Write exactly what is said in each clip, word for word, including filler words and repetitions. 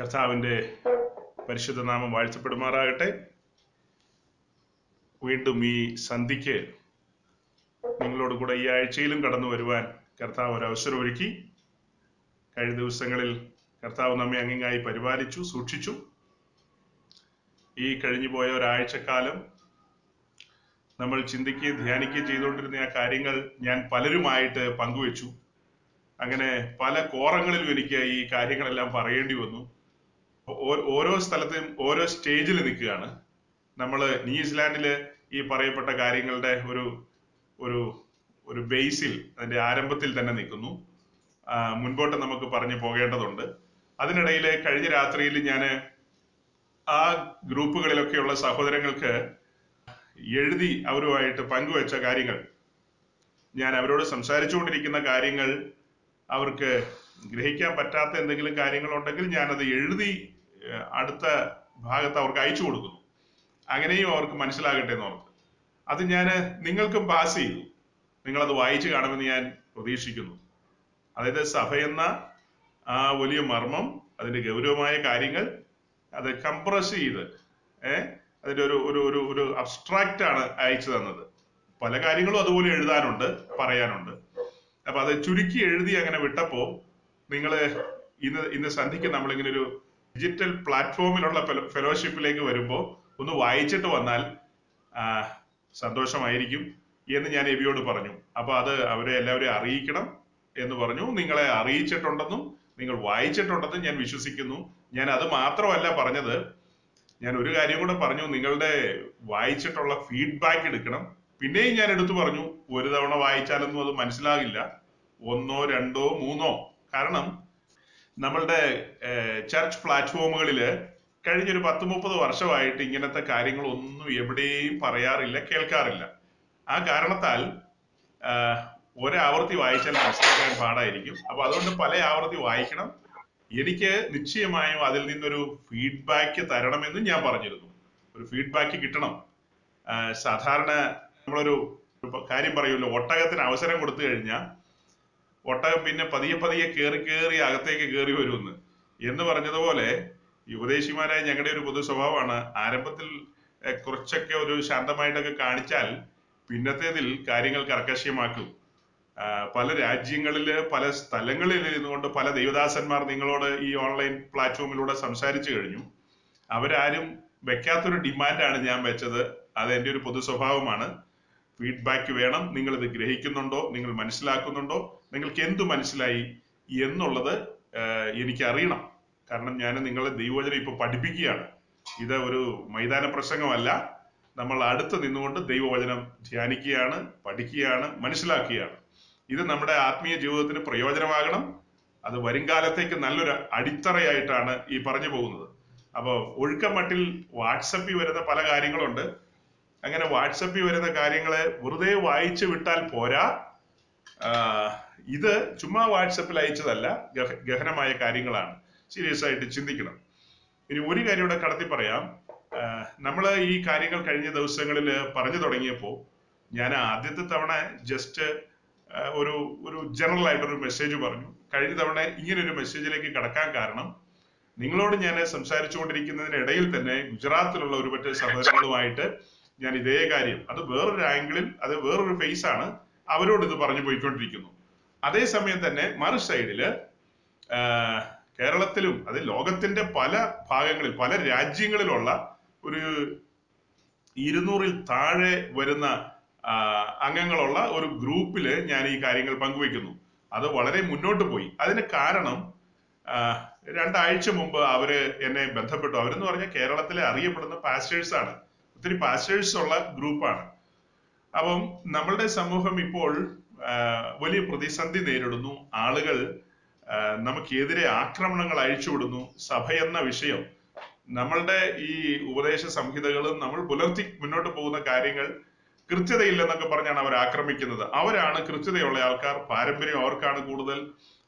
കർത്താവിൻ്റെ പരിശുദ്ധ നാമം വാഴ്ത്തപ്പെടുമാറാകട്ടെ. വീണ്ടും ഈ സന്ധിക്ക് നിങ്ങളോട് കൂടെ ഈ ആഴ്ചയിലും കടന്നു വരുവാൻ കർത്താവ് ഒരു അവസരമൊരുക്കി. കഴിഞ്ഞ ദിവസങ്ങളിൽ കർത്താവ് നമ്മെ അങ്ങിങ്ങായി പരിപാലിച്ചു, സൂക്ഷിച്ചു. ഈ കഴിഞ്ഞുപോയ ഒരാഴ്ചക്കാലം നമ്മൾ ചിന്തിക്കുകയും ധ്യാനിക്കുകയും ചെയ്തുകൊണ്ടിരുന്ന ആ കാര്യങ്ങൾ ഞാൻ പലരുമായിട്ട് പങ്കുവെച്ചു. അങ്ങനെ പല കോറങ്ങളിലും എനിക്ക് ഈ കാര്യങ്ങളെല്ലാം പറയേണ്ടി വന്നു. ഓരോ സ്ഥലത്തും ഓരോ സ്റ്റേജിൽ നിൽക്കുകയാണ്. നമ്മൾ ന്യൂസിലാൻഡില് ഈ പറയപ്പെട്ട കാര്യങ്ങളുടെ ഒരു ഒരു ഒരു ബേസിൽ, അതിന്റെ ആരംഭത്തിൽ തന്നെ നിൽക്കുന്നു. മുൻപോട്ട് നമുക്ക് പറഞ്ഞു പോകേണ്ടതുണ്ട്. അതിനിടയിൽ കഴിഞ്ഞ രാത്രിയിൽ ഞാൻ ആ ഗ്രൂപ്പുകളിലൊക്കെയുള്ള സഹോദരങ്ങൾക്ക് എഴുതി അവരുമായിട്ട് പങ്കുവെച്ച കാര്യങ്ങൾ, ഞാൻ അവരോട് സംസാരിച്ചുകൊണ്ടിരിക്കുന്ന കാര്യങ്ങൾ അവർക്ക് ഗ്രഹിക്കാൻ പറ്റാത്ത എന്തെങ്കിലും കാര്യങ്ങളുണ്ടെങ്കിൽ ഞാനത് എഴുതി അടുത്ത ഭാഗത്ത് അവർക്ക് അയച്ചു കൊടുക്കുന്നു. അങ്ങനെയും അവർക്ക് മനസ്സിലാകട്ടെ എന്ന് ഓർത്ത് അത് ഞാൻ നിങ്ങൾക്കും പാസ് ചെയ്തു. നിങ്ങളത് വായിച്ചു കാണുമെന്ന് ഞാൻ പ്രതീക്ഷിക്കുന്നു. അതായത് സഭയെന്ന ആ വലിയ മർമ്മം, അതിൻ്റെ ഗൗരവമായ കാര്യങ്ങൾ അത് കംപ്രസ് ചെയ്ത് ഏഹ് അതിൻ്റെ ഒരു ഒരു ഒരു ഒരു അബ്സ്ട്രാക്റ്റ് ആണ് അയച്ചു തന്നത്. പല കാര്യങ്ങളും അതുപോലെ എഴുതാനുണ്ട്, പറയാനുണ്ട്. അപ്പൊ അത് ചുരുക്കി എഴുതി അങ്ങനെ വിട്ടപ്പോൾ നിങ്ങൾ ഇന്ന് ഇന്ന് സന്ധിക്ക് നമ്മളിങ്ങനെ ഒരു ഡിജിറ്റൽ പ്ലാറ്റ്ഫോമിലുള്ള ഫെലോഷിപ്പിലേക്ക് വരുമ്പോൾ ഒന്ന് വായിച്ചിട്ട് വന്നാൽ സന്തോഷമായിരിക്കും എന്ന് ഞാൻ എബിയോട് പറഞ്ഞു. അപ്പൊ അത് അവരെ എല്ലാവരെയും അറിയിക്കണം എന്ന് പറഞ്ഞു. നിങ്ങളെ അറിയിച്ചിട്ടുണ്ടെന്നും നിങ്ങൾ വായിച്ചിട്ടുണ്ടെന്നും ഞാൻ വിശ്വസിക്കുന്നു. ഞാൻ അത് മാത്രമല്ല പറഞ്ഞത്, ഞാൻ ഒരു കാര്യം കൂടെ പറഞ്ഞു, നിങ്ങളുടെ വായിച്ചിട്ടുള്ള ഫീഡ്ബാക്ക് എടുക്കണം. പിന്നെയും ഞാൻ എടുത്തു പറഞ്ഞു, ഒരു തവണ വായിച്ചാലൊന്നും അത് മനസ്സിലാകില്ല, ഒന്നോ രണ്ടോ മൂന്നോ. കാരണം നമ്മളുടെ ചർച്ച് പ്ലാറ്റ്ഫോമുകളിൽ കഴിഞ്ഞൊരു പത്ത് മുപ്പത് വർഷമായിട്ട് ഇങ്ങനത്തെ കാര്യങ്ങളൊന്നും എവിടെയും പറയാറില്ല, കേൾക്കാറില്ല. ആ കാരണത്താൽ ഒരാവർത്തി വായിച്ചാൽ മനസ്സിലാക്കാൻ പാടായിരിക്കും. അപ്പൊ അതുകൊണ്ട് പല ആവർത്തി വായിക്കണം. എനിക്ക് നിശ്ചയമായും അതിൽ നിന്നൊരു ഫീഡ്ബാക്ക് തരണമെന്ന് ഞാൻ പറഞ്ഞിരുന്നു. ഒരു ഫീഡ്ബാക്ക് കിട്ടണം. സാധാരണ നമ്മളൊരു കാര്യം പറയുമല്ലോ, ഒട്ടകത്തിന് അവസരം കൊടുത്തു കഴിഞ്ഞാൽ ഒട്ടകം പിന്നെ പതിയെ പതിയെ കയറി കയറി അകത്തേക്ക് കയറി വരുമെന്ന് എന്ന് പറഞ്ഞതുപോലെ ഉപദേശിമാരായ ഞങ്ങളുടെ ഒരു പൊതു സ്വഭാവമാണ്, ആരംഭത്തിൽ കുറച്ചൊക്കെ ഒരു ശാന്തമായിട്ടൊക്കെ കാണിച്ചാൽ പിന്നത്തേതിൽ കാര്യങ്ങൾ കർക്കശ്യമാക്കും. പല രാജ്യങ്ങളില് പല സ്ഥലങ്ങളിൽ ഇരുന്നുകൊണ്ട് പല ദൈവദാസന്മാർ നിങ്ങളോട് ഈ ഓൺലൈൻ പ്ലാറ്റ്ഫോമിലൂടെ സംസാരിച്ചു കഴിഞ്ഞു. അവരാരും വെക്കാത്തൊരു ഡിമാൻഡാണ് ഞാൻ വെച്ചത്. അത് എൻ്റെ ഒരു പൊതു സ്വഭാവമാണ്. ഫീഡ്ബാക്ക് വേണം. നിങ്ങൾ ഇത് ഗ്രഹിക്കുന്നുണ്ടോ, നിങ്ങൾ മനസ്സിലാക്കുന്നുണ്ടോ, നിങ്ങൾക്ക് എന്തു മനസ്സിലായി എന്നുള്ളത് എനിക്കറിയണം. കാരണം ഞാൻ നിങ്ങളെ ദൈവവചനം ഇപ്പൊ പഠിപ്പിക്കുകയാണ്. ഇത് ഒരു മൈതാന പ്രസംഗമല്ല. നമ്മൾ അടുത്ത് നിന്നുകൊണ്ട് ദൈവവചനം ധ്യാനിക്കുകയാണ്, പഠിക്കുകയാണ്, മനസ്സിലാക്കുകയാണ്. ഇത് നമ്മുടെ ആത്മീയ ജീവിതത്തിന് പ്രയോജനമാകണം. അത് വരുംകാലത്തേക്ക് നല്ലൊരു അടിത്തറയായിട്ടാണ് ഈ പറഞ്ഞു പോകുന്നത്. അപ്പോൾ ഒഴുക്കമട്ടിൽ വാട്സപ്പിൽ വരുന്ന പല കാര്യങ്ങളുണ്ട്. അങ്ങനെ വാട്സപ്പിൽ വരുന്ന കാര്യങ്ങളെ വെറുതെ വായിച്ചു വിട്ടാൽ പോരാ. ഇത് ചുമ്മാ വാട്സപ്പിൽ അയച്ചതല്ല, ഗഹനമായ കാര്യങ്ങളാണ്. സീരിയസ് ആയിട്ട് ചിന്തിക്കണം. ഇനി ഒരു കാര്യം ഇവിടെ കടത്തി പറയാം. നമ്മൾ ഈ കാര്യങ്ങൾ കഴിഞ്ഞ ദിവസങ്ങളിൽ പറഞ്ഞു തുടങ്ങിയപ്പോൾ ഞാൻ ആദ്യത്തെ തവണ ജസ്റ്റ് ഒരു ഒരു ജനറൽ ആയിട്ടൊരു മെസ്സേജ് പറഞ്ഞു. കഴിഞ്ഞ തവണ ഇങ്ങനൊരു മെസ്സേജിലേക്ക് കടക്കാൻ കാരണം, നിങ്ങളോട് ഞാൻ സംസാരിച്ചുകൊണ്ടിരിക്കുന്നതിനിടയിൽ തന്നെ ഗുജറാത്തിലുള്ള ഒരു മറ്റേ സഹോദരങ്ങളുമായിട്ട് ഞാൻ ഇതേ കാര്യം, അത് വേറൊരു ആംഗിളിൽ, അത് വേറൊരു ഫേസ് ആണ്, അവരോട് ഇത് പറഞ്ഞു പോയിക്കൊണ്ടിരിക്കുന്നു. അതേസമയം തന്നെ മറു സൈഡില് കേരളത്തിലും അത് ലോകത്തിന്റെ പല ഭാഗങ്ങളിൽ പല രാജ്യങ്ങളിലുള്ള ഒരു ഇരുന്നൂറിൽ താഴെ വരുന്ന അംഗങ്ങളുള്ള ഒരു ഗ്രൂപ്പില് ഞാൻ ഈ കാര്യങ്ങൾ പങ്കുവെക്കുന്നു. അത് വളരെ മുന്നോട്ട് പോയി. അതിന് കാരണം രണ്ടാഴ്ച മുമ്പ് അവര് എന്നെ ബന്ധപ്പെട്ടു. അവരെന്ന് പറഞ്ഞാൽ കേരളത്തിലെ അറിയപ്പെടുന്ന പാസ്റ്റേഴ്സ് ആണ്, ഒത്തിരി പാസ്റ്റേഴ്സ് ഉള്ള ഗ്രൂപ്പാണ്. അപ്പം നമ്മളുടെ സമൂഹം ഇപ്പോൾ വലിയ പ്രതിസന്ധി നേരിടുന്നു. ആളുകൾ നമുക്കെതിരെ ആക്രമണങ്ങൾ അഴിച്ചുവിടുന്നു. സഭ എന്ന വിഷയം, നമ്മളുടെ ഈ ഉപദേശ സംഹിതകളും നമ്മൾ പുലർത്തി മുന്നോട്ട് പോകുന്ന കാര്യങ്ങൾ കൃത്യതയില്ലെന്നൊക്കെ പറഞ്ഞാണ് അവർ ആക്രമിക്കുന്നത്. അവരാണ് കൃത്യതയുള്ള ആൾക്കാർ. പാരമ്പര്യം അവർക്കാണ് കൂടുതൽ,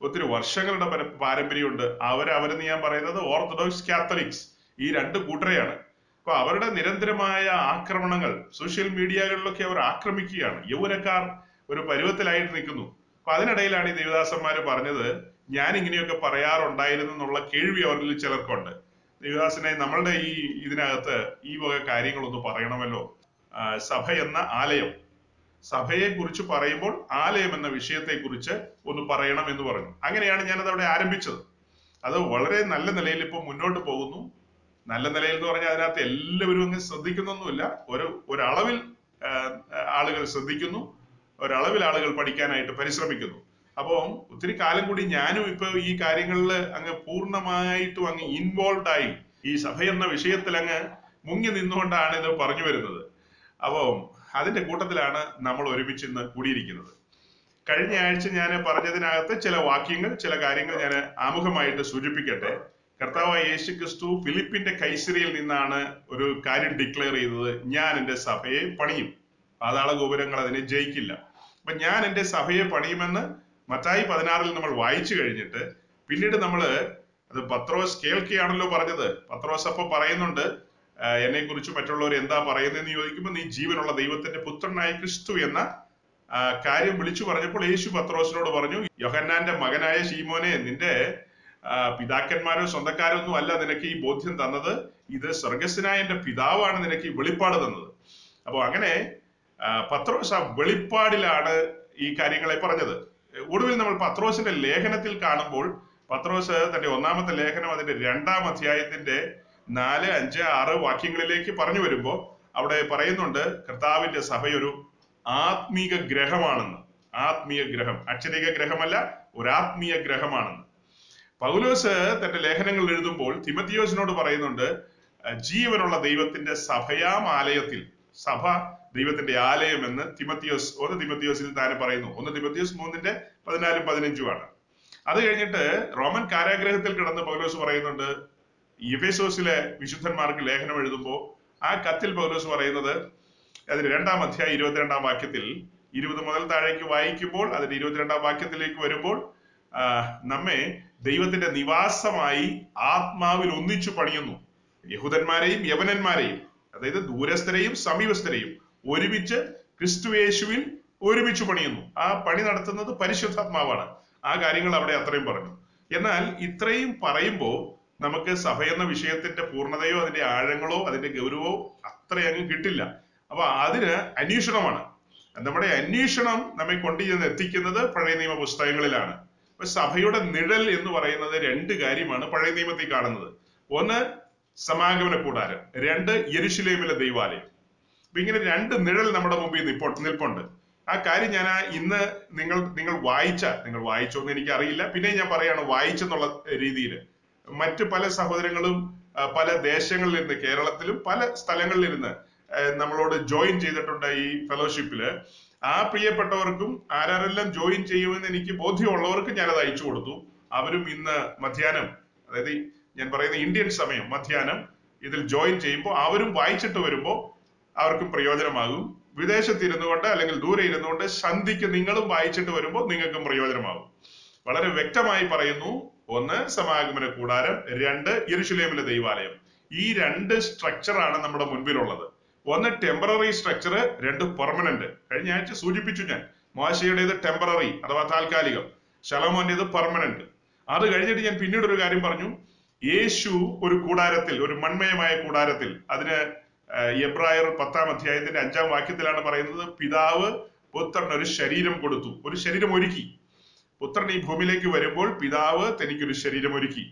ഒത്തിരി വർഷങ്ങളുടെ പാരമ്പര്യമുണ്ട്. അവരവരെന്ന് ഞാൻ പറയുന്നത് ഓർത്തഡോക്സ്, കാത്തലിക്സ്, ഈ രണ്ട് കൂട്ടരെയാണ്. അപ്പൊ അവരുടെ നിരന്തരമായ ആക്രമണങ്ങൾ സോഷ്യൽ മീഡിയകളിലൊക്കെ അവർ ആക്രമിക്കുകയാണ്. യൗവനക്കാർ ഒരു പരുവത്തിലായിട്ട് നിൽക്കുന്നു. അപ്പൊ അതിനിടയിലാണ് ഈ ദേവദാസന്മാര് പറഞ്ഞത്, ഞാൻ ഇങ്ങനെയൊക്കെ പറയാറുണ്ടായിരുന്നു എന്നുള്ള കേൾവി അവരിൽ ചിലർക്കുണ്ട്. ദേവദാസനെ നമ്മളുടെ ഈ ഇതിനകത്ത് ഈ വക കാര്യങ്ങളൊന്നും പറയണമല്ലോ. സഭ എന്ന ആലയം, സഭയെ കുറിച്ച് പറയുമ്പോൾ ആലയം എന്ന വിഷയത്തെ കുറിച്ച് ഒന്ന് പറയണം എന്ന് പറഞ്ഞു. അങ്ങനെയാണ് ഞാനത് അവിടെ ആരംഭിച്ചത്. അത് വളരെ നല്ല നിലയിൽ ഇപ്പൊ മുന്നോട്ട് പോകുന്നു. നല്ല നിലയിൽ എന്ന് പറഞ്ഞാൽ അതിനകത്ത് എല്ലാവരും അങ്ങ് ശ്രദ്ധിക്കുന്നൊന്നുമില്ല, ഒരു ഒരളവിൽ ആളുകൾ ശ്രദ്ധിക്കുന്നു, ഒരളവിൽ ആളുകൾ പഠിക്കാനായിട്ട് പരിശ്രമിക്കുന്നു. അപ്പം ഒത്തിരി കാലം കൂടി ഞാനും ഇപ്പൊ ഈ കാര്യങ്ങളിൽ അങ്ങ് പൂർണ്ണമായിട്ടും അങ്ങ് ഇൻവോൾവ് ആയി ഈ സഭ എന്ന വിഷയത്തിൽ അങ്ങ് മുങ്ങി നിന്നുകൊണ്ടാണ് ഇത് പറഞ്ഞു വരുന്നത്. അപ്പം അതിന്റെ കൂട്ടത്തിലാണ് നമ്മൾ ഒരുമിച്ച് ഇന്ന് കൂടിയിരിക്കുന്നത്. കഴിഞ്ഞ ആഴ്ച ഞാൻ പറഞ്ഞതിനകത്ത് ചില വാക്യങ്ങൾ, ചില കാര്യങ്ങൾ ഞാൻ ആമുഖമായിട്ട് സൂചിപ്പിക്കട്ടെ. കർത്താവായ യേശു ക്രിസ്തു ഫിലിപ്പിന്റെ കൈസരിയിൽ നിന്നാണ് ഒരു കാര്യം ഡിക്ലെയർ ചെയ്തത്: ഞാൻ എൻ്റെ സഭയെ പണിയും, പാതാള ഗോപുരങ്ങൾ അതിനെ ജയിക്കില്ല. അപ്പൊ ഞാൻ എൻ്റെ സഭയെ പണിയുമെന്ന് മത്തായി പതിനാറിൽ നമ്മൾ വായിച്ചു കഴിഞ്ഞിട്ട് പിന്നീട് നമ്മള് അത് പത്രോസ് കേൾക്കുകയാണല്ലോ പറഞ്ഞത്. പത്രോസ് അപ്പൊ പറയുന്നുണ്ട്, എന്നെ കുറിച്ച് മറ്റുള്ളവർ എന്താ പറയുന്നതെന്ന് ചോദിക്കുമ്പോൾ നീ ജീവനുള്ള ദൈവത്തിന്റെ പുത്രനായ ക്രിസ്തു എന്ന കാര്യം വിളിച്ചു പറഞ്ഞപ്പോൾ യേശു പത്രോസിനോട് പറഞ്ഞു, യോഹന്നാന്റെ മകനായ ശീമോനെ, നിന്റെ പിതാക്കന്മാരോ സ്വന്തക്കാരോ ഒന്നും അല്ല നിനക്ക് ഈ ബോധ്യം തന്നത്, ഇത് സ്വർഗസ്നായ എന്റെ പിതാവാണ് നിനക്ക് ഈ വെളിപ്പാട് തന്നത്. അപ്പൊ അങ്ങനെ പത്രോസ് ആ വെളിപ്പാടിലാണ് ഈ കാര്യങ്ങളെ പറഞ്ഞത്. ഒടുവിൽ നമ്മൾ പത്രോസിന്റെ ലേഖനത്തിൽ കാണുമ്പോൾ പത്രോസ് തന്റെ ഒന്നാമത്തെ ലേഖനം അതിന്റെ രണ്ടാം അധ്യായത്തിന്റെ നാല് അഞ്ച് ആറ് വാക്യങ്ങളിലേക്ക് പറഞ്ഞു വരുമ്പോൾ അവിടെ പറയുന്നുണ്ട്, കർത്താവിന്റെ സഭയൊരു ആത്മീക ഗ്രഹമാണെന്ന്. ആത്മീയ ഗ്രഹം, അക്ഷരിക ഗ്രഹമല്ല, ഒരാത്മീയ ഗ്രഹമാണെന്ന്. പൗലോസ് തന്റെ ലേഖനങ്ങൾ എഴുതുമ്പോൾ തിമത്തിയോസിനോട് പറയുന്നുണ്ട്, ജീവനുള്ള ദൈവത്തിന്റെ സഭയാം ആലയത്തിൽ, സഭ ദൈവത്തിന്റെ ആലയം എന്ന് തിമത്തിയോസ് ഒന്ന് തിമത്തിയോസിൽ താനെ പറയുന്നു. ഒന്ന് തിമത്തിയോസ് മൂന്നിന്റെ പതിനാലും പതിനഞ്ചുമാണ്. അത് കഴിഞ്ഞിട്ട് റോമൻ കാരാഗ്രഹത്തിൽ കിടന്ന് പൗലോസ് പറയുന്നുണ്ട്, എഫേസോസിലെ വിശുദ്ധന്മാർക്ക് ലേഖനം എഴുതുമ്പോൾ ആ കത്തിൽ പൗലോസ് പറയുന്നത്, അതിന് രണ്ടാം അധ്യായം ഇരുപത്തിരണ്ടാം വാക്യത്തിൽ, ഇരുപത് മുതൽ താഴേക്ക് വായിക്കുമ്പോൾ അതിന്റെ ഇരുപത്തിരണ്ടാം വാക്യത്തിലേക്ക് വരുമ്പോൾ, നമ്മെ ദൈവത്തിന്റെ നിവാസമായി ആത്മാവിൽ ഒന്നിച്ചു പണിയുന്നു, യഹൂദന്മാരെയും യവനന്മാരെയും, അതായത് ദൂരസ്ഥരെയും സമീപസ്ഥരെയും ഒരുമിച്ച് ക്രിസ്തുയേശുവിൽ ഒരുമിച്ച് പണിയുന്നു. ആ പണി നടത്തുന്നത് പരിശുദ്ധാത്മാവാണ്. ആ കാര്യങ്ങൾ അവിടെ അത്രയും പറഞ്ഞു. എന്നാൽ ഇത്രയും പറയുമ്പോൾ നമുക്ക് സഭ എന്ന വിഷയത്തിന്റെ പൂർണ്ണതയോ അതിന്റെ ആഴങ്ങളോ അതിന്റെ ഗൗരവമോ അത്രയങ്ങ് കിട്ടില്ല. അപ്പൊ അതിന് അന്വേഷണമാണ്, നമ്മുടെ അന്വേഷണം നമ്മെ കൊണ്ടു ചെന്ന് എത്തിക്കുന്നത് പഴയ നിയമ പുസ്തകങ്ങളിലാണ്. അപ്പൊ സഭയുടെ നിഴൽ എന്ന് പറയുന്നത് രണ്ട് കാര്യമാണ് പഴയ നിയമത്തിൽ കാണുന്നത്. ഒന്ന് സമാഗമന കൂടാരം, രണ്ട് യെരുശലേമിലെ ദൈവാലയം. അപ്പൊ ഇങ്ങനെ രണ്ട് നിഴൽ നമ്മുടെ മുമ്പിൽ നിൽപ്പുണ്ട്. ആ കാര്യം ഞാൻ ഇന്ന് നിങ്ങൾ നിങ്ങൾ വായിച്ച നിങ്ങൾ വായിച്ചോ എന്ന് എനിക്ക് അറിയില്ല, പിന്നെ ഞാൻ പറയാണ് വായിച്ചെന്നുള്ള രീതിയിൽ. മറ്റു പല സഹോദരങ്ങളും പല ദേശങ്ങളിൽ ഇരുന്ന്, കേരളത്തിലും പല സ്ഥലങ്ങളിൽ ഇരുന്ന് നമ്മളോട് ജോയിൻ ചെയ്തിട്ടുണ്ട് ഈ ഫെലോഷിപ്പില്. ആ പ്രിയപ്പെട്ടവർക്കും ആരാരെല്ലാം ജോയിൻ ചെയ്യുമെന്ന് എനിക്ക് ബോധ്യമുള്ളവർക്കും ഞാനത് അയച്ചു കൊടുത്തു. അവരും ഇന്ന് മധ്യാഹ്നം, അതായത് ഞാൻ പറയുന്ന ഇന്ത്യൻ സമയം മധ്യാഹ്നം, ഇതിൽ ജോയിൻ ചെയ്യുമ്പോൾ അവരും വായിച്ചിട്ട് വരുമ്പോൾ അവർക്കും പ്രയോജനമാകും. വിദേശത്തിരുന്നു കൊണ്ട് അല്ലെങ്കിൽ ദൂരെ ഇരുന്നു കൊണ്ട് സന്ധിക്ക് നിങ്ങളും വായിച്ചിട്ട് വരുമ്പോൾ നിങ്ങൾക്കും പ്രയോജനമാകും. വളരെ വ്യക്തമായി പറയുന്നു, ഒന്ന് സമാഗമന കൂടാരം, രണ്ട് യെരുശലേമിലെ ദൈവാലയം. ഈ രണ്ട് സ്ട്രക്ചറാണ് നമ്മുടെ മുൻപിലുള്ളത്. ഒന്ന് ടെമ്പററി സ്ട്രക്ചർ, രണ്ട് പെർമനന്റ്. കഴിഞ്ഞ ആഴ്ച സൂചിപ്പിച്ചു ഞാൻ, മോശയുടേത് ടെമ്പററി അഥവാ താൽക്കാലികം, ശലോമോന്റേത് പെർമനന്റ്. അത് കഴിഞ്ഞിട്ട് ഞാൻ പിന്നീട് ഒരു കാര്യം പറഞ്ഞു, യേശു ഒരു കൂടാരത്തിൽ, ഒരു മൺമയമായ കൂടാരത്തിൽ, അതിന് എബ്രായർ പത്താം അധ്യായത്തിന്റെ അഞ്ചാം വാക്യത്തിലാണ് പറയുന്നത്, പിതാവ് പുത്രന് ഒരു ശരീരം കൊടുത്തു, ഒരു ശരീരം ഒരുക്കി. പുത്രൻ ഈ ഭൂമിയിലേക്ക് വരുമ്പോൾ പിതാവ് തനിക്കൊരു ശരീരം ഒരുക്കി.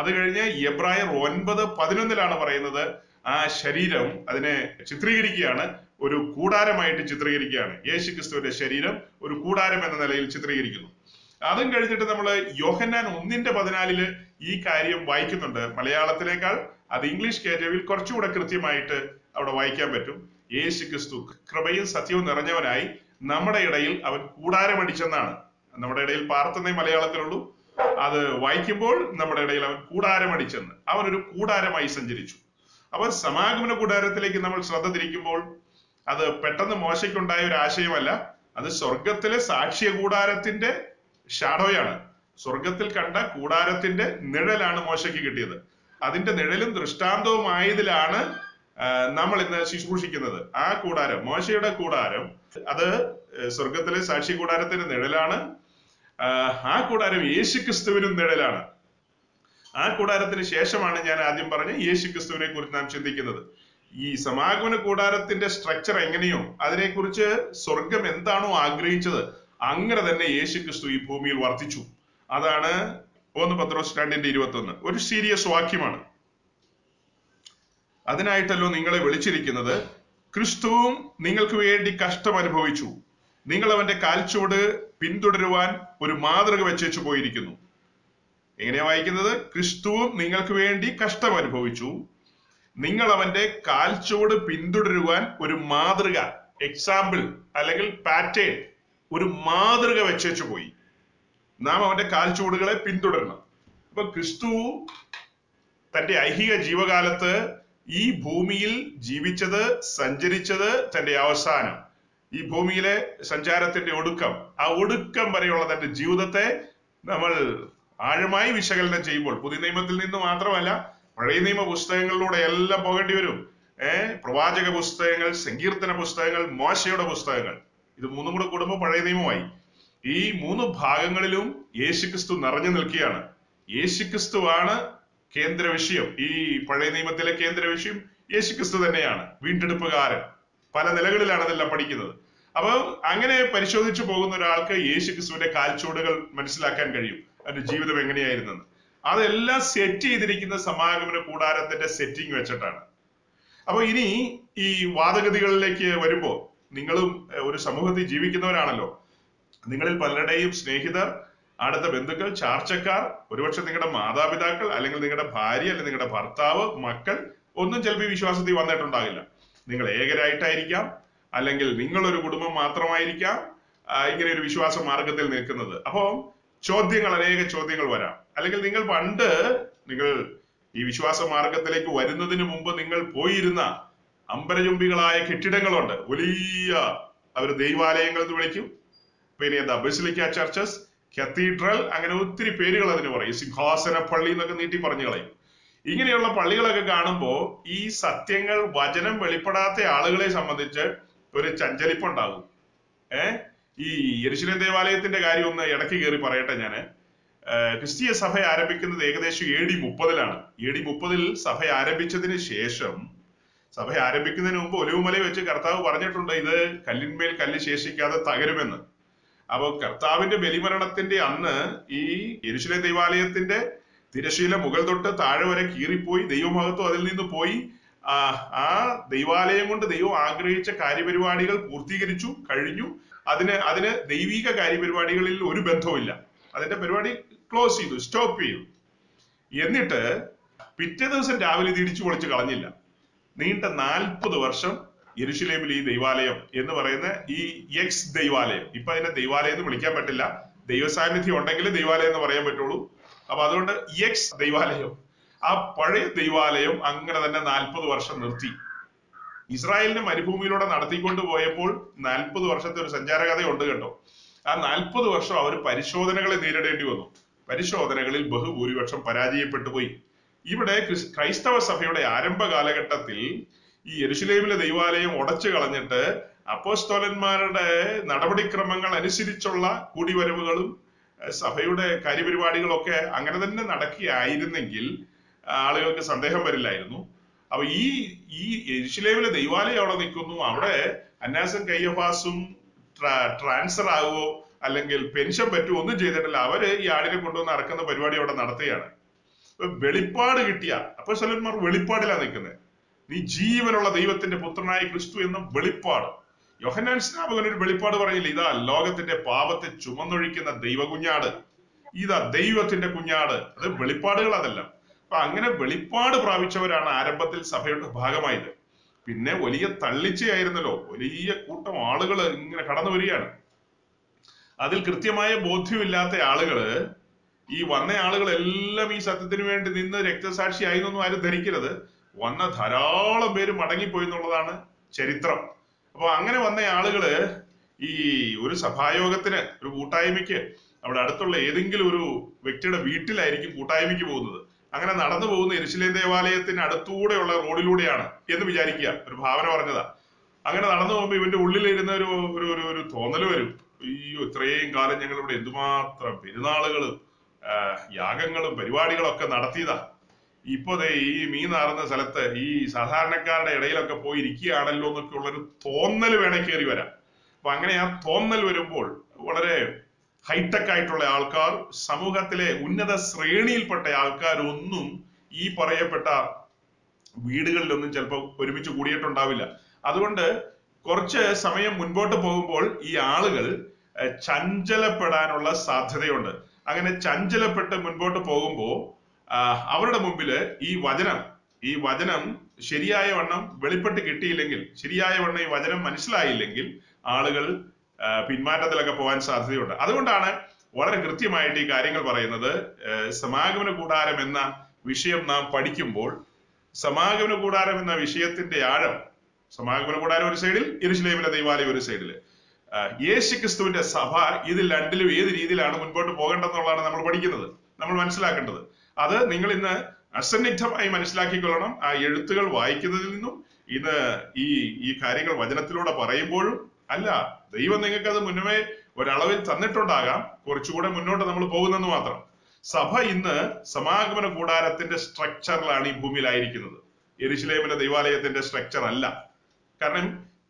അത് കഴിഞ്ഞ് എബ്രായർ ഒൻപത് പതിനൊന്നിലാണ് പറയുന്നത്, ആ ശരീരം അതിനെ ചിത്രീകരിക്കുകയാണ്, ഒരു കൂടാരമായിട്ട് ചിത്രീകരിക്കുകയാണ്. യേശു ക്രിസ്തുവിന്റെ ശരീരം ഒരു കൂടാരം എന്ന നിലയിൽ ചിത്രീകരിക്കുന്നു. അതും കഴിഞ്ഞിട്ട് നമ്മൾ യോഹന്നാൻ ഒന്നിന്റെ പതിനാലില് ഈ കാര്യം വായിക്കുന്നുണ്ട്. മലയാളത്തിനേക്കാൾ അത് ഇംഗ്ലീഷ് കെ ജെ വിയിൽ കുറച്ചുകൂടെ കൃത്യമായിട്ട് അവിടെ വായിക്കാൻ പറ്റും. യേശു ക്രിസ്തു കൃപയും സത്യവും നിറഞ്ഞവനായി നമ്മുടെ ഇടയിൽ അവൻ കൂടാരമടിച്ചെന്നാണ്. നമ്മുടെ ഇടയിൽ പാർത്തുന്നേ മലയാളത്തിലുള്ളൂ. അത് വായിക്കുമ്പോൾ നമ്മുടെ ഇടയിൽ അവൻ കൂടാരമടിച്ചെന്ന്, അവൻ ഒരു കൂടാരമായി സഞ്ചരിച്ചു. അവൻ സമാഗമന കൂടാരത്തിലേക്ക് നമ്മൾ ശ്രദ്ധ തിരിക്കുമ്പോൾ അത് പെട്ടെന്ന് മോശയ്ക്കുണ്ടായ ഒരു ആശയമല്ല, അത് സ്വർഗത്തിലെ സാക്ഷ്യ കൂടാരത്തിന്റെ ഷാഡോയാണ്. സ്വർഗത്തിൽ കണ്ട കൂടാരത്തിന്റെ നിഴലാണ് മോശയ്ക്ക് കിട്ടിയത്. അതിന്റെ നിഴലും ദൃഷ്ടാന്തവുമായതിലാണ് നമ്മൾ ഇന്ന് ശുശ്രൂഷിക്കുന്നത്. ആ കൂടാരം, മോശയുടെ കൂടാരം, അത് സ്വർഗത്തിലെ സാക്ഷി കൂടാരത്തിന്റെ നിഴലാണ്. ആ കൂടാരം യേശുക്രിസ്തുവിന്റെ ഇടയിലാണ്. ആ കൂടാരത്തിന് ശേഷമാണ് ഞാൻ ആദ്യം പറഞ്ഞ യേശുക്രിസ്തുവിനെ കുറിച്ച് നാം ചിന്തിക്കുന്നത്. ഈ സമാഗമന കൂടാരത്തിന്റെ സ്ട്രക്ചർ എങ്ങനെയോ അതിനെക്കുറിച്ച് സ്വർഗം എന്താണോ ആഗ്രഹിച്ചത് അങ്ങനെ തന്നെ യേശുക്രിസ്തു ഈ ഭൂമിയിൽ വർത്തിച്ചു. അതാണ് ഒന്ന് പത്രോസ് രണ്ടിന്റെ ഇരുപത്തി ഒന്ന്. ഒരു സീരിയസ് വാക്യമാണ്. അതിനായിട്ടല്ലോ നിങ്ങളെ വിളിച്ചിരിക്കുന്നത്. ക്രിസ്തുവും നിങ്ങൾക്ക് വേണ്ടി കഷ്ടം അനുഭവിച്ചു, നിങ്ങൾ അവന്റെ കാൽച്ചുവട് പിന്തുടരുവാൻ ഒരു മാതൃക വെച്ചു പോയിരിക്കുന്നു. എങ്ങനെയാ വായിക്കുന്നത്? ക്രിസ്തുവും നിങ്ങൾക്ക് വേണ്ടി കഷ്ടം അനുഭവിച്ചു, നിങ്ങൾ അവന്റെ കാൽച്ചുവട് പിന്തുടരുവാൻ ഒരു മാതൃക, എക്സാമ്പിൾ അല്ലെങ്കിൽ പാറ്റേൺ, ഒരു മാതൃക വെച്ചു പോയി. നാം അവന്റെ കാൽച്ചുവടുകളെ പിന്തുടരണം. അപ്പൊ ക്രിസ്തു തന്റെ ഐഹിക ജീവകാലത്ത് ഈ ഭൂമിയിൽ ജീവിച്ചത്, സഞ്ചരിച്ചത്, തന്റെ അവസാനം ഈ ഭൂമിയിലെ സഞ്ചാരത്തിന്റെ ഒടുക്കം, ആ ഒടുക്കം വരെയുള്ള തന്റെ ജീവിതത്തെ നമ്മൾ ആഴമായി വിശകലനം ചെയ്യുമ്പോൾ പുതിയ നിയമത്തിൽ നിന്ന് മാത്രമല്ല പഴയ നിയമ പുസ്തകങ്ങളിലൂടെ എല്ലാം പോകേണ്ടി വരും. ഏർ പ്രവാചക പുസ്തകങ്ങൾ, സങ്കീർത്തന പുസ്തകങ്ങൾ, മോശയുടെ പുസ്തകങ്ങൾ, ഇത് മൂന്നും കൂടെ കൂടുമ്പോൾ പഴയ നിയമമായി. ഈ മൂന്ന് ഭാഗങ്ങളിലും യേശുക്രിസ്തു നിറഞ്ഞു നിൽക്കുകയാണ്. യേശുക്രിസ്തുവാണ് കേന്ദ്ര വിഷയം. ഈ പഴയ നിയമത്തിലെ കേന്ദ്ര വിഷയം യേശുക്രിസ്തു തന്നെയാണ്, വീണ്ടെടുപ്പുകാരൻ. പല നിലകളിലാണ് അതെല്ലാം പഠിക്കുന്നത്. അപ്പൊ അങ്ങനെ പരിശോധിച്ചു പോകുന്ന ഒരാൾക്ക് യേശുക്രിസ്തുവിന്റെ കാൽച്ചുവടുകൾ മനസ്സിലാക്കാൻ കഴിയും, അവന്റെ ജീവിതം എങ്ങനെയായിരുന്നെന്ന്. അതെല്ലാം സെറ്റ് ചെയ്തിരിക്കുന്ന സമാഗമന കൂടാരത്തിന്റെ സെറ്റിംഗ് വെച്ചിട്ടാണ്. അപ്പൊ ഇനി ഈ വാദഗതികളിലേക്ക് വരുമ്പോ, നിങ്ങളും ഒരു സമൂഹത്തിൽ ജീവിക്കുന്നവരാണല്ലോ. നിങ്ങളിൽ പലരുടെയും സ്നേഹിതർ, അടുത്ത ബന്ധുക്കൾ, ചാർച്ചക്കാർ, ഒരുപക്ഷെ നിങ്ങളുടെ മാതാപിതാക്കൾ, അല്ലെങ്കിൽ നിങ്ങളുടെ ഭാര്യ, അല്ലെങ്കിൽ നിങ്ങളുടെ ഭർത്താവ്, മക്കൾ ഒന്നും ചിലപ്പോൾ വിശ്വാസത്തിൽ വന്നിട്ടുണ്ടാകില്ല. നിങ്ങൾ ഏകരായിട്ടായിരിക്കാം, അല്ലെങ്കിൽ നിങ്ങളൊരു കുടുംബം മാത്രമായിരിക്കാം ഇങ്ങനെ ഒരു വിശ്വാസ മാർഗത്തിൽ നിൽക്കുന്നത്. അപ്പോൾ ചോദ്യങ്ങൾ, അനേക ചോദ്യങ്ങൾ വരാം. അല്ലെങ്കിൽ നിങ്ങൾ പണ്ട് നിങ്ങൾ ഈ വിശ്വാസ മാർഗത്തിലേക്ക് വരുന്നതിന് മുമ്പ് നിങ്ങൾ പോയിരുന്ന അമ്പരചുംബികളായ കെട്ടിടങ്ങളുണ്ട്, വലിയ, അവർ ദൈവാലയങ്ങൾ എന്ന് വിളിക്കും. പിന്നെ എന്താ, ബസിലിക്ക ചർച്ചസ്, കത്തീഡ്രൽ, അങ്ങനെ ഒത്തിരി പേരുകൾ അതിന് പറയും. സിംഹാസന പള്ളി എന്നൊക്കെ നീട്ടി പറഞ്ഞു കളയും. ഇങ്ങനെയുള്ള പള്ളികളൊക്കെ കാണുമ്പോൾ ഈ സത്യങ്ങൾ, വചനം വെളിപ്പെടാത്ത ആളുകളെ സംബന്ധിച്ച് ഒരു ചഞ്ചലിപ്പുണ്ടാകും. ഏഹ് ഈ യെരുശലേം ദേവാലയത്തിന്റെ കാര്യം ഒന്ന് ഇടയ്ക്ക് കയറി പറയട്ടെ. ഞാൻ ക്രിസ്തീയ സഭ ആരംഭിക്കുന്നത് ഏകദേശം എ ഡി മുപ്പതിലാണ്. എ ഡി മുപ്പതിൽ സഭ ആരംഭിച്ചതിന് ശേഷം, സഭ ആരംഭിക്കുന്നതിന് മുമ്പ് ഒലിവുമലയിൽ വെച്ച് കർത്താവ് പറഞ്ഞിട്ടുണ്ട് ഇത് കല്ലിന്മേൽ കല്ല് ശേഷിക്കാതെ തകരുമെന്ന്. അപ്പൊ കർത്താവിന്റെ ബലിമരണത്തിന്റെ അന്ന് ഈ യെരുശലേം ദേവാലയത്തിന്റെ തിരശ്ശീല മുകൾ തൊട്ട് താഴെ വരെ കീറിപ്പോയി, ദൈവമഹത്വം അതിൽ നിന്ന് പോയി. ആ ആ ദൈവാലയം കൊണ്ട് ദൈവം ആഗ്രഹിച്ച കാര്യപരിപാടികൾ പൂർത്തീകരിച്ചു കഴിഞ്ഞു. അതിന് അതിന് ദൈവിക കാര്യപരിപാടികളിൽ ഒരു ബന്ധവുമില്ല. അതിന്റെ പരിപാടി ക്ലോസ് ചെയ്തു, സ്റ്റോപ്പ് ചെയ്തു. എന്നിട്ട് പിറ്റേ ദിവസം രാവിലെ തിരിച്ചു പൊളിച്ച് കളഞ്ഞില്ല. നീണ്ട നാൽപ്പത് വർഷം യെരുശലേമിൽ ഈ ദൈവാലയം എന്ന് പറയുന്ന ഈ എക്സ് ദൈവാലയം, ഇപ്പൊ അതിനെ ദൈവാലയം എന്ന് വിളിക്കാൻ പറ്റില്ല, ദൈവസാന്നിധ്യം ഉണ്ടെങ്കിൽ ദൈവാലയം എന്ന് പറയാൻ പറ്റുള്ളൂ. അപ്പൊ അതുകൊണ്ട് എക്സ് ദൈവാലയം, ആ പഴയ ദൈവാലയം അങ്ങനെ തന്നെ നാൽപ്പത് വർഷം നിർത്തി. ഇസ്രായേലിനെ മരുഭൂമിയിലൂടെ നടത്തിക്കൊണ്ട് പോയപ്പോൾ നാൽപ്പത് വർഷത്തെ ഒരു സഞ്ചാരകഥയുണ്ട് കേട്ടോ. ആ നാൽപ്പത് വർഷം അവർ പരിശോധനകളെ നേരിടേണ്ടി വന്നു. പരിശോധനകളിൽ ബഹുഭൂരിപക്ഷം പരാജയപ്പെട്ടു പോയി. ഇവിടെ ക്രൈസ്തവ സഭയുടെ ആരംഭ കാലഘട്ടത്തിൽ ഈ യെരുശലേമിലെ ദൈവാലയം ഉടച്ചു കളഞ്ഞിട്ട് അപ്പോസ്തോലന്മാരുടെ നടപടിക്രമങ്ങൾ അനുസരിച്ചുള്ള കൂടിവരവുകളും സഭയുടെ കാര്യപരിപാടികളൊക്കെ അങ്ങനെ തന്നെ നടക്കുകയായിരുന്നെങ്കിൽ ആളുകൾക്ക് സന്ദേഹം വരില്ലായിരുന്നു. അപ്പൊ ഈ ഈ യെരുശലേമിലെ ദൈവാലയം അവിടെ നിൽക്കുന്നു. അവിടെ അന്നാസും കയ്യഫാസും ട്രാൻസ്ഫർ ആകുമോ അല്ലെങ്കിൽ പെൻഷൻ പറ്റുമോ ഒന്നും ചെയ്തിട്ടില്ല. അവര് ഈ ആടിനെ കൊണ്ടുവന്ന് അറക്കുന്ന പരിപാടി അവിടെ നടത്തുകയാണ്. വെളിപ്പാട് കിട്ടിയ അപ്പോസ്തലന്മാർ വെളിപ്പാടിലാണ് നിൽക്കുന്നത്. നീ ജീവനുള്ള ദൈവത്തിന്റെ പുത്രനായ ക്രിസ്തു എന്ന വെളിപ്പാട്. യോഹന്നാൻ സ്നാപകൻ ഒരു വെളിപ്പാട് പറഞ്ഞില്ല, ഇതാ ലോകത്തിന്റെ പാപത്തെ ചുമന്നൊഴിക്കുന്ന ദൈവ കുഞ്ഞാട്, ഇതാ ദൈവത്തിന്റെ കുഞ്ഞാട്. അത് വെളിപ്പാടുകൾ അതെല്ലാം. അപ്പൊ അങ്ങനെ വെളിപ്പാട് പ്രാപിച്ചവരാണ് ആരംഭത്തിൽ സഭയുടെ ഭാഗമായത്. പിന്നെ വലിയ തള്ളിച്ചയായിരുന്നല്ലോ, വലിയ കൂട്ടം ആളുകൾ ഇങ്ങനെ കടന്നു വരികയാണ്. അതിൽ കൃത്യമായ ബോധ്യമില്ലാത്ത ആളുകള്, ഈ വന്ന ആളുകളെല്ലാം ഈ സത്യത്തിന് വേണ്ടി നിന്ന് രക്തസാക്ഷിയായി എന്നൊന്നും ആരും ധരിക്കരുത്. വന്ന ധാരാളം പേര് മടങ്ങിപ്പോയി എന്നുള്ളതാണ് ചരിത്രം. അപ്പൊ അങ്ങനെ വന്ന ആളുകള് ഈ ഒരു സഭായോഗത്തിന്, ഒരു കൂട്ടായ്മയ്ക്ക്, അവിടെ അടുത്തുള്ള ഏതെങ്കിലും ഒരു വ്യക്തിയുടെ വീട്ടിലായിരിക്കും കൂട്ടായ്മയ്ക്ക് പോകുന്നത്. അങ്ങനെ നടന്നു പോകുന്ന യെരുശലേം ദേവാലയത്തിന് അടുത്തൂടെയുള്ള റോഡിലൂടെയാണ് എന്ന് വിചാരിക്കുക, ഒരു ഭാവന പറഞ്ഞതാ. അങ്ങനെ നടന്നു പോകുമ്പോൾ ഇവന്റെ ഉള്ളിലിരുന്ന ഒരു ഒരു ഒരു തോന്നൽ വരും, അയ്യോ, ഇത്രയും കാലം ഞങ്ങൾ ഇവിടെ എന്തുമാത്രം പെരുന്നാളുകളും യാഗങ്ങളും പരിപാടികളൊക്കെ നടത്തിയതാ. ഇപ്പൊ ഈ മീൻ നാറുന്ന സ്ഥലത്ത് ഈ സാധാരണക്കാരുടെ ഇടയിലൊക്കെ പോയി ഇരിക്കുകയാണല്ലോ എന്നൊക്കെ ഉള്ളൊരു തോന്നൽ വേണേൽ കയറി വരാം. അപ്പൊ അങ്ങനെ ആ തോന്നൽ വരുമ്പോൾ വളരെ ഹൈടെക് ആയിട്ടുള്ള ആൾക്കാർ, സമൂഹത്തിലെ ഉന്നത ശ്രേണിയിൽപ്പെട്ട ആൾക്കാരൊന്നും ഈ പറയപ്പെട്ട വീടുകളിലൊന്നും ചിലപ്പോൾ ഒരുമിച്ച് കൂടിയിട്ടുണ്ടാവില്ല. അതുകൊണ്ട് കുറച്ച് സമയം മുൻപോട്ട് പോകുമ്പോൾ ഈ ആളുകൾ ചഞ്ചലപ്പെടാനുള്ള സാധ്യതയുണ്ട്. അങ്ങനെ ചഞ്ചലപ്പെട്ട് മുൻപോട്ട് പോകുമ്പോൾ അവരുടെ മുമ്പില് ഈ വചനം ഈ വചനം ശരിയായ വണ്ണം വെളിപ്പെട്ട് കിട്ടിയില്ലെങ്കിൽ, ശരിയായ വണ്ണം ഈ വചനം മനസ്സിലായില്ലെങ്കിൽ ആളുകൾ പിന്മാറ്റത്തിലൊക്കെ പോകാൻ സാധ്യതയുണ്ട്. അതുകൊണ്ടാണ് വളരെ കൃത്യമായിട്ട് ഈ കാര്യങ്ങൾ പറയുന്നത്. സമാഗമന കൂടാരം എന്ന വിഷയം നാം പഠിക്കുമ്പോൾ സമാഗമന കൂടാരം എന്ന വിഷയത്തിന്റെ ആഴം, സമാഗമന കൂടാരം ഒരു സൈഡിൽ, യെരുശലേമിലെ ദൈവാലയം ഒരു സൈഡില്, യേശുക്രിസ്തുവിന്റെ സഭ, ഇതിൽ രണ്ടിലും ഏത് രീതിയിലാണ് മുൻപോട്ട് പോകേണ്ടതെന്നുള്ളതാണ് നമ്മൾ പഠിക്കുന്നത്, നമ്മൾ മനസ്സിലാക്കേണ്ടത്. അത് നിങ്ങൾ ഇന്ന് അസന്നിഗ്ധമായി മനസ്സിലാക്കിക്കൊള്ളണം. ആ എഴുത്തുകൾ വായിക്കുന്നതിൽ നിന്നും ഇന്ന് ഈ ഈ കാര്യങ്ങൾ വചനത്തിലൂടെ പറയുമ്പോഴും അല്ല, ദൈവം നിങ്ങൾക്ക് അത് മുന്നമേ ഒരളവിൽ തന്നിട്ടുണ്ടാകാം, കുറച്ചുകൂടെ മുന്നോട്ട് നമ്മൾ പോകുന്നെന്ന് മാത്രം. സഭ ഇന്ന് സമാഗമന കൂടാരത്തിന്റെ സ്ട്രക്ചറിലാണ് ഈ ഭൂമിയിലായിരിക്കുന്നത്, യെരുശലേമിലെ ദൈവാലയത്തിന്റെ സ്ട്രക്ചർ അല്ല. കാരണം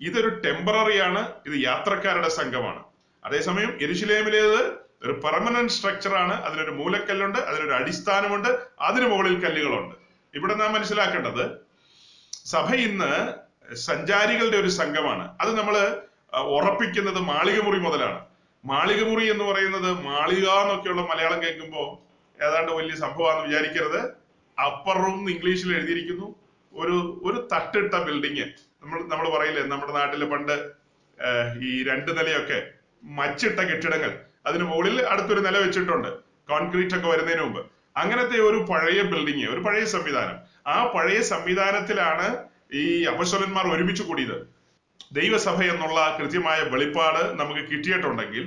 ഇതൊരു ടെമ്പററിയാണ്, ഇത് യാത്രക്കാരുടെ സംഘമാണ്. അതേസമയം യെരുശലേമിലേത് ഒരു പെർമനന്റ് സ്ട്രക്ചറാണ്. അതിനൊരു മൂലക്കല്ലുണ്ട്, അതിനൊരു അടിസ്ഥാനമുണ്ട്, അതിനു മുകളിൽ കല്ലുകളുണ്ട്. ഇവിടെ നാം മനസ്സിലാക്കേണ്ടത് സഭ ഇന്ന് സഞ്ചാരികളുടെ ഒരു സംഘമാണ്. അത് നമ്മൾ ഉറപ്പിക്കുന്നത് മാളികമുറി മുതലാണ്. മാളികമുറി എന്ന് പറയുന്നത് മാളിക എന്നൊക്കെയുള്ള മലയാളം കേൾക്കുമ്പോൾ ഏതാണ്ട് വലിയ സംഭവമാണെന്ന് വിചാരിക്കരുത്. അപ്പർ റൂം എന്ന് ഇംഗ്ലീഷിൽ എഴുതിയിരിക്കുന്നു. ഒരു ഒരു തട്ടിട്ട ബിൽഡിങ്, നമ്മൾ നമ്മൾ പറയില്ലേ നമ്മുടെ നാട്ടില് പണ്ട് ഈ രണ്ട് നിലയൊക്കെ മച്ചിട്ട കെട്ടിടങ്ങൾ, അതിന് മുകളിൽ അടുത്തൊരു നില വെച്ചിട്ടുണ്ട് കോൺക്രീറ്റ് ഒക്കെ വരുന്നതിന് മുമ്പ്. അങ്ങനത്തെ ഒരു പഴയ ബിൽഡിങ്, ഒരു പഴയ സംവിധാനം. ആ പഴയ സംവിധാനത്തിലാണ് ഈ അപ്പോസ്തലന്മാർ ഒരുമിച്ച് കൂടിയത്. ദൈവസഭ എന്നുള്ള കൃത്യമായ വെളിപ്പാട് നമുക്ക് കിട്ടിയിട്ടുണ്ടെങ്കിൽ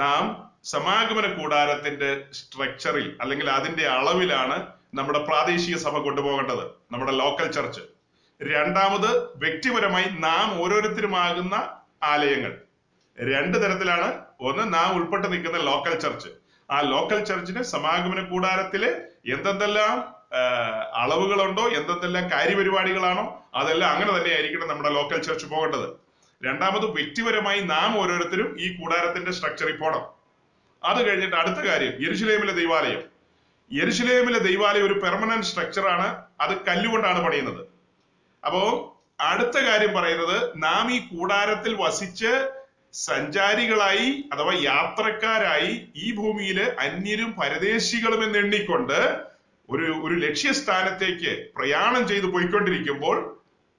നാം സമാഗമന കൂടാരത്തിന്റെ സ്ട്രക്ചറിൽ അല്ലെങ്കിൽ അതിന്റെ അളവിലാണ് നമ്മുടെ പ്രാദേശിക സഭ കൊണ്ടുപോകേണ്ടത്, നമ്മുടെ ലോക്കൽ ചർച്ച്. രണ്ടാമത്, വ്യക്തിപരമായി നാം ഓരോരുത്തരുമാകുന്ന ആലയങ്ങൾ രണ്ട് തരത്തിലാണ്. ഒന്ന്, നാം ഉൾപ്പെട്ട് നിൽക്കുന്ന ലോക്കൽ ചർച്ച്. ആ ലോക്കൽ ചർച്ചിന് സമാഗമന കൂടാരത്തിലെ എന്തെന്തെല്ലാം അളവുകളുണ്ടോ, എന്തെന്തെല്ലാം കാര്യപരിപാടികളാണോ, അതെല്ലാം അങ്ങനെ തന്നെ ആയിരിക്കണം നമ്മുടെ ലോക്കൽ ചർച്ച് പോകേണ്ടത്. രണ്ടാമത്, വ്യക്തിപരമായി നാം ഓരോരുത്തരും ഈ കൂടാരത്തിന്റെ സ്ട്രക്ചറിൽ പോകണം. അത് കഴിഞ്ഞിട്ട് അടുത്ത കാര്യം, യെരുശലേമിലെ ദൈവാലയം. യെരുശലേമിലെ ദൈവാലയം ഒരു പെർമനന്റ് സ്ട്രക്ചറാണ്. അത് കല്ലുകൊണ്ടാണ് പണിയുന്നത്. അപ്പോ അടുത്ത കാര്യം പറയുന്നത്, നാം ഈ കൂടാരത്തിൽ വസിച്ച് സഞ്ചാരികളായി അഥവാ യാത്രക്കാരായി ഈ ഭൂമിയില് അന്യരും പരദേശികളും എന്ന് എണ്ണിക്കൊണ്ട് ഒരു ഒരു ലക്ഷ്യസ്ഥാനത്തേക്ക് പ്രയാണം ചെയ്ത് പോയിക്കൊണ്ടിരിക്കുമ്പോൾ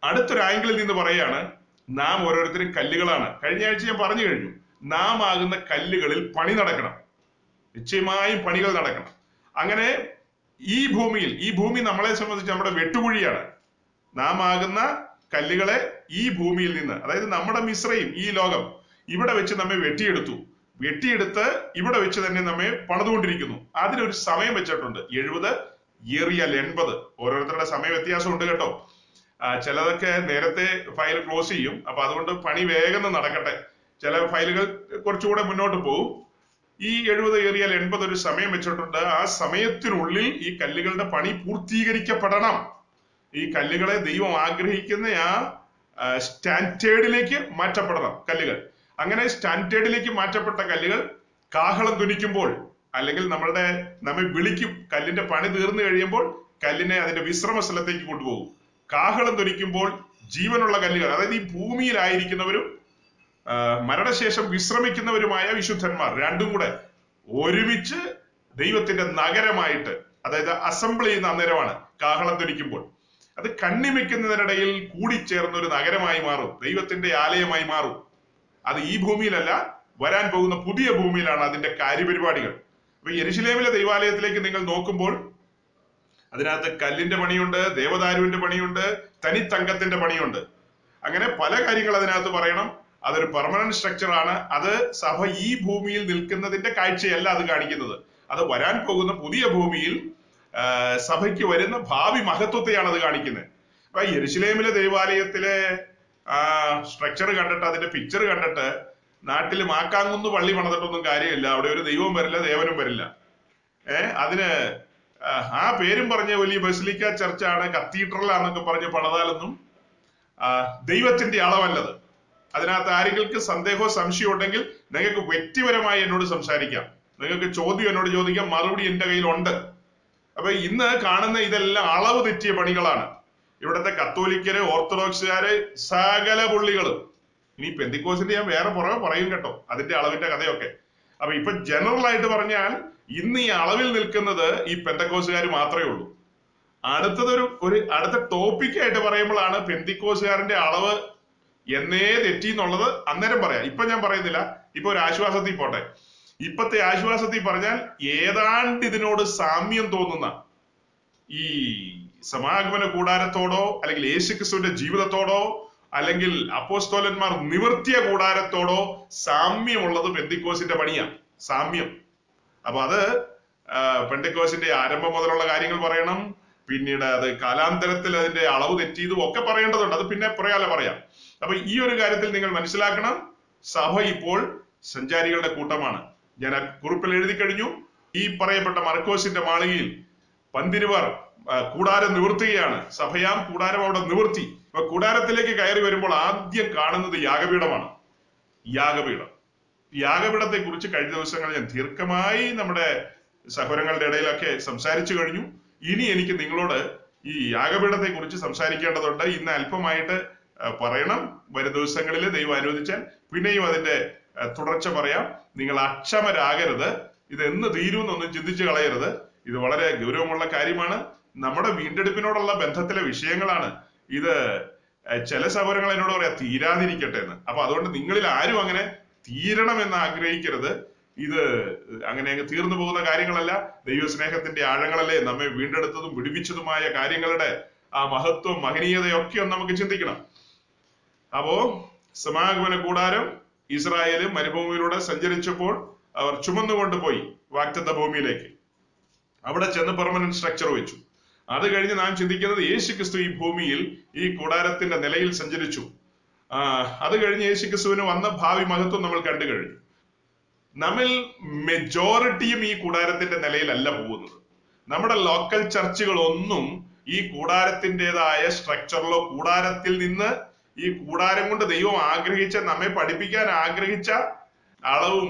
അടുത്തൊരു ആംഗിളിൽ നിന്ന് പറയാണ് നാം ഓരോരുത്തരും കല്ലുകളാണ്. കഴിഞ്ഞ ആഴ്ച ഞാൻ പറഞ്ഞു കഴിഞ്ഞു, നാം ആകുന്ന കല്ലുകളിൽ പണി നടക്കണം, നിശ്ചയമായും പണികൾ നടക്കണം. അങ്ങനെ ഈ ഭൂമിയിൽ, ഈ ഭൂമി നമ്മളെ സംബന്ധിച്ച് നമ്മുടെ വെട്ടുകുഴിയാണ്. നാം ആകുന്ന കല്ലുകളെ ഈ ഭൂമിയിൽ നിന്ന്, അതായത് നമ്മുടെ മിശ്രയും ഈ ലോകം, ഇവിടെ വെച്ച് നമ്മെ വെട്ടിയെടുത്തു. വെട്ടിയെടുത്ത് ഇവിടെ വെച്ച് തന്നെ നമ്മെ പണിതുകൊണ്ടിരിക്കുന്നു. അതിനൊരു സമയം വെച്ചിട്ടുണ്ട്, എഴുപത് ഏറിയാൽ എൺപത്. ഓരോരുത്തരുടെ സമയ വ്യത്യാസം ഉണ്ട് കേട്ടോ. ചിലതൊക്കെ നേരത്തെ ഫയൽ ക്ലോസ് ചെയ്യും, അപ്പൊ അതുകൊണ്ട് പണി വേഗം നടക്കട്ടെ. ചില ഫയലുകൾ കുറച്ചുകൂടെ മുന്നോട്ട് പോകും. ഈ എഴുപത് ഏറിയാൽ എൺപത് ഒരു സമയം വെച്ചിട്ടുണ്ട്. ആ സമയത്തിനുള്ളിൽ ഈ കല്ലുകളുടെ പണി പൂർത്തീകരിക്കപ്പെടണം. ഈ കല്ലുകളെ ദൈവം ആഗ്രഹിക്കുന്ന ആ സ്റ്റാൻഡേർഡിലേക്ക് മാറ്റപ്പെടണം കല്ലുകൾ. അങ്ങനെ സ്റ്റാൻഡേർഡിലേക്ക് മാറ്റപ്പെട്ട കല്ലുകൾ കാഹളം ധ്വനിക്കുമ്പോൾ, അല്ലെങ്കിൽ നമ്മളുടെ നമ്മെ വിളിക്കും. കല്ലിന്റെ പണി തീർന്നു കഴിയുമ്പോൾ കല്ലിനെ അതിന്റെ വിശ്രമ സ്ഥലത്തേക്ക് കൊണ്ടുപോകും. കാഹളം ധ്വനിക്കുമ്പോൾ ജീവനുള്ള കല്ലുകൾ, അതായത് ഈ ഭൂമിയിലായിരിക്കുന്നവരും മരണശേഷം വിശ്രമിക്കുന്നവരുമായ വിശുദ്ധന്മാർ രണ്ടും കൂടെ ഒരുമിച്ച് ദൈവത്തിന്റെ നഗരമായിട്ട്, അതായത് അസംബിൾ ചെയ്യുന്ന അന്നേരമാണ് കാഹളം ധ്വനിക്കുമ്പോൾ. അത് കണ്ണിമിക്കുന്നതിനിടയിൽ കൂടിച്ചേർന്ന ഒരു നഗരമായി മാറും, ദൈവത്തിന്റെ ആലയമായി മാറും. അത് ഈ ഭൂമിയിലല്ല, വരാൻ പോകുന്ന പുതിയ ഭൂമിയിലാണ് അതിന്റെ കാര്യപരിപാടികൾ. അപ്പൊ യെരുശലേമിലെ ദൈവാലയത്തിലേക്ക് നിങ്ങൾ നോക്കുമ്പോൾ അതിനകത്ത് കല്ലിന്റെ പണിയുണ്ട്, ദേവദാരുവിന്റെ പണിയുണ്ട്, തനി തങ്കത്തിന്റെ പണിയുണ്ട്. അങ്ങനെ പല കാര്യങ്ങൾ അതിനകത്ത് പറയണം. അതൊരു പെർമനന്റ് സ്ട്രക്ചറാണ്. അത് സഭ ഈ ഭൂമിയിൽ നിൽക്കുന്നതിന്റെ കാഴ്ചയല്ല അത് കാണിക്കുന്നത്. അത് വരാൻ പോകുന്ന പുതിയ ഭൂമിയിൽ സഭയ്ക്ക് വരുന്ന ഭാവി മഹത്വത്തെയാണ് അത് കാണിക്കുന്നത്. അപ്പൊ യെരുശലേമിലെ ദൈവാലയത്തിലെ ആ സ്ട്രക്ചർ കണ്ടിട്ട്, അതിന്റെ പിക്ചർ കണ്ടിട്ട് നാട്ടിൽ മാക്കാങ്കുന്ന് പള്ളി പണിതിട്ടൊന്നും കാര്യമില്ല. അവിടെ ഒരു ദൈവം വരില്ല, ദേവനും വരില്ല. ഏഹ് അതിന് ആ പേരും പറഞ്ഞ വലിയ ബസിലിക്ക ചർച്ചാണ്, കത്തീഡ്രലാന്നൊക്കെ പറഞ്ഞ് പണിതാലൊന്നും ദൈവത്തിന്റെ അളവല്ലത്. അതിനകത്ത് ആരെങ്കിലും സന്ദേഹമോ സംശയം ഉണ്ടെങ്കിൽ നിങ്ങൾക്ക് വ്യക്തിപരമായി എന്നോട് സംസാരിക്കാം, നിങ്ങൾക്ക് ചോദ്യം എന്നോട് ചോദിക്കാം, മറുപടി എൻ്റെ കയ്യിലുണ്ട്. അപ്പൊ ഇന്ന് കാണുന്ന ഇതെല്ലാം അളവ് തെറ്റിയ പണികളാണ്. ഇവിടുത്തെ കത്തോലിക്കര്, ഓർത്തഡോക്സുകാര്, സകല പുള്ളികളും. ഇനി പെന്തിക്കോസിന്റെ ഞാൻ വേറെ പുറമെ പറയും കേട്ടോ, അതിന്റെ അളവിന്റെ കഥയൊക്കെ. അപ്പൊ ഇപ്പൊ ജനറൽ ആയിട്ട് പറഞ്ഞാൽ ഇന്ന് ഈ അളവിൽ നിൽക്കുന്നത് ഈ പെന്തക്കോസുകാർ മാത്രമേ ഉള്ളൂ. അടുത്തതൊരു ഒരു അടുത്ത ടോപ്പിക്കായിട്ട് പറയുമ്പോഴാണ് പെന്തിക്കോസുകാരന്റെ അളവ് എന്നേ തെറ്റി എന്നുള്ളത് അന്നേരം പറയാം. ഇപ്പൊ ഞാൻ പറയുന്നില്ല, ഇപ്പൊ ഒരു ആശ്വാസത്തിൽ പോട്ടെ. ഇപ്പത്തെ ആശ്വാസത്തിൽ പറഞ്ഞാൽ ഏതാണ്ട് ഇതിനോട് സാമ്യം തോന്നുന്ന ഈ സമാഗമന കൂടാരത്തോടോ അല്ലെങ്കിൽ യേശുക്രിസ്തുവിന്റെ ജീവിതത്തോടോ അല്ലെങ്കിൽ അപ്പോസ്തോലന്മാർ നിവർത്തിയ കൂടാരത്തോടോ സാമ്യമുള്ളത് പെന്തിക്കോസിന്റെ പണിയാണ്, സാമ്യം. അപ്പൊ അത് പെന്തിക്കോസിന്റെ ആരംഭം മുതലുള്ള കാര്യങ്ങൾ പറയണം, പിന്നീട് അത് കാലാന്തരത്തിൽ അതിന്റെ അളവ് തെറ്റിയതും ഒക്കെ പറയേണ്ടതുണ്ട്. അത് പിന്നെ പറയാലോ, പറയാം. അപ്പൊ ഈ ഒരു കാര്യത്തിൽ നിങ്ങൾ മനസ്സിലാക്കണം, സഭ ഇപ്പോൾ സഞ്ചാരികളുടെ കൂട്ടമാണ്. ഞാൻ ആ കുറിപ്പിൽ എഴുതി കഴിഞ്ഞു, ഈ പറയപ്പെട്ട മർക്കോസിന്റെ മാളികയിൽ പന്തിരുവർ കൂടാരം നിവർത്തുകയാണ്, സഭയാം കൂടാരം അവിടെ നിവർത്തി. അപ്പൊ കൂടാരത്തിലേക്ക് കയറി വരുമ്പോൾ ആദ്യം കാണുന്നത് യാഗപീഠമാണ്. യാഗപീഠം യാഗപീഠത്തെ കുറിച്ച് കഴിഞ്ഞ ദിവസങ്ങൾ ഞാൻ ദീർഘമായി നമ്മുടെ സഹോദരങ്ങളുടെ ഇടയിലൊക്കെ സംസാരിച്ചു കഴിഞ്ഞു. ഇനി എനിക്ക് നിങ്ങളോട് ഈ യാഗപീഠത്തെ കുറിച്ച് സംസാരിക്കേണ്ടതുണ്ട്. ഇന്ന് അല്പമായിട്ട് പറയണം, വരും ദിവസങ്ങളിൽ ദൈവം അനുവദിച്ചാൽ പിന്നെയും അതിന്റെ തുടർച്ച പറയാം. നിങ്ങൾ അക്ഷമരാകരുത്, ഇത് എന്ന് തീരുമെന്നൊന്നും ചിന്തിച്ചു കളയരുത്. ഇത് വളരെ ഗൗരവമുള്ള കാര്യമാണ്, നമ്മുടെ വീണ്ടെടുപ്പിനോടുള്ള ബന്ധത്തിലെ വിഷയങ്ങളാണ് ഇത്. ചില സഹോദരങ്ങൾ എന്നോട് പറയാ തീരാതിരിക്കട്ടെ എന്ന്. അപ്പൊ അതുകൊണ്ട് നിങ്ങളിൽ ആരും അങ്ങനെ തീരണമെന്ന് ആഗ്രഹിക്കരുത്. ഇത് അങ്ങനെ അങ്ങ് തീർന്നു പോകുന്ന കാര്യങ്ങളല്ല. ദൈവസ്നേഹത്തിന്റെ ആഴങ്ങളല്ലേ നമ്മെ വീണ്ടെടുത്തതും വിടുവിച്ചതുമായ കാര്യങ്ങളുടെ ആ മഹത്വം, മഹനീയതയൊക്കെ ഒന്ന് നമുക്ക് ചിന്തിക്കണം. അപ്പോ സമാഗമന കൂടാരം ഇസ്രായേല് മരുഭൂമിയിലൂടെ സഞ്ചരിച്ചപ്പോൾ അവർ ചുമന്നുകൊണ്ട് പോയി വാഗ്ദത്ത ഭൂമിയിലേക്ക്. അവിടെ ചെന്ന് പെർമനന്റ് സ്ട്രക്ചർ വെച്ചു. അത് കഴിഞ്ഞ് നാം ചിന്തിക്കുന്നത് യേശു ക്രിസ്തു ഈ ഭൂമിയിൽ ഈ കൂടാരത്തിന്റെ നിലയിൽ സഞ്ചരിച്ചു. ആ അത് കഴിഞ്ഞ് യേശു ക്രിസ്തുവിന് വന്ന ഭാവി മഹത്വം നമ്മൾ കണ്ടു കഴിഞ്ഞു. നമ്മിൽ മെജോറിറ്റിയും ഈ കൂടാരത്തിന്റെ നിലയിലല്ല പോകുന്നത്. നമ്മുടെ ലോക്കൽ ചർച്ചുകളൊന്നും ഈ കൂടാരത്തിൻ്റെതായ സ്ട്രക്ചറിലോ കൂടാരത്തിൽ നിന്ന് ഈ കൂടാരം കൊണ്ട് ദൈവം ആഗ്രഹിച്ച, നമ്മെ പഠിപ്പിക്കാൻ ആഗ്രഹിച്ച അളവും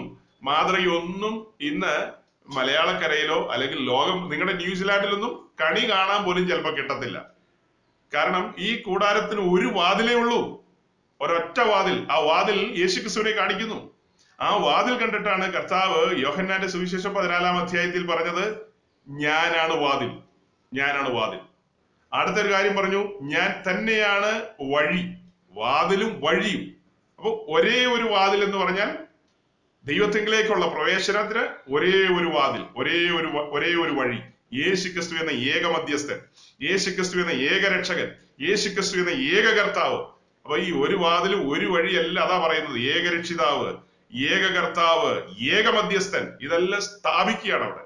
മാതൃകയൊന്നും ഇന്ന് മലയാളക്കരയിലോ അല്ലെങ്കിൽ ലോകം നിങ്ങളുടെ ന്യൂസിലാൻഡിലൊന്നും കണി കാണാൻ പോലും ചിലപ്പോൾ കിട്ടത്തില്ല. കാരണം ഈ കൂടാരത്തിന് ഒരു വാതിലേ ഉള്ളൂ, ഒരൊറ്റ വാതിൽ. ആ വാതിൽ യേശുക്രിസ്തുവിനെ കാണിക്കുന്നു. ആ വാതിൽ കണ്ടിട്ടാണ് കർത്താവ് യോഹന്നാന്റെ സുവിശേഷം പതിനാലാം അധ്യായത്തിൽ പറഞ്ഞത്, ഞാനാണ് വാതിൽ, ഞാനാണ് വാതിൽ. അടുത്തൊരു കാര്യം പറഞ്ഞു, ഞാൻ തന്നെയാണ് വഴി, വാതിലും വഴിയും. അപ്പൊ ഒരേ ഒരു വാതിൽ എന്ന് പറഞ്ഞാൽ ദൈവത്തിങ്കിലേക്കുള്ള പ്രവേശനത്തിന് ഒരേ ഒരു വാതിൽ, ഒരേ ഒരു ഒരേ ഒരു വഴി, യേശുക്രിസ്തു എന്ന ഏക മധ്യസ്ഥൻ, യേശുക്രിസ്തു എന്ന ഏക രക്ഷകൻ, യേശുക്രിസ്തു എന്ന ഏക കർത്താവ്. അപ്പൊ ഈ ഒരു വാതിലും ഒരു വഴിയല്ല, അതാ പറയുന്നത് ഏകരക്ഷിതാവ്, ഏക കർത്താവ്, ഏക മധ്യസ്ഥൻ, ഇതെല്ലാം സ്ഥാപിക്കുകയാണ് അവിടെ.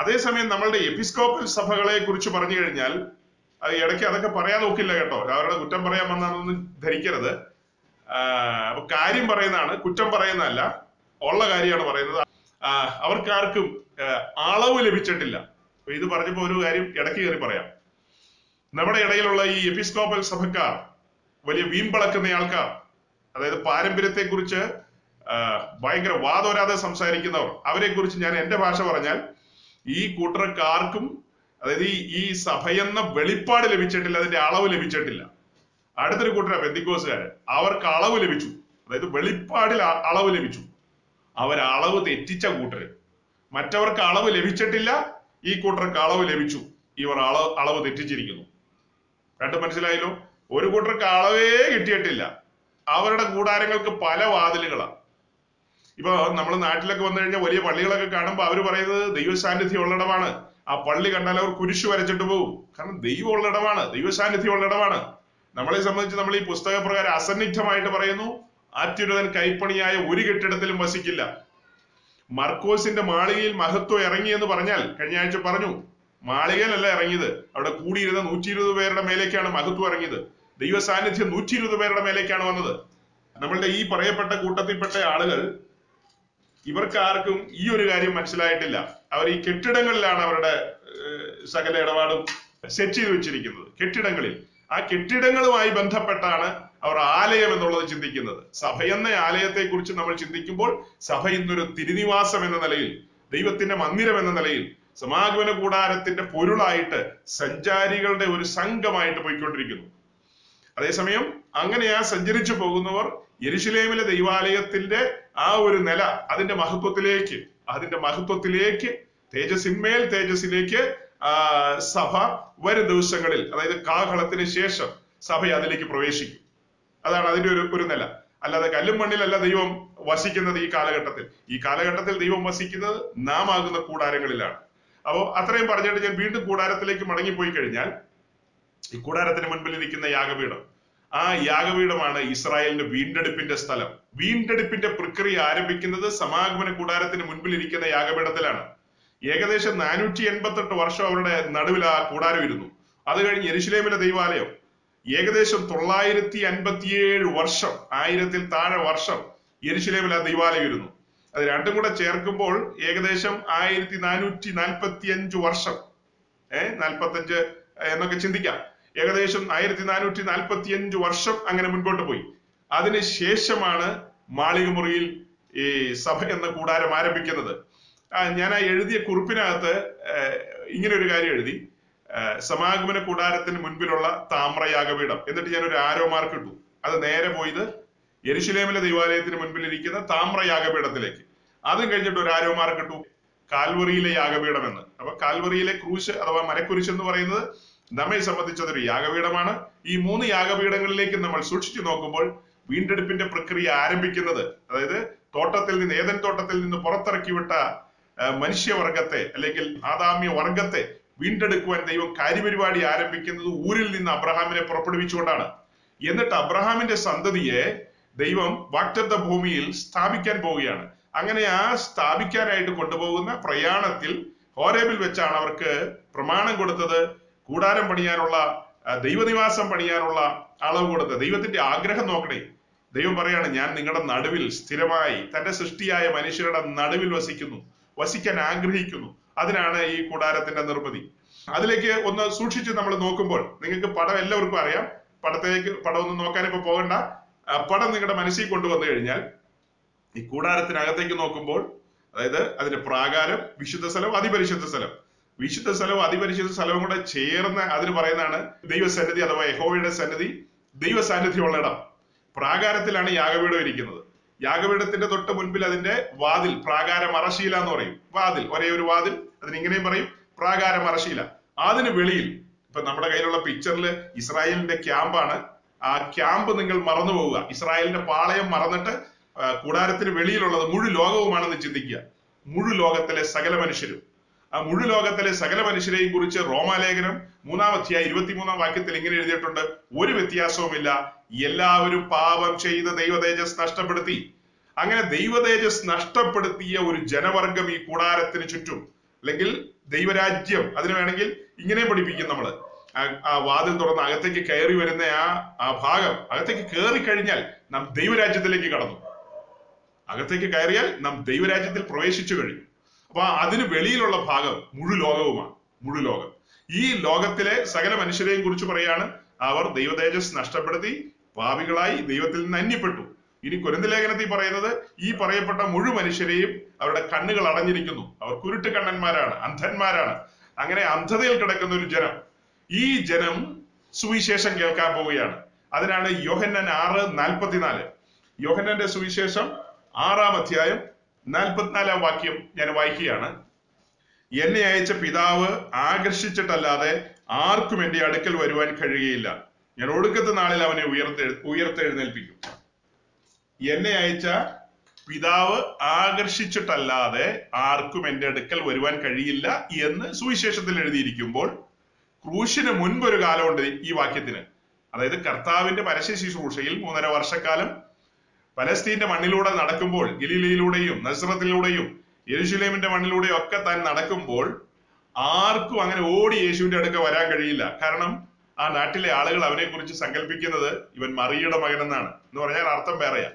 അതേസമയം നമ്മളുടെ എപ്പിസ്കോപ്പൽ സഭകളെ കുറിച്ച് പറഞ്ഞു കഴിഞ്ഞാൽ, അത് ഇടയ്ക്ക് അതൊക്കെ പറയാൻ നോക്കില്ല കേട്ടോ, അവരുടെ കുറ്റം പറയാൻ വന്നാണെന്ന് ധരിക്കരുത്. അപ്പൊ കാര്യം പറയുന്നതാണ്, കുറ്റം പറയുന്നതല്ല, ഉള്ള കാര്യമാണ് പറയുന്നത്. അവർക്കാർക്കും അളവ് ലഭിച്ചിട്ടില്ല. ഇത് പറഞ്ഞപ്പോ ഒരു കാര്യം ഇടയ്ക്ക് കയറി പറയാം. നമ്മുടെ ഇടയിലുള്ള ഈ എപ്പിസ്കോപ്പൽ സഭക്കാർ വലിയ വീമ്പിളക്കുന്ന ആൾക്കാർ, അതായത് പാരമ്പര്യത്തെ കുറിച്ച് ഭയങ്കര വാദോരാതെ സംസാരിക്കുന്നവർ, അവരെ കുറിച്ച് ഞാൻ എന്റെ ഭാഷ പറഞ്ഞാൽ ഈ കൂട്ടർക്കാർക്കും, അതായത് ഈ ഈ സഭയെന്ന വെളിപ്പാട് ലഭിച്ചിട്ടില്ല, അതിന്റെ അളവ് ലഭിച്ചിട്ടില്ല. അടുത്തൊരു കൂട്ടരാ പെന്തിക്കോസുകാരൻ, അവർക്ക് അളവ് ലഭിച്ചു, അതായത് വെളിപ്പാടിൽ അളവ് ലഭിച്ചു. അവരളവ് തെറ്റിച്ച കൂട്ടര്. മറ്റവർക്ക് അളവ് ലഭിച്ചിട്ടില്ല, ഈ കൂട്ടർക്ക് അളവ് ലഭിച്ചു, ഇവർ അളവ് അളവ് തെറ്റിച്ചിരിക്കുന്നു. രണ്ട് മനസ്സിലായല്ലോ. ഒരു കൂട്ടർക്ക് അളവേ കിട്ടിയിട്ടില്ല, അവരുടെ കൂടാരങ്ങൾക്ക് പല വാതിലുകളാണ്. ഇപ്പൊ നമ്മൾ നാട്ടിലൊക്കെ വന്നു കഴിഞ്ഞാൽ വലിയ പള്ളികളൊക്കെ കാണുമ്പോൾ അവർ പറയുന്നത് ദൈവ സാന്നിധ്യം ഉള്ളിടമാണ്. ആ പള്ളി കണ്ടാൽ അവർ കുരിശു വരച്ചിട്ട് പോകും. കാരണം ദൈവം ഉള്ളിടമാണ്, ദൈവ സാന്നിധ്യം ഉള്ളിടമാണ്. നമ്മളെ സംബന്ധിച്ച് നമ്മൾ ഈ പുസ്തകപ്രകാരം അസന്നിഗ്ധമായിട്ട് പറയുന്നു, ആറ്റുരതൻ കൈപ്പണിയായ ഒരു കെട്ടിടത്തിലും വസിക്കില്ല. മർക്കോസിന്റെ മാളികയിൽ മഹത്വം ഇറങ്ങി എന്ന് പറഞ്ഞാൽ, കഴിഞ്ഞ ആഴ്ച പറഞ്ഞു, മാളികയിലല്ല ഇറങ്ങിയത്, അവിടെ കൂടിയിരുന്ന നൂറ്റി ഇരുപത് പേരുടെ മേലേക്കാണ് മഹത്വം ഇറങ്ങിയത്. ദൈവ സാന്നിധ്യം നൂറ്റി ഇരുപത് പേരുടെ മേലേക്കാണ് വന്നത്. നമ്മളുടെ ഈ പറയപ്പെട്ട കൂട്ടത്തിൽപ്പെട്ട ആളുകൾ ഇവർക്കാർക്കും ഈ ഒരു കാര്യം മനസ്സിലായിട്ടില്ല. അവർ ഈ കെട്ടിടങ്ങളിലാണ് അവരുടെ സകല ഇടപാടും സെറ്റ് ചെയ്ത് വെച്ചിരിക്കുന്നത്. കെട്ടിടങ്ങളിൽ, ആ കെട്ടിടങ്ങളുമായി ബന്ധപ്പെട്ടാണ് അവർ ആലയം എന്നുള്ളത് ചിന്തിക്കുന്നത്. സഭ എന്ന ആലയത്തെ കുറിച്ച് നമ്മൾ ചിന്തിക്കുമ്പോൾ സഭ ഇന്നൊരു തിരുനിവാസം എന്ന നിലയിൽ, ദൈവത്തിന്റെ മന്ദിരം എന്ന നിലയിൽ, സമാഗമന കൂടാരത്തിന്റെ പൊരുളായിട്ട്, സഞ്ചാരികളുടെ ഒരു സംഘമായിട്ട് പോയിക്കൊണ്ടിരിക്കുന്നു. അതേസമയം അങ്ങനെ ആ സഞ്ചരിച്ചു പോകുന്നവർ യെരുശലേമിലെ ദൈവാലയത്തിന്റെ ആ ഒരു നില, അതിന്റെ മഹത്വത്തിലേക്ക് അതിന്റെ മഹത്വത്തിലേക്ക് തേജസ്സിന്മേൽ തേജസ്സിലേക്ക് ആ സഭ വരും ദിവസങ്ങളിൽ, അതായത് കാഹളത്തിന് ശേഷം സഭ അതിലേക്ക് പ്രവേശിക്കും. അതാണ് അതിന്റെ ഒരു ഒരു നില. അല്ലാതെ കല്ലും മണ്ണിലല്ല ദൈവം വസിക്കുന്നത് ഈ കാലഘട്ടത്തിൽ. ഈ കാലഘട്ടത്തിൽ ദൈവം വസിക്കുന്നത് നാം ആകുന്ന കൂടാരങ്ങളിലാണ്. അപ്പോൾ അത്രയും പറഞ്ഞിട്ട് ഞാൻ വീണ്ടും കൂടാരത്തിലേക്ക് മടങ്ങിപ്പോയി കഴിഞ്ഞാൽ, ഈ കൂടാരത്തിന് മുൻപിൽ ഇരിക്കുന്ന യാഗപീഠം, ആ യാഗപീഠമാണ് ഇസ്രായേലിന്റെ വീണ്ടെടുപ്പിന്റെ സ്ഥലം. വീണ്ടെടുപ്പിന്റെ പ്രക്രിയ ആരംഭിക്കുന്നത് സമാഗമന കൂടാരത്തിന് മുൻപിൽ ഇരിക്കുന്ന യാഗപീഠത്തിലാണ്. ഏകദേശം നാനൂറ്റി എൺപത്തെട്ട് വർഷം അവരുടെ നടുവിൽ ആ കൂടാരം ഇരുന്നു. അത് കഴിഞ്ഞ് യെരുശലേമിലെ ദൈവാലയം ഏകദേശം തൊള്ളായിരത്തി അൻപത്തിയേഴ് വർഷം, ആയിരത്തിൽ താഴെ വർഷം യെരുശലേമിൽ ആ ദൈവാലയം ഇരുന്നു. അത് രണ്ടും കൂടെ ചേർക്കുമ്പോൾ ഏകദേശം ആയിരത്തി നാനൂറ്റി നാൽപ്പത്തി അഞ്ച് വർഷം, ഏഹ് നാൽപ്പത്തഞ്ച് എന്നൊക്കെ ചിന്തിക്കാം. ഏകദേശം ആയിരത്തി നാനൂറ്റി നാൽപ്പത്തി അഞ്ച് വർഷം അങ്ങനെ മുൻപോട്ട് പോയി. അതിനുശേഷമാണ് മാളികമുറിയിൽ ഈ സഭ എന്ന കൂടാരം ആരംഭിക്കുന്നത്. ഞാൻ ആ എഴുതിയ കുറിപ്പിനകത്ത് ഇങ്ങനെ ഒരു കാര്യം എഴുതി, സമാഗമന കൂടാരത്തിന് മുൻപിലുള്ള താമ്രയാഗപീഠം. എന്നിട്ട് ഞാൻ ഒരു ആരോ മാർക്ക് ഇട്ടു. അത് നേരെ പോയത് യെരുശലേമിലെ ദൈവാലയത്തിന് മുൻപിൽ ഇരിക്കുന്ന താമ്രയാഗപീഠത്തിലേക്ക്. അതും കഴിഞ്ഞിട്ട് ഒരു ആരോ മാർക്ക് ഇട്ടു, കാൽവറിയിലെ യാഗപീഠം എന്ന്. അപ്പൊ കാൽവറിയിലെ ക്രൂശ് അഥവാ മരക്കുരിശ് എന്ന് പറയുന്നത് നമ്മെ സംബന്ധിച്ചതൊരു യാഗപീഠമാണ്. ഈ മൂന്ന് യാഗപീഠങ്ങളിലേക്ക് നമ്മൾ സൂക്ഷിച്ചു നോക്കുമ്പോൾ വീണ്ടെടുപ്പിന്റെ പ്രക്രിയ ആരംഭിക്കുന്നത്, അതായത് തോട്ടത്തിൽ നിന്ന്, ഏദൻ തോട്ടത്തിൽ നിന്ന് പുറത്തിറക്കിവിട്ട മനുഷ്യവർഗത്തെ അല്ലെങ്കിൽ ആദാമ്യ വർഗത്തെ വീണ്ടെടുക്കുവാൻ ദൈവം കാര്യപരിപാടി ആരംഭിക്കുന്നത് ഊരിൽ നിന്ന് അബ്രഹാമിനെ പുറപ്പെടുവിച്ചുകൊണ്ടാണ്. എന്നിട്ട് അബ്രഹാമിന്റെ സന്തതിയെ ദൈവം വാഗ്ദത്ത ഭൂമിയിൽ സ്ഥാപിക്കാൻ പോവുകയാണ്. അങ്ങനെ ആ സ്ഥാപിക്കാനായിട്ട് കൊണ്ടുപോകുന്ന പ്രയാണത്തിൽ ഹോരേബിൽ വെച്ചാണ് അവർക്ക് പ്രമാണം കൊടുത്തത്, കൂടാരം പണിയാനുള്ള, ദൈവനിവാസം പണിയാനുള്ള അളവ് കൊടുത്തത്. ദൈവത്തിന്റെ ആഗ്രഹം നോക്കണേ. ദൈവം പറയാണ്, ഞാൻ നിങ്ങളുടെ നടുവിൽ സ്ഥിരമായി, തന്റെ സൃഷ്ടിയായ മനുഷ്യരുടെ നടുവിൽ വസിക്കുന്നു, വസിക്കാൻ ആഗ്രഹിക്കുന്നു. അതിനാണ് ഈ കൂടാരത്തിന്റെ നിർമ്മിതി. അതിലേക്ക് ഒന്ന് സൂക്ഷിച്ച് നമ്മൾ നോക്കുമ്പോൾ, നിങ്ങൾക്ക് പടം എല്ലാവർക്കും അറിയാം, പടത്തേക്ക് പടം ഒന്നും നോക്കാനിപ്പോ പോകണ്ട. പടം നിങ്ങളുടെ മനസ്സിൽ കൊണ്ടുവന്നു കഴിഞ്ഞാൽ ഈ കൂടാരത്തിനകത്തേക്ക് നോക്കുമ്പോൾ, അതായത് അതിന്റെ പ്രാകാരം, വിശുദ്ധ സ്ഥലം, അതിപരിശുദ്ധ സ്ഥലം, വിശുദ്ധ സ്ഥലവും അതിപരിശുദ്ധ സ്ഥലവും കൂടെ ചേർന്ന് അതിന് പറയുന്നതാണ് ദൈവസന്നിധി അഥവാ യഹോവയുടെ സന്നിധി, ദൈവ സാന്നിധ്യമുള്ള ഇടം. പ്രാകാരത്തിലാണ് യാഗപീഠം ഇരിക്കുന്നത്. യാഗപീഠത്തിന്റെ തൊട്ട് മുൻപിൽ അതിന്റെ വാതിൽ, പ്രാകാരം അറശീല എന്ന് പറയും. വാതിൽ, ഒരേ ഒരു വാതിൽ, അതിനിങ്ങനെയും പറയും പ്രാകാരം അറശീല. അതിന് വെളിയിൽ, ഇപ്പൊ നമ്മുടെ കയ്യിലുള്ള പിക്ചറിൽ ഇസ്രായേലിന്റെ ക്യാമ്പാണ്. ആ ക്യാമ്പ് നിങ്ങൾ മറന്നു പോവുക. ഇസ്രായേലിന്റെ പാളയം മറന്നിട്ട് കൂടാരത്തിന് വെളിയിലുള്ളത് മുഴു ലോകവുമാണെന്ന് ചിന്തിക്കുക. മുഴു ലോകത്തിലെ സകല മനുഷ്യരും. ആ മുഴു ലോകത്തിലെ സകല മനുഷ്യരെയും കുറിച്ച് റോമാലേഖനം മൂന്നാം അധ്യായം ഇരുപത്തിമൂന്നാം വാക്യത്തിൽ ഇങ്ങനെ എഴുതിയിട്ടുണ്ട്, ഒരു വ്യത്യാസവുമില്ല, എല്ലാവരും പാപം ചെയ്ത് ദൈവതേജസ് നഷ്ടപ്പെടുത്തി. അങ്ങനെ ദൈവതേജസ് നഷ്ടപ്പെടുത്തിയ ഒരു ജനവർഗം ഈ കൂടാരത്തിന് ചുറ്റും, അല്ലെങ്കിൽ ദൈവരാജ്യം, അതിന് വേണമെങ്കിൽ ഇങ്ങനെ പഠിപ്പിക്കും നമ്മൾ. ആ വാതിൽ തുറന്ന് അകത്തേക്ക് കയറി വരുന്ന ആ ആ ഭാഗം, അകത്തേക്ക് കയറി കഴിഞ്ഞാൽ നാം ദൈവരാജ്യത്തിലേക്ക് കടന്നു. അകത്തേക്ക് കയറിയാൽ നാം ദൈവരാജ്യത്തിൽ പ്രവേശിച്ചു കഴിഞ്ഞു. അപ്പൊ അതിന് വെളിയിലുള്ള ഭാഗം മുഴു ലോകവുമാണ്, മുഴു ലോകം. ഈ ലോകത്തിലെ സകല മനുഷ്യരെയും കുറിച്ച് പറയാണ്, അവർ ദൈവതേജസ് നഷ്ടപ്പെടുത്തി പാപികളായി ദൈവത്തിൽ നിന്ന് അന്യപ്പെട്ടു. ഇനി കൊരിന്ത ലേഖനത്തിൽ പറയുന്നത്, ഈ പറയപ്പെട്ട മുഴു മനുഷ്യരെയും അവരുടെ കണ്ണുകൾ അടഞ്ഞിരിക്കുന്നു, അവർ കുരുട്ട് കണ്ണന്മാരാണ്, അന്ധന്മാരാണ്. അങ്ങനെ അന്ധതയിൽ കിടക്കുന്ന ഒരു ജനം. ഈ ജനം സുവിശേഷം കേൾക്കാൻ പോവുകയാണ്. അതിനാണ് യോഹന്നാൻ ആറ് നാൽപ്പത്തിനാല്, യോഹന്നാന്റെ സുവിശേഷം ആറാം അധ്യായം നാൽപ്പത്തിനാലാം വാക്യം ഞാൻ വായിക്കുകയാണ്. എന്നെ അയച്ച പിതാവ് ആകർഷിച്ചിട്ടല്ലാതെ ആർക്കും എന്റെ അടുക്കൽ വരുവാൻ കഴിയുകയില്ല, ഞാൻ ഒടുക്കത്തെ നാളിൽ അവനെ ഉയർത്തെ ഉയർത്തെഴുന്നേൽപ്പിക്കും. എന്നെ അയച്ച പിതാവ് ആകർഷിച്ചിട്ടല്ലാതെ ആർക്കും എന്റെ അടുക്കൽ വരുവാൻ കഴിയില്ല എന്ന് സുവിശേഷത്തിൽ എഴുതിയിരിക്കുമ്പോൾ, ക്രൂശിന് മുൻപൊരു കാലമുണ്ട് ഈ വാക്യത്തിന്. അതായത് കർത്താവിന്റെ പരസ്യ ശുശ്രൂഷയിൽ മൂന്നര വർഷക്കാലം പലസ്തീന്റെ മണ്ണിലൂടെ നടക്കുമ്പോൾ, ഗലീലയിലൂടെയും നസ്രത്തിലൂടെയും യെരുശലേമിന്റെ മണ്ണിലൂടെയും ഒക്കെ താൻ നടക്കുമ്പോൾ ആർക്കും അങ്ങനെ ഓടി യേശുവിന്റെ അടുക്ക വരാൻ കഴിയില്ല. കാരണം ആ നാട്ടിലെ ആളുകൾ അവനെ കുറിച്ച് സങ്കല്പിക്കുന്നത് ഇവൻ മറിയുടെ മകൻ എന്നാണ്. എന്ന് പറഞ്ഞാൽ അർത്ഥം വേറെയാ,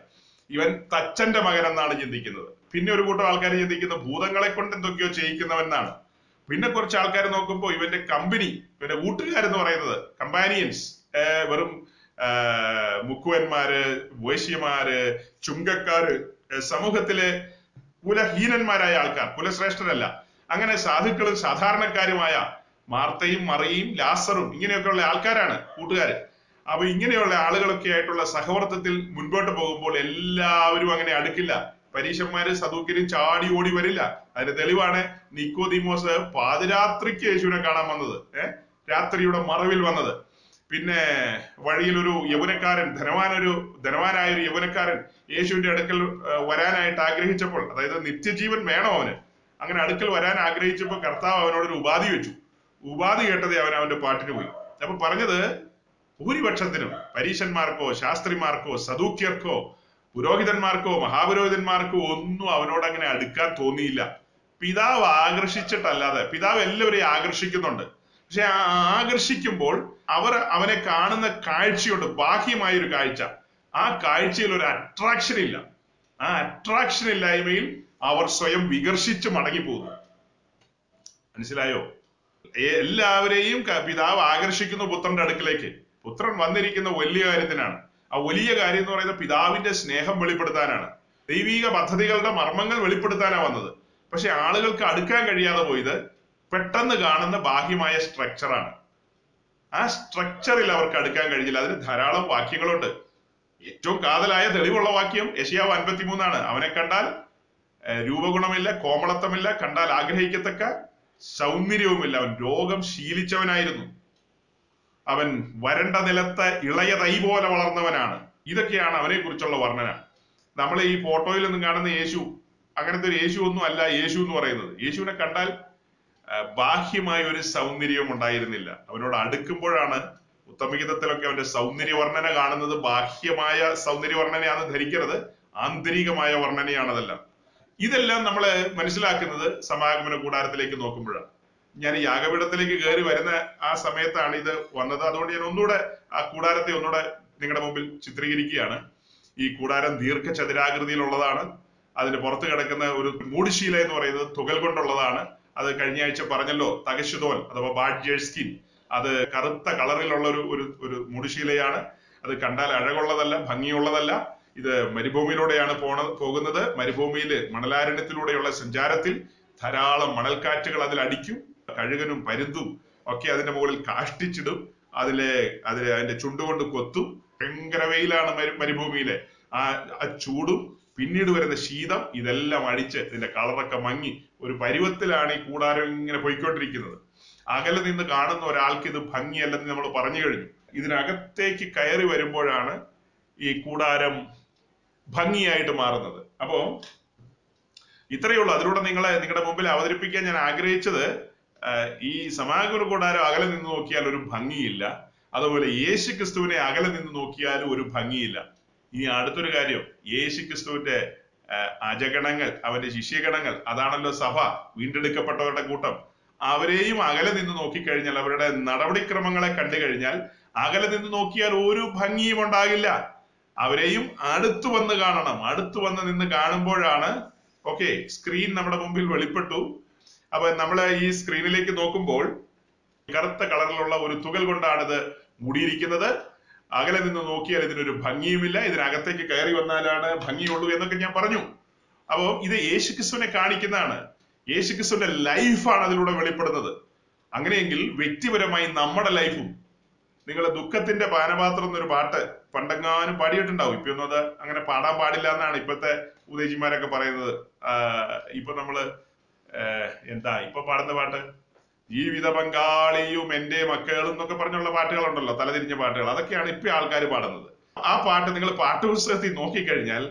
ഇവൻ തച്ചന്റെ മകൻ എന്നാണ് ചിന്തിക്കുന്നത്. പിന്നെ ഒരു കൂട്ടം ആൾക്കാർ ചിന്തിക്കുന്നത് ഭൂതങ്ങളെ കൊണ്ട് എന്തൊക്കെയോ ചെയ്യിക്കുന്നവെന്നാണ്. പിന്നെ കുറച്ച് ആൾക്കാർ നോക്കുമ്പോൾ ഇവന്റെ കമ്പനി, ഇവന്റെ കൂട്ടുകാരെന്ന് പറയുന്നത് കമ്പാനിയൻസ് വെറും മുക്കുവന്മാര്, വേശ്യമാര്, ചുങ്കക്കാര്, സമൂഹത്തിലെ കുലഹീനന്മാരായ ആൾക്കാർ, കുലശ്രേഷ്ഠരല്ല, അങ്ങനെ സാധുക്കളും സാധാരണക്കാരുമായ മാർത്തയും മറിയും ലാസറും ഇങ്ങനെയൊക്കെയുള്ള ആൾക്കാരാണ് കൂട്ടുകാര്. അപ്പൊ ഇങ്ങനെയുള്ള ആളുകളൊക്കെ ആയിട്ടുള്ള സഹവർത്തത്തിൽ മുൻപോട്ട് പോകുമ്പോൾ എല്ലാവരും അങ്ങനെ അടുക്കില്ല. പരീശന്മാര് സദൂക്യരും ചാടി ഓടി വരില്ല. അതിന് തെളിവാണ് നിക്കോദീമോസ് പാതിരാത്രിക്ക് യേശുവിനെ കാണാൻ വന്നത്, ഏഹ് രാത്രിയുടെ മറവിൽ വന്നത്. പിന്നെ വഴിയിൽ ഒരു യൗവനക്കാരൻ, ധനവാനൊരു ധനവാനായ ഒരു യൗവനക്കാരൻ യേശുവിന്റെ അടുക്കൽ വരാനായിട്ട് ആഗ്രഹിച്ചപ്പോൾ, അതായത് നിത്യജീവൻ വേണം അവന്, അങ്ങനെ അടുക്കൽ വരാൻ ആഗ്രഹിച്ചപ്പോൾ കർത്താവ് അവനോടൊരു ഉപാധി വെച്ചു. ഉപാധി കേട്ടതേ അവൻ അവന്റെ പാട്ടിന് പോയി. അപ്പൊ പറഞ്ഞത് ഭൂരിപക്ഷത്തിനും, പരീശന്മാർക്കോ ശാസ്ത്രിമാർക്കോ സദൂക്യർക്കോ പുരോഹിതന്മാർക്കോ മഹാപുരോഹിതന്മാർക്കോ ഒന്നും അവനോട് അങ്ങനെ അടുക്കാൻ തോന്നിയില്ല. പിതാവ് ആകർഷിച്ചിട്ടല്ലാതെ, പിതാവ് എല്ലാവരെയും ആകർഷിക്കുന്നുണ്ട്, പക്ഷെ ആ ആകർഷിക്കുമ്പോൾ അവർ അവനെ കാണുന്ന കാഴ്ചയുണ്ട്, ബാഹ്യമായൊരു കാഴ്ച, ആ കാഴ്ചയിൽ ഒരു അട്രാക്ഷൻ ഇല്ല. ആ അട്രാക്ഷൻ ഇല്ലായ്മയിൽ അവർ സ്വയം വികർഷിച്ച് മടങ്ങിപ്പോകുന്നു. മനസ്സിലായോ? എല്ലാവരെയും പിതാവ് ആകർഷിക്കുന്നു പുത്രന്റെ അടുക്കിലേക്ക്. പുത്രൻ വന്നിരിക്കുന്ന വലിയ കാര്യത്തിനാണ്. ആ വലിയ കാര്യം എന്ന് പറയുന്നത് പിതാവിന്റെ സ്നേഹം വെളിപ്പെടുത്താനാണ്, ദൈവിക പദ്ധതികളുടെ മർമ്മങ്ങൾ വെളിപ്പെടുത്താനാണ് വന്നത്. പക്ഷെ ആളുകൾക്ക് അടുക്കാൻ കഴിയാതെ പോയത് പെട്ടെന്ന് കാണുന്ന ബാഹ്യമായ സ്ട്രക്ചറാണ്. ആ സ്ട്രക്ചറിൽ അവർക്ക് അടുക്കാൻ കഴിഞ്ഞില്ല. അതിന് ധാരാളം വാക്യങ്ങളുണ്ട്. ഏറ്റവും കാതലായ തെളിവുള്ള വാക്യം യെശയ്യാവ് അൻപത്തിമൂന്നാണ്. അവനെ കണ്ടാൽ രൂപഗുണമില്ല, കോമളത്വമില്ല, കണ്ടാൽ ആഗ്രഹിക്കത്തക്ക സൗന്ദര്യവുമില്ല, അവൻ രോഗം ശീലിച്ചവനായിരുന്നു, അവൻ വരണ്ട നിലത്തെ ഇളയ തൈ പോലെ വളർന്നവനാണ്. ഇതൊക്കെയാണ് അവനെ കുറിച്ചുള്ള വർണ്ണന. നമ്മൾ ഈ ഫോട്ടോയിൽ നിന്നും കാണുന്ന യേശു അങ്ങനത്തെ ഒരു യേശു ഒന്നും അല്ല യേശു എന്ന് പറയുന്നത്. യേശുവിനെ കണ്ടാൽ ബാഹ്യമായ ഒരു സൗന്ദര്യവും ഉണ്ടായിരുന്നില്ല. അവനോട് അടുക്കുമ്പോഴാണ് ഉത്തമഗീതത്തിലൊക്കെ അവന്റെ സൗന്ദര്യ വർണ്ണന കാണുന്നത്. ബാഹ്യമായ സൗന്ദര്യ വർണ്ണനയാണ് ധരിക്കരുത്, ആന്തരികമായ വർണ്ണനയാണതെല്ലാം. ഇതെല്ലാം നമ്മൾ മനസ്സിലാക്കുന്നത് സമാഗമന കൂടാരത്തിലേക്ക് നോക്കുമ്പോഴാണ്. ഞാൻ യാഗപീഠത്തിലേക്ക് കയറി വരുന്ന ആ സമയത്താണ് ഇത് വന്നത്. അതുകൊണ്ട് ഞാൻ ഒന്നുകൂടെ ആ കൂടാരത്തെ ഒന്നുകൂടെ നിങ്ങളുടെ മുമ്പിൽ ചിത്രീകരിക്കുകയാണ്. ഈ കൂടാരം ദീർഘചതുരാകൃതിയിലുള്ളതാണ്. അതിന് പുറത്ത് കിടക്കുന്ന ഒരു മൂടുശീല എന്ന് പറയുന്നത് തുകൽ കൊണ്ടുള്ളതാണ്. അത് കഴിഞ്ഞ ആഴ്ച പറഞ്ഞല്ലോ, തകശുതോൽ അഥവാ ബാഡ്ജേഴ്സ് സ്കിൻ, അത് കറുത്ത കളറിലുള്ള ഒരു ഒരു മൂടുശീലയാണ്. അത് കണ്ടാൽ അഴകുള്ളതല്ല, ഭംഗിയുള്ളതല്ല. ഇത് മരുഭൂമിയിലൂടെയാണ് പോണ പോകുന്നത്. മരുഭൂമിയില് മണലാരണ്യത്തിലൂടെയുള്ള സഞ്ചാരത്തിൽ ധാരാളം മണൽക്കാറ്റുകൾ അതിൽ അടിക്കും. കഴുകനും പരുന്തും ഒക്കെ അതിന്റെ മുകളിൽ കാഷ്ടിച്ചിടും, അതിലെ അതിലെ അതിന്റെ ചുണ്ടുകൊണ്ട് കൊത്തും. ഭയങ്കര വെയിലാണ് മരു മരുഭൂമിയിലെ ആ ആ ചൂടും പിന്നീട് വരുന്ന ശീതം, ഇതെല്ലാം അടിച്ച് ഇതിന്റെ കളറൊക്കെ മങ്ങി ഒരു പരുവത്തിലാണ് ഈ കൂടാരം ഇങ്ങനെ പോയിക്കൊണ്ടിരിക്കുന്നത്. അകലെ നിന്ന് കാണുന്ന ഒരാൾക്ക് ഇത് ഭംഗിയല്ലെന്ന് നമ്മൾ പറഞ്ഞു കഴിഞ്ഞു. ഇതിനകത്തേക്ക് കയറി വരുമ്പോഴാണ് ഈ കൂടാരം ഭംഗിയായിട്ട് മാറുന്നത്. അപ്പോ ഇത്രയേ ഉള്ളൂ. അതിലൂടെ നിങ്ങളെ നിങ്ങളുടെ മുമ്പിൽ അവതരിപ്പിക്കാൻ ഞാൻ ആഗ്രഹിച്ചത്, ഈ സമാഗമന കൂടാരം അകലെ നിന്ന് നോക്കിയാൽ ഒരു ഭംഗിയില്ല, അതുപോലെ യേശു ക്രിസ്തുവിനെ അകലെ നിന്ന് നോക്കിയാലും ഒരു ഭംഗിയില്ല. ഇനി അടുത്തൊരു കാര്യം, യേശു ക്രിസ്തുവിന്റെ അജഗണങ്ങൾ, അവന്റെ ശിഷ്യഗണങ്ങൾ, അതാണല്ലോ സഭ, വീണ്ടെടുക്കപ്പെട്ടവരുടെ കൂട്ടം. അവരെയും അകലെ നിന്ന് നോക്കിക്കഴിഞ്ഞാൽ, അവരുടെ നടപടിക്രമങ്ങളെ കണ്ടു കഴിഞ്ഞാൽ, അകലെ നിന്ന് നോക്കിയാൽ ഒരു ഭംഗിയും ഉണ്ടാകില്ല. അവരെയും അടുത്തു വന്ന് കാണണം. അടുത്തു വന്ന് നിന്ന് കാണുമ്പോഴാണ്, ഓക്കെ, സ്ക്രീൻ നമ്മുടെ മുമ്പിൽ വെളിപ്പെട്ടു. അപ്പൊ നമ്മൾ ഈ സ്ക്രീനിലേക്ക് നോക്കുമ്പോൾ കറുത്ത കളറിലുള്ള ഒരു തുകൽ കൊണ്ടാണിത് മൂടിയിരിക്കുന്നത്. അകലെ നിന്ന് നോക്കിയാൽ ഇതിനൊരു ഭംഗിയുമില്ല, ഇതിനകത്തേക്ക് കയറി വന്നാലാണ് ഭംഗിയുള്ളൂ എന്നൊക്കെ ഞാൻ പറഞ്ഞു. അപ്പോൾ ഇത് യേശു ക്രിസ്തുവിനെ കാണിക്കുന്നതാണ്. യേശു ക്രിസ്തുവിന്റെ ലൈഫാണ് അതിലൂടെ വെളിപ്പെടുന്നത്. അങ്ങനെയെങ്കിൽ വ്യക്തിപരമായി നമ്മുടെ ലൈഫും, നിങ്ങൾ ദുഃഖത്തിന്റെ പാനപാത്രം എന്നൊരു പാട്ട് പണ്ടെങ്ങാനും പാടിയിട്ടുണ്ടാവും. ഇപ്പൊ ഒന്നും അത് അങ്ങനെ പാടാൻ പാടില്ല എന്നാണ് ഇപ്പോഴത്തെ ഉപദേശിമാരൊക്കെ പറയുന്നത്. ഇപ്പൊ നമ്മള് എന്താ ഇപ്പൊ പാടുന്ന പാട്ട്, ജീവിത പങ്കാളിയും എന്റെ മക്കളും എന്നൊക്കെ പറഞ്ഞുള്ള പാട്ടുകളുണ്ടല്ലോ, തലതിരിഞ്ഞ പാട്ടുകൾ, അതൊക്കെയാണ് ഇപ്പൊ ആൾക്കാർ പാടുന്നത്. ആ പാട്ട് നിങ്ങൾ പാട്ടുപുസ്തകത്തിൽ നോക്കിക്കഴിഞ്ഞാൽ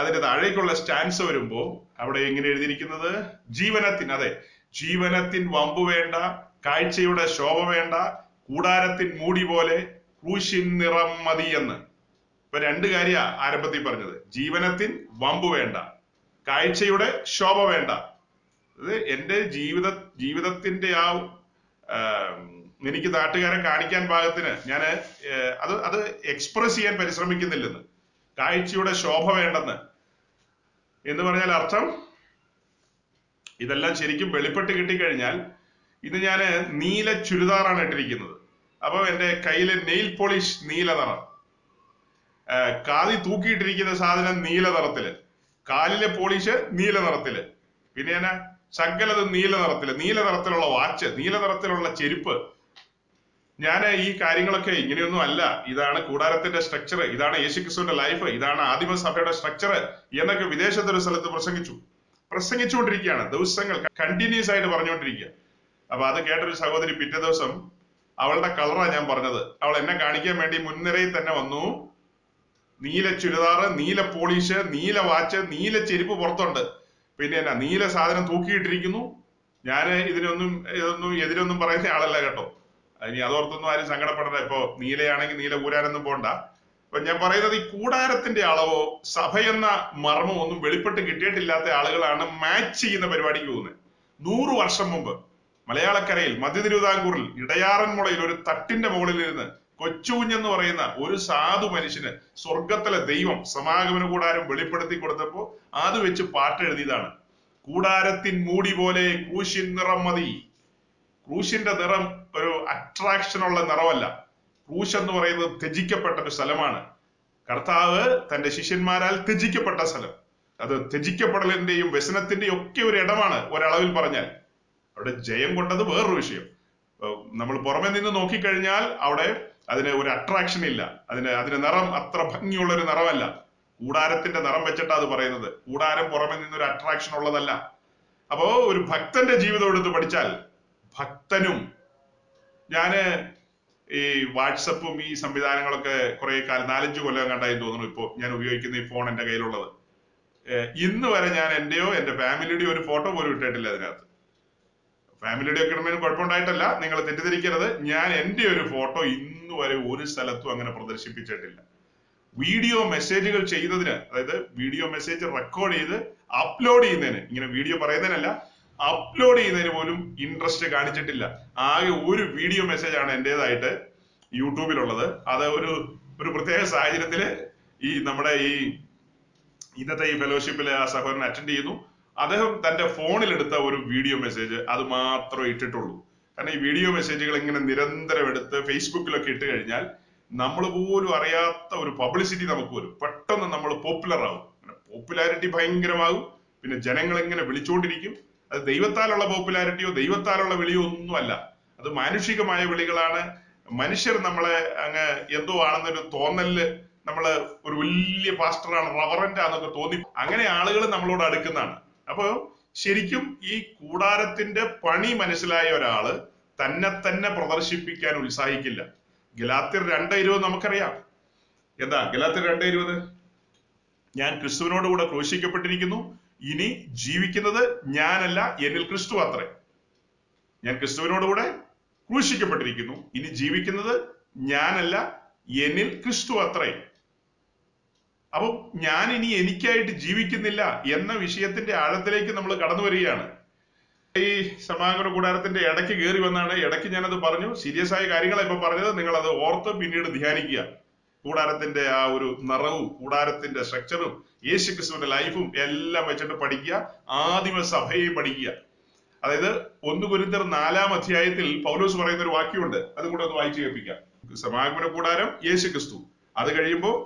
അതിന്റെ താഴേക്കുള്ള സ്റ്റാൻസ് വരുമ്പോ അവിടെ എങ്ങനെ എഴുതിയിരിക്കുന്നത്, ജീവനത്തിൻ, അതെ, ജീവനത്തിൻ വമ്പു വേണ്ട, കാഴ്ചയുടെ ശോഭ വേണ്ട, കൂടാരത്തിൻ മൂടി പോലെ ക്രൂശിൻ നിറം മതി എന്ന്. ഇപ്പൊ രണ്ട് കാര്യ ആരംഭത്തിൽ പറഞ്ഞത്, ജീവനത്തിൻ വമ്പു വേണ്ട, കാഴ്ചയുടെ ശോഭ വേണ്ട. അത് എൻ്റെ ജീവിത ജീവിതത്തിന്റെ ആ എനിക്ക് നാട്ടുകാരെ കാണിക്കാൻ പാകത്തിന് ഞാൻ അത് അത് എക്സ്പ്രസ് ചെയ്യാൻ പരിശ്രമിക്കുന്നില്ലെന്ന്, കാഴ്ചയുടെ ശോഭ വേണ്ടെന്ന് എന്ന് പറഞ്ഞാൽ അർത്ഥം ഇതെല്ലാം ശരിക്കും വെളിപ്പെട്ട് കിട്ടിക്കഴിഞ്ഞാൽ. ഇത് ഞാൻ നീല ചുരിദാറാണ് ഇട്ടിരിക്കുന്നത്. അപ്പൊ എൻ്റെ കയ്യിലെ നെയിൽ പോളിഷ് നീല നിറം, കാതി തൂക്കിയിട്ടിരിക്കുന്ന സാധനം നീല നിറത്തില്, കാലിലെ പോളിഷ് നീല നിറത്തില്, പിന്നെ ഞാൻ ശങ്കലത് നീല നിറത്തില്, നീല നിറത്തിലുള്ള വാച്ച്, നീല നിറത്തിലുള്ള ചെരുപ്പ്. ഞാൻ ഈ കാര്യങ്ങളൊക്കെ ഇങ്ങനെയൊന്നും അല്ല. ഇതാണ് കൂടാരത്തിന്റെ സ്ട്രക്ചർ, ഇതാണ് യേശുക്രിസ്തുവിന്റെ ലൈഫ്, ഇതാണ് ആദിമസഭയുടെ സ്ട്രക്ചർ എന്നൊക്കെ വിദേശത്തൊരു സ്ഥലത്ത് പ്രസംഗിച്ചു പ്രസംഗിച്ചുകൊണ്ടിരിക്കുകയാണ് ദിവസങ്ങൾ കണ്ടിന്യൂസ് ആയിട്ട് പറഞ്ഞുകൊണ്ടിരിക്കുക. അപ്പൊ അത് കേട്ടൊരു സഹോദരി പിറ്റേ ദിവസം, അവളുടെ കളറാണ് ഞാൻ പറഞ്ഞത്, അവൾ എന്നെ കാണിക്കാൻ വേണ്ടി മുൻനിരയിൽ തന്നെ വന്നു. നീല ചുരിദാറ്, നീല പോളിഷ്, നീല വാച്ച്, നീല ചെരുപ്പ് പുറത്തുണ്ട്, പിന്നെ എന്നാ നീല സാധനം തൂക്കിയിട്ടിരിക്കുന്നു. ഞാൻ ഇതിനൊന്നും ഇതൊന്നും എതിരൊന്നും പറയുന്ന ആളല്ല കേട്ടോ, ഇനി അതോർത്തൊന്നും ആരും സങ്കടപ്പെടണ്ട. ഇപ്പോ നീലയാണെങ്കിൽ നീല കൂരാനൊന്നും പോണ്ട. അപ്പൊ ഞാൻ പറയുന്നത്, ഈ കൂടാരത്തിന്റെ അളവോ സഭയെന്ന മർമ്മോ ഒന്നും വെളിപ്പെട്ട് കിട്ടിയിട്ടില്ലാത്ത ആളുകളാണ് മാച്ച് ചെയ്യുന്ന പരിപാടിക്ക് പോകുന്നത്. നൂറ് വർഷം മുമ്പ് മലയാളക്കരയിൽ മധ്യതിരുവിതാംകൂറിൽ ഇടയാറൻ മുളയിൽ ഒരു തട്ടിന്റെ മുകളിൽ ഇരുന്ന് കൊച്ചുകുഞ്ഞെന്ന് പറയുന്ന ഒരു സാധു മനുഷ്യന് സ്വർഗത്തിലെ ദൈവം സമാഗമന കൂടാരം വെളിപ്പെടുത്തി കൊടുത്തപ്പോ അത് വെച്ച് പാട്ടെഴുതിയതാണ്. കൂടാരത്തിൻ മൂടി പോലെ ക്രൂശിൻ നിറം മതി. ക്രൂശിന്റെ നിറം ഒരു അട്രാക്ഷനുള്ള നിറമല്ല. ക്രൂശ് എന്ന് പറയുന്നത് ത്യജിക്കപ്പെട്ട ഒരു സ്ഥലമാണ്. കർത്താവ് തന്റെ ശിഷ്യന്മാരാൽ ത്യജിക്കപ്പെട്ട സ്ഥലം. അത് ത്യജിക്കപ്പെടലിന്റെയും വ്യസനത്തിന്റെയും ഒക്കെ ഒരു ഇടമാണ് ഒരളവിൽ പറഞ്ഞാൽ. അവിടെ ജയം കൊണ്ടത് വേറൊരു വിഷയം. നമ്മൾ പുറമെ നിന്ന് നോക്കിക്കഴിഞ്ഞാൽ അവിടെ അതിന് ഒരു അട്രാക്ഷൻ ഇല്ല, അതിന് അതിന് നിറം അത്ര ഭംഗിയുള്ള ഒരു നിറമല്ല. കൂടാരത്തിന്റെ നിറം വെച്ചിട്ടാണ് അത് പറയുന്നത്. കൂടാരം പുറമെ നിന്നൊരു അട്രാക്ഷൻ ഉള്ളതല്ല. അപ്പോ ഒരു ഭക്തന്റെ ജീവിതം എടുത്ത് പഠിച്ചാൽ ഭക്തനും, ഞാന് ഈ വാട്സപ്പും ഈ സംവിധാനങ്ങളൊക്കെ കുറെ കാലം നാലഞ്ചു കൊല്ലം കണ്ടായി തോന്നുന്നു. ഇപ്പോൾ ഞാൻ ഉപയോഗിക്കുന്ന ഈ ഫോൺ എൻ്റെ കയ്യിലുള്ളത്, ഇന്ന് വരെ ഞാൻ എന്റെയോ എൻ്റെ ഫാമിലിയുടെയോ ഒരു ഫോട്ടോ പോലും ഇട്ടിട്ടില്ല അതിനകത്ത്. ഫാമിലിയുടെ ഒക്കെ ഇടുന്നതിന് കുഴപ്പമുണ്ടായിട്ടല്ല, നിങ്ങൾ തെറ്റിദ്ധരിക്കരുത്. ഞാൻ എൻ്റെ ഒരു ഫോട്ടോ ഇന്ന് വരെ ഒരു സ്ഥലത്തും അങ്ങനെ പ്രദർശിപ്പിച്ചിട്ടില്ല. വീഡിയോ മെസ്സേജുകൾ ചെയ്യുന്നതിന്, അതായത് വീഡിയോ മെസ്സേജ് റെക്കോർഡ് ചെയ്ത് അപ്ലോഡ് ചെയ്യുന്നതിന്, ഇങ്ങനെ വീഡിയോ പറയുന്നതിനല്ല, അപ്ലോഡ് ചെയ്യുന്നതിന് പോലും ഇൻട്രസ്റ്റ് കാണിച്ചിട്ടില്ല. ആകെ ഒരു വീഡിയോ മെസ്സേജാണ് എൻ്റെതായിട്ട് യൂട്യൂബിലുള്ളത്. അത് ഒരു ഒരു പ്രത്യേക സാഹചര്യത്തിൽ ഈ നമ്മുടെ ഈ ഇന്നത്തെ ഈ ഫെലോഷിപ്പിൽ ആ സഹോദരൻ അറ്റൻഡ് ചെയ്യുന്നു. അദ്ദേഹം തന്റെ ഫോണിലെടുത്ത ഒരു വീഡിയോ മെസ്സേജ് അത് മാത്രമേ ഇട്ടിട്ടുള്ളൂ. കാരണം ഈ വീഡിയോ മെസ്സേജുകൾ ഇങ്ങനെ നിരന്തരം എടുത്ത് ഫേസ്ബുക്കിലൊക്കെ ഇട്ട് കഴിഞ്ഞാൽ നമ്മൾ പോലും അറിയാത്ത ഒരു പബ്ലിസിറ്റി നമുക്ക് വരും. പെട്ടെന്ന് നമ്മൾ പോപ്പുലർ ആവും, പോപ്പുലാരിറ്റി ഭയങ്കരമാകും. പിന്നെ ജനങ്ങൾ ഇങ്ങനെ വിളിച്ചുകൊണ്ടിരിക്കും. അത് ദൈവത്താലുള്ള പോപ്പുലാരിറ്റിയോ ദൈവത്താലുള്ള വിളിയോ ഒന്നുമല്ല, അത് മാനുഷികമായ വിളികളാണ്. മനുഷ്യർ നമ്മളെ അങ്ങ് എന്തോ ആണെന്നൊരു തോന്നലില്, നമ്മള് ഒരു വലിയ പാസ്റ്ററാണ്, റവറന്റ് ആണെന്നൊക്കെ തോന്നി, അങ്ങനെ ആളുകൾ നമ്മളോട് അടുക്കുന്നതാണ്. അപ്പോ ശരിക്കും ഈ കൂടാരത്തിന്റെ പണി മനസ്സിലായ ഒരാള് തന്നെ തന്നെ പ്രദർശിപ്പിക്കാൻ ഉത്സാഹിക്കില്ല. ഗലാത്യർ രണ്ട് ഇരുപത് നമുക്കറിയാം. എന്താ ഗലാത്യർ രണ്ട് ഇരുപത്? ഞാൻ ക്രിസ്തുവിനോട് കൂടെ ക്രൂശിക്കപ്പെട്ടിരിക്കുന്നു, ഇനി ജീവിക്കുന്നത് ഞാനല്ല എന്നിൽ ക്രിസ്തു അത്രേ. ഞാൻ ക്രിസ്തുവിനോട് കൂടെ ക്രൂശിക്കപ്പെട്ടിരിക്കുന്നു, ഇനി ജീവിക്കുന്നത് ഞാനല്ല എന്നിൽ ക്രിസ്തു അത്രേ. അപ്പൊ ഞാൻ ഇനി എനിക്കായിട്ട് ജീവിക്കുന്നില്ല എന്ന വിഷയത്തിന്റെ ആഴത്തിലേക്ക് നമ്മൾ കടന്നു വരികയാണ്. ഈ സമാഗമന കൂടാരത്തിന്റെ ഇടയ്ക്ക് കയറി വന്നാണ്. ഇടയ്ക്ക് ഞാനത് പറഞ്ഞു, സീരിയസ് ആയ കാര്യങ്ങളാണ് ഇപ്പൊ പറഞ്ഞത്. നിങ്ങൾ അത് ഓർത്ത് പിന്നീട് ധ്യാനിക്കുക. കൂടാരത്തിന്റെ ആ ഒരു നിറവും കൂടാരത്തിന്റെ സ്ട്രക്ചറും യേശു ക്രിസ്തുവിന്റെ ലൈഫും എല്ലാം വെച്ചിട്ട് പഠിക്കുക. ആദിമ സഭയെയും പഠിക്കുക. അതായത് ഒന്ന് കൊരിന്ത്യർ നാലാം അധ്യായത്തിൽ പൗലോസ് പറയുന്ന ഒരു വാക്യമുണ്ട്, അതും കൂടെ ഒന്ന് വായിച്ചു കേൾപ്പിക്കാം. സമാഗമന കൂടാരം, യേശു ക്രിസ്തു, അത് കഴിയുമ്പോൾ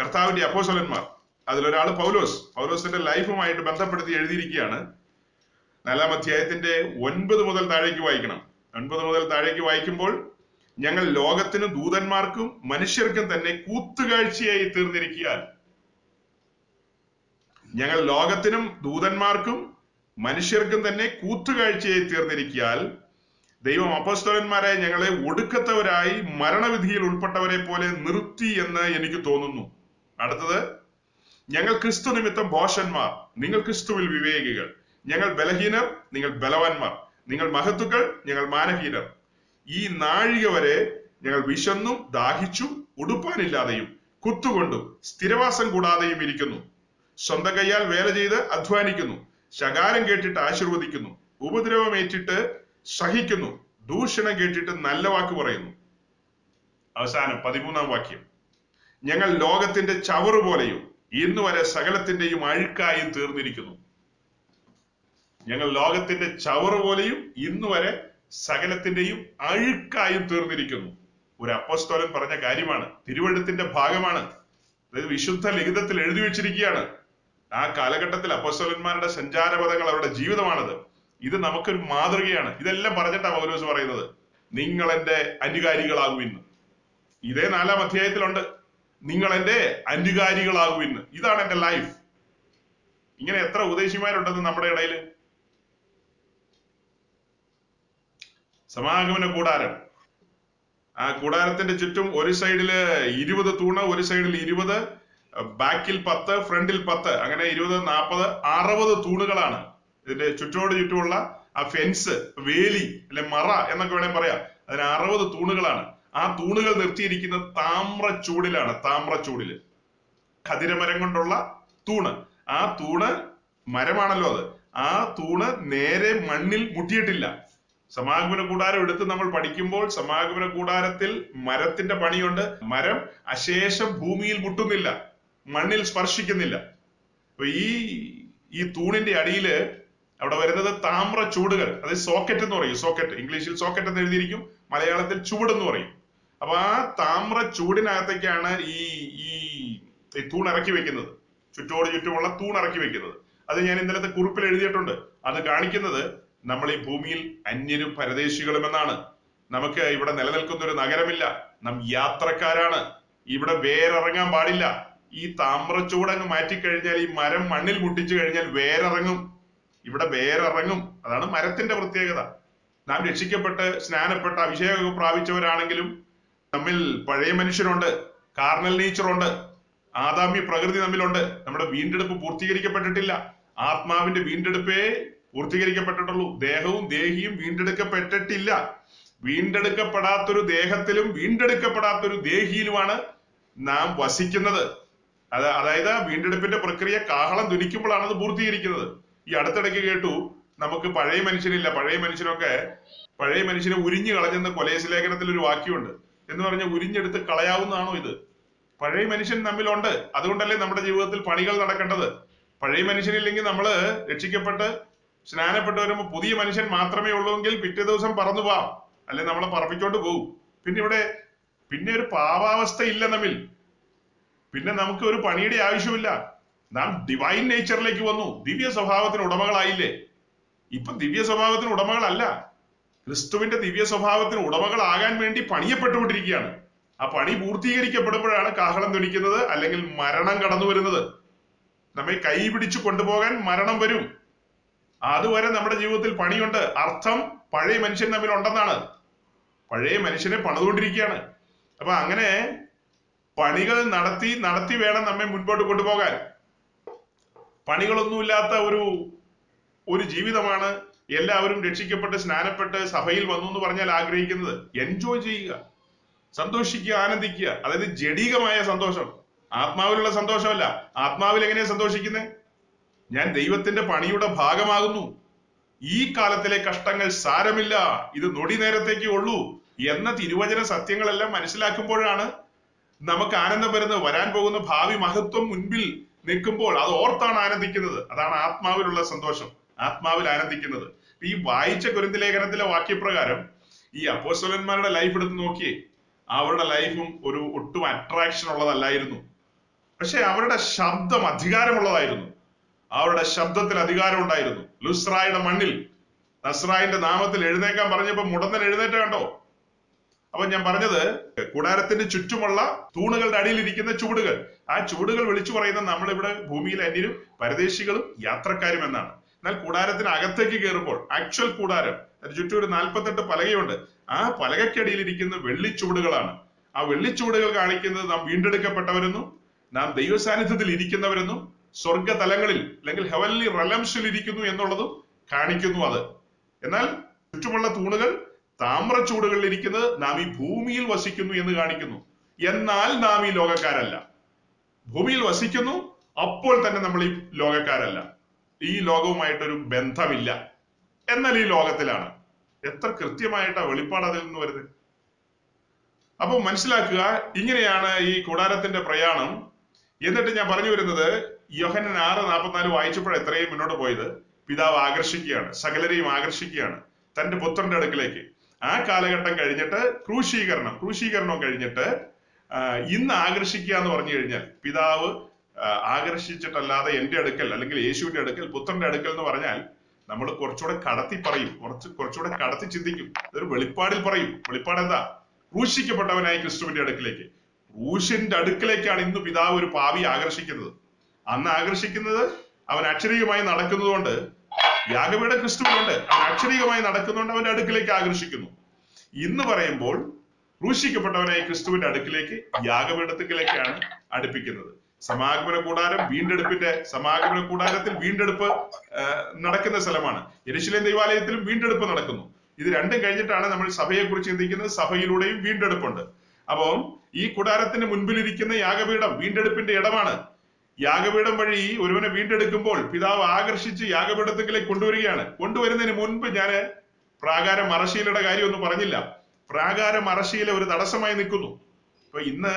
കർത്താവിന്റെ അപ്പോസ്തലന്മാർ, അതിലൊരാൾ പൗലോസ്. പൗലോസിന്റെ ലൈഫുമായിട്ട് ബന്ധപ്പെടുത്തി എഴുതിയിരിക്കുകയാണ്. നാലാം അധ്യായത്തിന്റെ ഒൻപത് മുതൽ താഴേക്ക് വായിക്കണം. ഒൻപത് മുതൽ താഴേക്ക് വായിക്കുമ്പോൾ, ഞങ്ങൾ ലോകത്തിന് ദൂതന്മാർക്കും മനുഷ്യർക്കും തന്നെ കൂത്തുകാഴ്ചയായി തീർന്നിരിക്കുകയാൽ, ഞങ്ങൾ ലോകത്തിനും ദൂതന്മാർക്കും മനുഷ്യർക്കും തന്നെ കൂത്തുകാഴ്ചയായി തീർന്നിരിക്കുകയാൽ ദൈവം അപ്പോസ്തലന്മാരായ ഞങ്ങളെ ഒടുക്കത്തവരായി മരണവിധിയിൽ ഉൾപ്പെട്ടവരെ പോലെ നിർത്തി എന്ന് എനിക്ക് തോന്നുന്നു. അടുത്തത്, ഞങ്ങൾ ക്രിസ്തു നിമിത്തം ഭോഷന്മാർ, നിങ്ങൾ ക്രിസ്തുവിൽ വിവേകികൾ, ഞങ്ങൾ ബലഹീനർ, നിങ്ങൾ ബലവാന്മാർ, നിങ്ങൾ മഹത്തുക്കൾ, ഞങ്ങൾ മാനഹീനർ. ഈ നാഴിക വരെ ഞങ്ങൾ വിശന്നും ദാഹിച്ചും ഉടുപ്പാനില്ലാതെയും കുത്തുകൊണ്ടും സ്ഥിരവാസം കൂടാതെയും ഇരിക്കുന്നു. സ്വന്തം കൈയാൽ വേല ചെയ്ത് അധ്വാനിക്കുന്നു, ശകാരം കേട്ടിട്ട് ആശീർവദിക്കുന്നു, ഉപദ്രവമേറ്റിട്ട് സഹിക്കുന്നു, ദൂഷണം കേട്ടിട്ട് നല്ല വാക്ക് പറയുന്നു. അവസാനം പതിമൂന്നാം വാക്യം, ഞങ്ങൾ ലോകത്തിന്റെ ചവറ് പോലെയും ഇന്നുവരെ സകലത്തിന്റെയും അഴുക്കായും തീർന്നിരിക്കുന്നു. ഞങ്ങൾ ലോകത്തിന്റെ ചവറ് പോലെയും ഇന്നുവരെ സകലത്തിന്റെയും അഴുക്കായും തീർന്നിരിക്കുന്നു. ഒരു അപ്പോസ്തലൻ പറഞ്ഞ കാര്യമാണ്, തിരുവെഴുത്തിന്റെ ഭാഗമാണ്, അതായത് വിശുദ്ധ ലിഖിതത്തിൽ എഴുതി വെച്ചിരിക്കുകയാണ്. ആ കാലഘട്ടത്തിൽ അപ്പോസ്തലന്മാരുടെ സഞ്ചാരപഥങ്ങൾ, അവരുടെ ജീവിതമാണത്. ഇത് നമുക്കൊരു മാതൃകയാണ്. ഇതെല്ലാം പറഞ്ഞിട്ടാണ് പൗലോസ് പറയുന്നത്, നിങ്ങൾ എന്റെ അനുകാരികളാകൂ ഇന്ന്. ഇതേ നാലാം അധ്യായത്തിലുണ്ട്, നിങ്ങൾ എന്റെ അനുകാരികളാകൂ ഇന്ന്. ഇതാണ് എന്റെ ലൈഫ്. ഇങ്ങനെ എത്ര ഉപദേശിമാരുണ്ടെന്ന് നമ്മുടെ ഇടയിൽ. സമാഗമന കൂടാരം, ആ കൂടാരത്തിന്റെ ചുറ്റും ഒരു സൈഡില് ഇരുപത് തൂണ്, ഒരു സൈഡിൽ ഇരുപത്, ബാക്കിൽ പത്ത്, ഫ്രണ്ടിൽ പത്ത്, അങ്ങനെ ഇരുപത്, നാൽപ്പത്, അറുപത് തൂണുകളാണ് ഇതിന്റെ ചുറ്റോട് ചുറ്റുമുള്ള ആ ഫെൻസ്, വേലി അല്ലെ മറ എന്നൊക്കെ വേണേൽ പറയാം. അതിന് അറുപത് തൂണുകളാണ്. ആ തൂണുകൾ നിർത്തിയിരിക്കുന്നത് താമ്രച്ചൂടിലാണ്. താമ്രച്ചൂടില് ഖദിരമരം കൊണ്ടുള്ള തൂണ്. ആ തൂണ് മരമാണല്ലോ അത്. ആ തൂണ് നേരെ മണ്ണിൽ മുട്ടിയിട്ടില്ല. സമാഗമന കൂടാരം എടുത്ത് നമ്മൾ പഠിക്കുമ്പോൾ സമാഗമന കൂടാരത്തിൽ മരത്തിന്റെ പണിയുണ്ട്. മരം അശേഷം ഭൂമിയിൽ മുട്ടുന്നില്ല, മണ്ണിൽ സ്പർശിക്കുന്നില്ല. അപ്പൊ ഈ ഈ തൂണിന്റെ അടിയില് അവിടെ വരുന്നത് താമ്ര ചൂടുകൾ, അതായത് സോക്കറ്റ് എന്ന് പറയും. സോക്കറ്റ്, ഇംഗ്ലീഷിൽ സോക്കറ്റ് എന്ന് എഴുതിയിരിക്കും, മലയാളത്തിൽ ചൂടെന്ന് പറയും. അപ്പൊ ആ താമ്ര ചൂടിനകത്തേക്കാണ് ഈ ഈ തൂൺ ഇറക്കി വെക്കുന്നത്, ചുറ്റോട് ചുറ്റുമുള്ള തൂൺ ഇറക്കി വെക്കുന്നത്. അത് ഞാൻ ഇന്നലത്തെ കുറിപ്പിൽ എഴുതിയിട്ടുണ്ട്. അത് കാണിക്കുന്നത് നമ്മൾ ഈ ഭൂമിയിൽ അന്യരും പരദേശികളും എന്നാണ്. നമുക്ക് ഇവിടെ നിലനിൽക്കുന്ന ഒരു നഗരമില്ല, നാം യാത്രക്കാരാണ്. ഇവിടെ വേരിറങ്ങാൻ പാടില്ല. ഈ താമ്രച്ചൂടങ്ങ് മാറ്റിക്കഴിഞ്ഞാൽ, ഈ മരം മണ്ണിൽ മുട്ടിച്ചു കഴിഞ്ഞാൽ വേരിറങ്ങും, ഇവിടെ വേരിറങ്ങും. അതാണ് മരത്തിന്റെ പ്രത്യേകത. നാം രക്ഷിക്കപ്പെട്ട് സ്നാനപ്പെട്ട അഭിഷേകമൊക്കെ പ്രാപിച്ചവരാണെങ്കിലും നമ്മിൽ പഴയ മനുഷ്യരുണ്ട്, കാർണൽ നേച്ചറുണ്ട്, ആദാമ്യ പ്രകൃതി നമ്മിലുണ്ട്. നമ്മുടെ വീണ്ടെടുപ്പ് പൂർത്തീകരിക്കപ്പെട്ടിട്ടില്ല. ആത്മാവിന്റെ വീണ്ടെടുപ്പേ പൂർത്തീകരിക്കപ്പെട്ടിട്ടുള്ളൂ. ദേഹവും ദേഹിയും വീണ്ടെടുക്കപ്പെട്ടിട്ടില്ല. വീണ്ടെടുക്കപ്പെടാത്തൊരു ദേഹത്തിലും വീണ്ടെടുക്കപ്പെടാത്തൊരു ദേഹിയിലുമാണ് നാം വസിക്കുന്നത്. അത് അതായത് വീണ്ടെടുപ്പിന്റെ പ്രക്രിയ കാഹളം ധ്വനിക്കുമ്പോഴാണ് അത് പൂർത്തീകരിക്കുന്നത്. ഈ അടുത്തിടയ്ക്ക് കേട്ടു, നമുക്ക് പഴയ മനുഷ്യനില്ല, പഴയ മനുഷ്യനൊക്കെ പഴയ മനുഷ്യനെ ഉരിഞ്ഞു കളഞ്ഞെന്ന കൊലേശ ലേഖനത്തിൽ ഒരു വാക്യമുണ്ട്. എന്ന് പറഞ്ഞാൽ ഉരിഞ്ഞെടുത്ത് കളയാവുന്നതാണോ ഇത്? പഴയ മനുഷ്യൻ നമ്മിലുണ്ട്. അതുകൊണ്ടല്ലേ നമ്മുടെ ജീവിതത്തിൽ പണികൾ നടക്കേണ്ടത്. പഴയ മനുഷ്യനില്ലെങ്കിൽ നമ്മള് രക്ഷിക്കപ്പെട്ട് സ്നാനപ്പെട്ട് വരുമ്പോൾ പുതിയ മനുഷ്യൻ മാത്രമേ ഉള്ളൂ എങ്കിൽ പിറ്റേ ദിവസം പറന്നു പോവാം, അല്ലെ നമ്മളെ പറപ്പിച്ചോണ്ട് പോവും. പിന്നെ ഇവിടെ പിന്നെ ഒരു പാവാവസ്ഥ ഇല്ല നമ്മിൽ. പിന്നെ നമുക്ക് ഒരു പണിയുടെ ആവശ്യമില്ല. നാം ഡിവൈൻ നേച്ചറിലേക്ക് വന്നു, ദിവ്യ സ്വഭാവത്തിന് ഉടമകളായില്ലേ. ഇപ്പൊ ദിവ്യ സ്വഭാവത്തിന് ഉടമകളല്ല, ക്രിസ്തുവിന്റെ ദിവ്യ സ്വഭാവത്തിന് ഉടമകളാകാൻ വേണ്ടി പണിയപ്പെട്ടുകൊണ്ടിരിക്കുകയാണ്. ആ പണി പൂർത്തീകരിക്കപ്പെടുമ്പോഴാണ് കാഹളം ധ്വനിക്കുന്നത്, അല്ലെങ്കിൽ മരണം കടന്നു വരുന്നത്. നമ്മെ കൈപിടിച്ചു കൊണ്ടുപോകാൻ മരണം വരും. അതുവരെ നമ്മുടെ ജീവിതത്തിൽ പണിയുണ്ട്. അർത്ഥം പഴയ മനുഷ്യൻ തമ്മിൽ ഉണ്ടെന്നാണ്. പഴയ മനുഷ്യനെ പണിതുകൊണ്ടിരിക്കുകയാണ്. അപ്പൊ അങ്ങനെ പണികൾ നടത്തി നടത്തി വേണം നമ്മെ മുൻപോട്ട് കൊണ്ടുപോകാൻ. പണികളൊന്നുമില്ലാത്ത ഒരു ഒരു ജീവിതമാണ് എല്ലാവരും രക്ഷിക്കപ്പെട്ട് സ്നാനപ്പെട്ട് സഭയിൽ വന്നു എന്ന് പറഞ്ഞാൽ ആഗ്രഹിക്കുന്നത്. എൻജോയ് ചെയ്യുക, സന്തോഷിക്കുക, ആനന്ദിക്കുക. അതായത് ജഡികമായ സന്തോഷം, ആത്മാവിലുള്ള സന്തോഷമല്ല. ആത്മാവിൽ എങ്ങനെയാണ് സന്തോഷിക്കുന്നത്? ഞാൻ ദൈവത്തിന്റെ പണിയുടെ ഭാഗമാകുന്നു. ഈ കാലത്തിലെ കഷ്ടങ്ങൾ സാരമില്ല, ഇത് നൊടി നേരത്തേക്കേ ഉള്ളൂ എന്ന തിരുവചന സത്യങ്ങളെല്ലാം മനസ്സിലാക്കുമ്പോഴാണ് നമുക്ക് ആനന്ദം വരുന്നത്. വരാൻ പോകുന്ന ഭാവി മഹത്വം മുൻപിൽ നിൽക്കുമ്പോൾ അത് ഓർത്താണ് ആനന്ദിക്കുന്നത്. അതാണ് ആത്മാവിലുള്ള സന്തോഷം, ആത്മാവിൽ ആനന്ദിക്കുന്നത്. ഈ വായിച്ച കൊരിന്ത് ലേഖനത്തിലെ വാക്യപ്രകാരം ഈ അപ്പോസ്തലന്മാരുടെ ലൈഫ് എടുത്ത് നോക്കിയേ, അവരുടെ ലൈഫും ഒരു ഒട്ടും അട്രാക്ഷൻ ഉള്ളതല്ലായിരുന്നു. പക്ഷെ അവരുടെ ശബ്ദം അധികാരമുള്ളതായിരുന്നു. അവരുടെ ശബ്ദത്തിൽ അധികാരം ഉണ്ടായിരുന്നു. ലുസ്രായുടെ മണ്ണിൽ നസ്രായിന്റെ നാമത്തിൽ എഴുന്നേക്കാൻ പറഞ്ഞപ്പോ മുടന്തൻ എഴുന്നേറ്റ കണ്ടോ. അപ്പൊ ഞാൻ പറഞ്ഞത്, കൂടാരത്തിന്റെ ചുറ്റുമുള്ള തൂണുകളുടെ അടിയിൽ ഇരിക്കുന്ന ചൂടുകൾ, ആ ചൂടുകൾ വിളിച്ചു പറയുന്ന നമ്മളിവിടെ ഭൂമിയിൽ അന്യരും പരദേശികളും യാത്രക്കാരും എന്നാണ്. എന്നാൽ കൂടാരത്തിന് അകത്തേക്ക് കയറുമ്പോൾ, ആക്ച്വൽ കൂടാരം ചുറ്റും ഒരു നാൽപ്പത്തെട്ട് പലകയുണ്ട്. ആ പലകയ്ക്കടിയിൽ ഇരിക്കുന്ന വെള്ളിച്ചൂടുകളാണ്. ആ വെള്ളിച്ചൂടുകൾ കാണിക്കുന്നത് നാം വീണ്ടെടുക്കപ്പെട്ടവരെന്നും നാം ദൈവ സാന്നിധ്യത്തിൽ ഇരിക്കുന്നവരെന്നും സ്വർഗ തലങ്ങളിൽ അല്ലെങ്കിൽ ഹെവൻലി റെലംസിൽ ഇരിക്കുന്നു എന്നുള്ളതും കാണിക്കുന്നു അത്. എന്നാൽ ചുറ്റുമുള്ള തൂണുകൾ താമ്രച്ചൂടുകളിൽ ഇരിക്കുന്നത് നാം ഈ ഭൂമിയിൽ വസിക്കുന്നു എന്ന് കാണിക്കുന്നു. എന്നാൽ നാം ഈ ലോകക്കാരല്ല. ഭൂമിയിൽ വസിക്കുന്നു, അപ്പോൾ തന്നെ നമ്മൾ ഈ ലോകക്കാരല്ല. ഈ ലോകവുമായിട്ടൊരു ബന്ധമില്ല, എന്നാൽ ഈ ലോകത്തിലാണ്. എത്ര കൃത്യമായിട്ടാ വെളിപ്പാട് അതിൽ നിന്ന് വരുന്നത്. അപ്പൊ മനസ്സിലാക്കുക, ഇങ്ങനെയാണ് ഈ കൂടാരത്തിന്റെ പ്രയാണം. എന്നിട്ട് ഞാൻ പറഞ്ഞു വരുന്നത്, യോഹന്നാൻ ആറ് നാൽപ്പത്തിനാല് വായിച്ചപ്പോൾ എത്രയും മുന്നോട്ട് പോയത്, പിതാവ് ആകർഷിക്കുകയാണ്, സകലരെയും ആകർഷിക്കുകയാണ് തന്റെ പുത്രന്റെ അടുക്കിലേക്ക്. ആ കാലഘട്ടം കഴിഞ്ഞിട്ട് ക്രൂശീകരണം, ക്രൂശീകരണം കഴിഞ്ഞിട്ട് ഇന്ന് ആകർഷിക്കുക എന്ന് പറഞ്ഞു കഴിഞ്ഞാൽ, പിതാവ് ആകർഷിച്ചിട്ടല്ലാതെ എൻ്റെ അടുക്കൽ അല്ലെങ്കിൽ യേശുവിന്റെ അടുക്കൽ പുത്രന്റെ അടുക്കൽ എന്ന് പറഞ്ഞാൽ നമ്മൾ കുറച്ചുകൂടെ കടത്തി പറയും, കുറച്ച് കുറച്ചുകൂടെ കടത്തി ചിന്തിക്കും. അതൊരു വെളിപ്പാടിൽ പറയും. വെളിപ്പാട് എന്താ? ക്രൂശിക്കപ്പെട്ടവനായി ക്രിസ്തുവിന്റെ അടുക്കിലേക്ക്, ക്രൂശിന്റെ അടുക്കിലേക്കാണ് ഇന്ന് പിതാവ് ഒരു പാവി ആകർഷിക്കുന്നത്. അന്ന് ആകർഷിക്കുന്നത് അവൻ അക്ഷരീകമായി നടക്കുന്നതുകൊണ്ട്, യാഗപീഠ ക്രിസ്തുവിനുണ്ട്, അവൻ അക്ഷരീകമായി നടക്കുന്നതുകൊണ്ട് അവന്റെ അടുക്കിലേക്ക് ആകർഷിക്കുന്നു. ഇന്ന് പറയുമ്പോൾ ക്രൂശിക്കപ്പെട്ടവനായി ക്രിസ്തുവിന്റെ അടുക്കിലേക്ക്, യാഗപീഠത്തിലേക്കാണ് അടുപ്പിക്കുന്നത്. സമാഗമന കൂടാരം വീണ്ടെടുപ്പിന്റെ, സമാഗമന കൂടാരത്തിൽ വീണ്ടെടുപ്പ് നടക്കുന്ന സ്ഥലമാണ്. യെരുശലേം ദൈവാലയത്തിലും വീണ്ടെടുപ്പ് നടക്കുന്നു. ഇത് രണ്ടും കഴിഞ്ഞിട്ടാണ് നമ്മൾ സഭയെ കുറിച്ച് ചിന്തിക്കുന്നത്. സഭയിലൂടെയും വീണ്ടെടുപ്പുണ്ട്. അപ്പം ഈ കൂടാരത്തിന് മുൻപിലിരിക്കുന്ന യാഗപീഠം വീണ്ടെടുപ്പിന്റെ ഇടമാണ്. യാഗപീഠം വഴി ഒരുവനെ വീണ്ടെടുക്കുമ്പോൾ പിതാവ് ആകർഷിച്ച് യാഗപീഠത്തിലേക്ക് കൊണ്ടുവരികയാണ്. കൊണ്ടുവരുന്നതിന് മുൻപ് ഞാൻ പ്രാകാര മറശ്ശീലയുടെ കാര്യമൊന്നും പറഞ്ഞില്ല. പ്രാകാര മറശ്ശീല ഒരു തടസ്സമായി നിൽക്കുന്നു. അപ്പൊ ഇന്ന്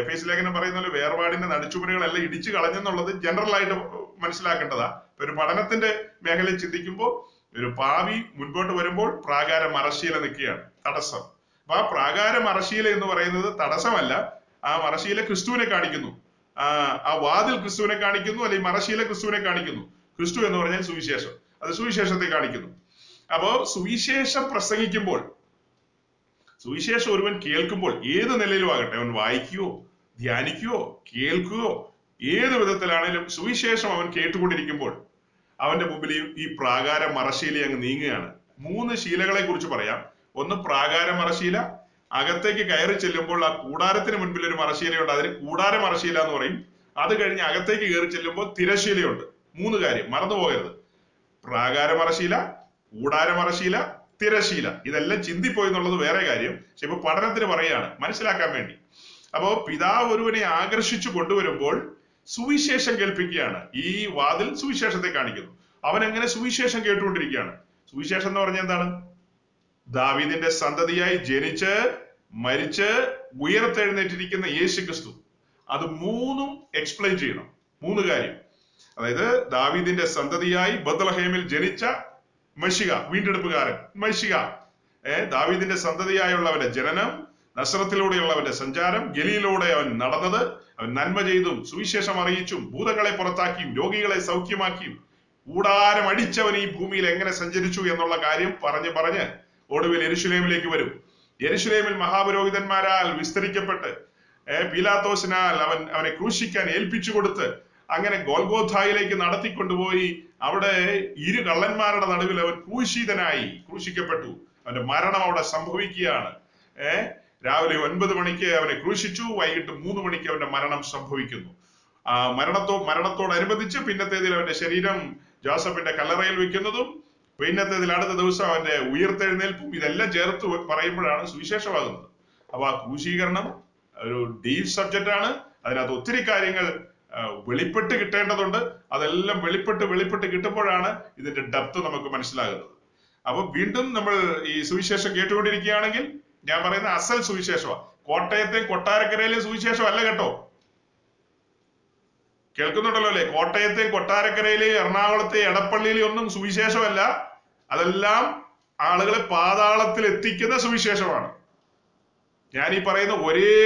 എഫേസ്യ ലേഖനം പറയുന്ന പോലെ വേർപാടിന്റെ നടുച്ചുവടുകളെല്ലാം ഇടിച്ചു കളഞ്ഞെന്നുള്ളത് ജനറൽ ആയിട്ട് മനസ്സിലാക്കേണ്ടതാ. ഒരു പഠനത്തിന്റെ മേഖലയിൽ ചിന്തിക്കുമ്പോൾ ഒരു പാവി മുൻപോട്ട് വരുമ്പോൾ പ്രാകാര മറശ്ശീല നിൽക്കുകയാണ്, തടസ്സം. അപ്പൊ ആ പ്രാകാര മറശ്ശീല എന്ന് പറയുന്നത് തടസ്സമല്ല. ആ മറശ്ശീല ക്രിസ്തുവിനെ കാണിക്കുന്നു. ആ ആ വാതിൽ ക്രിസ്തുവിനെ കാണിക്കുന്നു, അല്ലെങ്കിൽ മറശ്ശീല ക്രിസ്തുവിനെ കാണിക്കുന്നു. ക്രിസ്തു എന്ന് പറഞ്ഞാൽ സുവിശേഷം, അത് സുവിശേഷത്തെ കാണിക്കുന്നു. അപ്പോ സുവിശേഷം പ്രസംഗിക്കുമ്പോൾ, സുവിശേഷം ഒരുവൻ കേൾക്കുമ്പോൾ, ഏത് നിലയിലും ആകട്ടെ, അവൻ വായിക്കുകയോ ധ്യാനിക്കുകയോ കേൾക്കുകയോ ഏത് വിധത്തിലാണെങ്കിലും സുവിശേഷം അവൻ കേട്ടുകൊണ്ടിരിക്കുമ്പോൾ അവന്റെ മുമ്പിൽ ഈ പ്രാകാര മറശ്ശീല അങ്ങ് നീങ്ങുകയാണ്. മൂന്ന് ശീലകളെ കുറിച്ച് പറയാം. ഒന്ന് പ്രാകാര മറശ്ശീല. അകത്തേക്ക് കയറി ചെല്ലുമ്പോൾ ആ കൂടാരത്തിന് മുൻപിൽ ഒരു മറശ്ശീലയുണ്ട്, അതിന് കൂടാര മറശ്ശീല എന്ന് പറയും. അത് കഴിഞ്ഞ് അകത്തേക്ക് കയറി ചെല്ലുമ്പോൾ തിരശ്ശീലയുണ്ട്. മൂന്ന് കാര്യം മറന്നു പോകരുത്: പ്രാകാര മറശ്ശീല, കൂടാര മറശ്ശീല, തിരശീല. ഇതെല്ലാം ചിന്തിപ്പോയി എന്നുള്ളത് വേറെ കാര്യം. പക്ഷെ ഇപ്പൊ പഠനത്തിന് പറയുകയാണ്, മനസ്സിലാക്കാൻ വേണ്ടി. അപ്പോ പിതാവ് ഒരുവനെ ആകർഷിച്ചു കൊണ്ടുവരുമ്പോൾ സുവിശേഷം കേൾപ്പിക്കുകയാണ്. ഈ വാതിൽ സുവിശേഷത്തെ കാണിക്കുന്നു. അവൻ എങ്ങനെ സുവിശേഷം കേട്ടുകൊണ്ടിരിക്കുകയാണ്. സുവിശേഷം എന്ന് പറഞ്ഞാൽ എന്താണ്? ദാവീദിന്റെ സന്തതിയായി ജനിച്ച് മരിച്ച് ഉയർത്തെഴുന്നേറ്റിരിക്കുന്ന യേശു ക്രിസ്തു. അത് മൂന്നും എക്സ്പ്ലെയിൻ ചെയ്യണം, മൂന്ന് കാര്യം. അതായത് ദാവീദിന്റെ സന്തതിയായി ബത്ലഹേമിൽ ജനിച്ച മശിഹ, വീണ്ടെടുപ്പുകാരൻ മശിഹ, ഏർ ദാവീദിന്റെ സന്തതിയായുള്ളവന്റെ ജനനം, നസ്രത്തിലൂടെയുള്ളവന്റെ സഞ്ചാരം, ഗലീലൂടെ അവൻ നടന്നത്, അവൻ നന്മ ചെയ്തും സുവിശേഷം അറിയിച്ചും ഭൂതങ്ങളെ പുറത്താക്കിയും രോഗികളെ സൗഖ്യമാക്കിയും കൂടാരം അടിച്ചവൻ ഈ ഭൂമിയിൽ എങ്ങനെ സഞ്ചരിച്ചു എന്നുള്ള കാര്യം പറഞ്ഞ് പറഞ്ഞ് ഒടുവിൽ യെരുശലേമിലേക്ക് വരും. യെരുശലേമിൽ മഹാപുരോഹിതന്മാരാൽ വിസ്തരിക്കപ്പെട്ട് പീലാത്തോസിനാൽ അവൻ അവനെ ക്രൂശിക്കാൻ ഏൽപ്പിച്ചു കൊടുത്ത് അങ്ങനെ ഗോൽഗോഥായിലേക്ക് നടത്തിക്കൊണ്ടുപോയി. അവിടെ ഇരു കള്ളന്മാരുടെ നടുവിൽ അവൻ ക്രൂശിതനായി ക്രൂശിക്കപ്പെട്ടു. അവന്റെ മരണം അവിടെ സംഭവിക്കുകയാണ്. ഏർ രാവിലെ ഒൻപത് മണിക്ക് അവനെ ക്രൂശിച്ചു, വൈകിട്ട് മൂന്ന് മണിക്ക് അവന്റെ മരണം സംഭവിക്കുന്നു. ആ മരണത്തോ മരണത്തോടനുബന്ധിച്ച് പിന്നത്തേതിൽ അവന്റെ ശരീരം ജോസഫിന്റെ കല്ലറയിൽ വെക്കുന്നതും പിന്നത്തേതിൽ അടുത്ത ദിവസം അവന്റെ ഉയർത്തെഴുന്നേൽപ്പും ഇതെല്ലാം ചേർത്ത് പറയുമ്പോഴാണ് സുവിശേഷമാകുന്നത്. അപ്പൊ ആ ക്രൂശീകരണം ഒരു ഡീപ് സബ്ജക്റ്റ് ആണ്. അതിനകത്ത് ഒത്തിരി കാര്യങ്ങൾ വെളിപ്പെട്ട് കിട്ടേണ്ടതുണ്ട്. അതെല്ലാം വെളിപ്പെട്ട് വെളിപ്പെട്ട് കിട്ടുമ്പോഴാണ് ഇതിന്റെ ഡെപ്ത് നമുക്ക് മനസ്സിലാകുന്നത്. അപ്പൊ വീണ്ടും നമ്മൾ ഈ സുവിശേഷം കേട്ടുകൊണ്ടിരിക്കുകയാണെങ്കിൽ, ഞാൻ പറയുന്ന അസൽ സുവിശേഷമാണ്. കോട്ടയത്തെയും കൊട്ടാരക്കരയിലെയും സുവിശേഷം അല്ല കേട്ടോ. കേൾക്കുന്നുണ്ടല്ലോ അല്ലെ? കോട്ടയത്തെയും കൊട്ടാരക്കരയിലെയും എറണാകുളത്തെയും എടപ്പള്ളിയിലെയും ഒന്നും സുവിശേഷമല്ല. അതെല്ലാം ആളുകളെ പാതാളത്തിൽ എത്തിക്കുന്ന സുവിശേഷമാണ്. ഞാൻ ഈ പറയുന്ന ഒരേ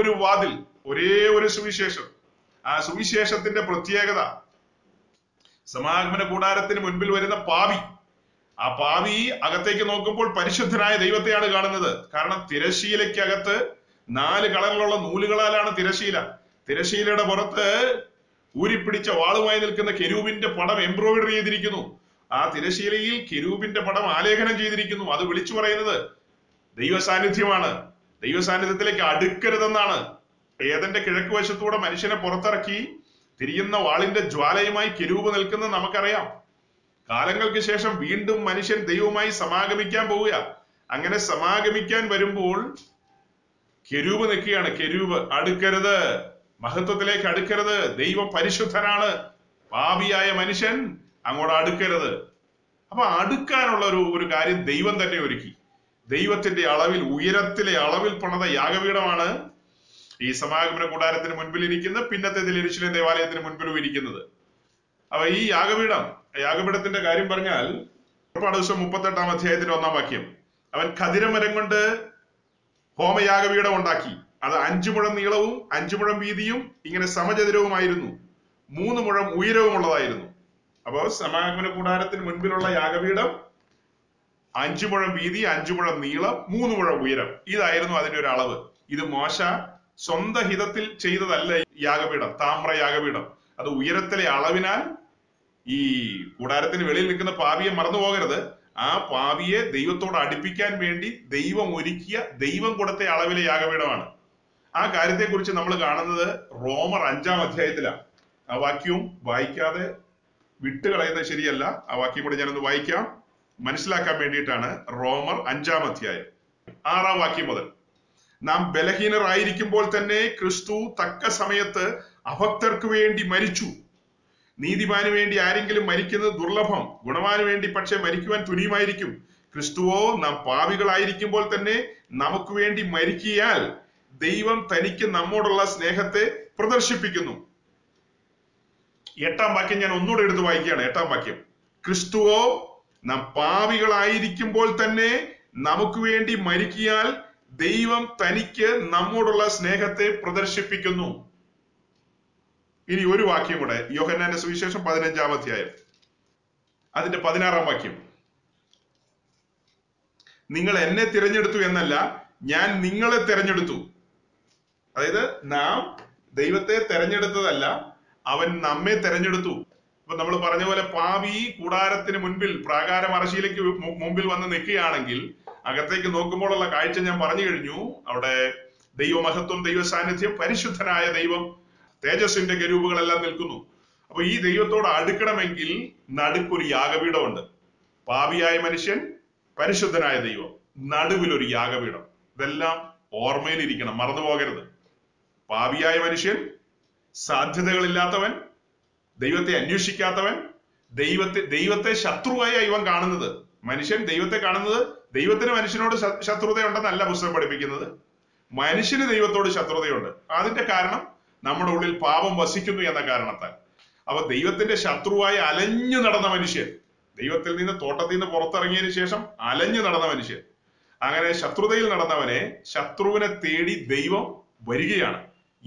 ഒരു വാതിൽ, ഒരേ ഒരു സുവിശേഷം. ആ സുവിശേഷത്തിന്റെ പ്രത്യേകത, സമാഗമന കൂടാരത്തിന് മുൻപിൽ വരുന്ന പാവി, ആ പാവി അകത്തേക്ക് നോക്കുമ്പോൾ പരിശുദ്ധനായ ദൈവത്തെയാണ് കാണുന്നത്. കാരണം തിരശീലയ്ക്കകത്ത് നാല് കളറിലുള്ള നൂലുകളാലാണ് തിരശീല. തിരശീലയുടെ പുറത്ത് ഊരിപ്പിടിച്ച വാളുമായി നിൽക്കുന്ന കെരൂബിന്റെ പടം എംബ്രോയിഡറി ചെയ്തിരിക്കുന്നു. ആ തിരശീലയിൽ കെരൂബിന്റെ പടം ആലേഖനം ചെയ്തിരിക്കുന്നു. അത് വിളിച്ചു പറയുന്നത് ദൈവ സാന്നിധ്യമാണ്. ദൈവ സാന്നിധ്യത്തിലേക്ക് അടുക്കരുതെന്നാണ്. ഏതന്റെ കിഴക്ക് വശത്തൂടെ മനുഷ്യനെ പുറത്തിറക്കി തിരിയുന്ന വാളിന്റെ ജ്വാലയുമായി കെരൂബ് നിൽക്കുന്നത് നമുക്കറിയാം. കാലങ്ങൾക്ക് ശേഷം വീണ്ടും മനുഷ്യൻ ദൈവവുമായി സമാഗമിക്കാൻ പോവുക. അങ്ങനെ സമാഗമിക്കാൻ വരുമ്പോൾ കെരൂബ് നിൽക്കുകയാണ്. കെരൂബ്, അടുക്കരുത്, മഹത്വത്തിലേക്ക് അടുക്കരുത്, ദൈവം പരിശുദ്ധനാണ്, പാപിയായ മനുഷ്യൻ അങ്ങോട്ട് അടുക്കരുത്. അപ്പൊ അടുക്കാനുള്ള ഒരു ഒരു കാര്യം ദൈവം തന്നെ ഒരുക്കി. ദൈവത്തിന്റെ അളവിൽ, ഉയരത്തിലെ അളവിൽ പണിത യാഗപീഠമാണ് ഈ സമാഗമന കൂടാരത്തിന് മുൻപിൽ ഇരിക്കുന്നത്, പിന്നത്തേതിൽ യെരൂശലേം ദേവാലയത്തിന് മുൻപിലും ഇരിക്കുന്നത്. അപ്പൊ ഈ യാഗപീഠം, യാഗപീഠത്തിന്റെ കാര്യം പറഞ്ഞാൽ പുറപ്പാട് പുസ്തകം മുപ്പത്തെട്ടാം അധ്യായത്തിന്റെ ഒന്നാം വാക്യം, അവൻ ഖദിരമരം കൊണ്ട് ഹോമയാഗപീഠം ഉണ്ടാക്കി, അത് അഞ്ചു മുഴം നീളവും അഞ്ചു മുഴം വീതിയും ഇങ്ങനെ സമചതുരവുമായിരുന്നു, മൂന്ന് മുഴം ഉയരവും ഉള്ളതായിരുന്നു. അപ്പോ സമാഗമന കൂടാരത്തിന് മുൻപിലുള്ള യാഗപീഠം അഞ്ചു മുഴം വീതി, അഞ്ചു മുഴം നീളം, മൂന്ന് മുഴം ഉയരം, ഇതായിരുന്നു അതിന്റെ ഒരു അളവ്. ഇത് മോശ സ്വന്തം ഹിതത്തിൽ ചെയ്തതല്ല യാഗപീഠം, താമ്ര യാഗപീഠം. അത് ഉയരത്തിലെ അളവിനാൽ ഈ കൂടാരത്തിന് വെളിയിൽ നിൽക്കുന്ന പാപിയെ മറന്നു പോകരുത്. ആ പാപിയെ ദൈവത്തോട് അടുപ്പിക്കാൻ വേണ്ടി ദൈവം ഒരുക്കിയ, ദൈവം കൊടുത്ത അളവിലെ യാഗപീഠമാണ്. ആ കാര്യത്തെക്കുറിച്ച് നമ്മൾ കാണുന്നത് റോമർ അഞ്ചാം അധ്യായത്തിലാണ്. ആ വാക്യവും വായിക്കാതെ വിട്ടുകളയുന്നത് ശരിയല്ല. ആ വാക്യം കൂടെ ഞാനൊന്ന് വായിക്കാം, മനസ്സിലാക്കാൻ വേണ്ടിയിട്ടാണ്. റോമർ അഞ്ചാം അധ്യായം ആറാം വാക്യം മുതൽ, നാം ബലഹീനരായിരിക്കുമ്പോൾ തന്നെ ക്രിസ്തു തക്ക സമയത്ത് അഭക്തർക്ക് വേണ്ടി മരിച്ചു. നീതിമാന് വേണ്ടി ആരെങ്കിലും മരിക്കുന്നത് ദുർലഭം, ഗുണവാന് വേണ്ടി പക്ഷെ മരിക്കുവാൻ തുനിയുമായിരിക്കും. ക്രിസ്തുവോ നാം പാപികളായിരിക്കുമ്പോൾ തന്നെ നമുക്ക് വേണ്ടി മരിക്കയാൽ ദൈവം തനിക്ക് നമ്മോടുള്ള സ്നേഹത്തെ പ്രദർശിപ്പിക്കുന്നു. എട്ടാം വാക്യം ഞാൻ ഒന്നുകൂടെ എടുത്ത് വായിക്കുകയാണ്. എട്ടാം വാക്യം, ക്രിസ്തുവോ നാം പാപികളായിരിക്കുമ്പോൾ തന്നെ നമുക്ക് വേണ്ടി മരിക്കയാൽ ദൈവം തനിക്ക് നമ്മോടുള്ള സ്നേഹത്തെ പ്രദർശിപ്പിക്കുന്നു. ഇനി ഒരു വാക്യം കൂടെ, യോഹന്നാന്റെ സുവിശേഷം പതിനഞ്ചാം അധ്യായം അതിന്റെ പതിനാറാം വാക്യം, നിങ്ങൾ എന്നെ തിരഞ്ഞെടുത്തു എന്നല്ല, ഞാൻ നിങ്ങളെ തിരഞ്ഞെടുത്തു. അതായത് നാം ദൈവത്തെ തെരഞ്ഞെടുത്തതല്ല, അവൻ നമ്മെ തെരഞ്ഞെടുത്തു. ഇപ്പൊ നമ്മൾ പറഞ്ഞ പോലെ പാപി കൂടാരത്തിന് മുൻപിൽ, പ്രാകാര മറശ്ശീലയ്ക്ക് മുമ്പിൽ വന്ന് നിൽക്കുകയാണെങ്കിൽ അകത്തേക്ക് നോക്കുമ്പോഴുള്ള കാഴ്ച ഞാൻ പറഞ്ഞു കഴിഞ്ഞു. അവിടെ ദൈവമഹത്വം, ദൈവ സാന്നിധ്യം, പരിശുദ്ധനായ ദൈവം, തേജസ്സിന്റെ കരൂപുകളെല്ലാം നിൽക്കുന്നു. അപ്പൊ ഈ ദൈവത്തോട് അടുക്കണമെങ്കിൽ നടുക്കൊരു യാഗപീഠമുണ്ട്. പാപിയായ മനുഷ്യൻ, പരിശുദ്ധനായ ദൈവം, നടുവിലൊരു യാഗപീഠം. ഇതെല്ലാം ഓർമ്മയിലിരിക്കണം, മറന്നു പോകരുത്. പാപിയായ മനുഷ്യൻ, സാധ്യതകളില്ലാത്തവൻ, ദൈവത്തെ അന്വേഷിക്കാത്തവൻ, ദൈവത്തെ ദൈവത്തെ ശത്രുവായ ഇവൻ കാണുന്നത്. മനുഷ്യൻ ദൈവത്തെ കാണുന്നത്, ദൈവത്തിന് മനുഷ്യനോട് ശത്രുതയുണ്ടെന്നല്ല പുസ്തകം പഠിപ്പിക്കുന്നത്, മനുഷ്യന് ദൈവത്തോട് ശത്രുതയുണ്ട്. അതിന്റെ കാരണം നമ്മുടെ ഉള്ളിൽ പാപം വസിക്കുന്നു എന്ന കാരണത്താൽ. അപ്പൊ ദൈവത്തിന്റെ ശത്രുവായി അലഞ്ഞു നടന്ന മനുഷ്യൻ, ദൈവത്തിൽ നിന്ന്, തോട്ടത്തിൽ നിന്ന് പുറത്തിറങ്ങിയതിനു ശേഷം അലഞ്ഞു നടന്ന മനുഷ്യൻ, അങ്ങനെ ശത്രുതയിൽ നടന്നവനെ, ശത്രുവിനെ തേടി ദൈവം വരികയാണ്.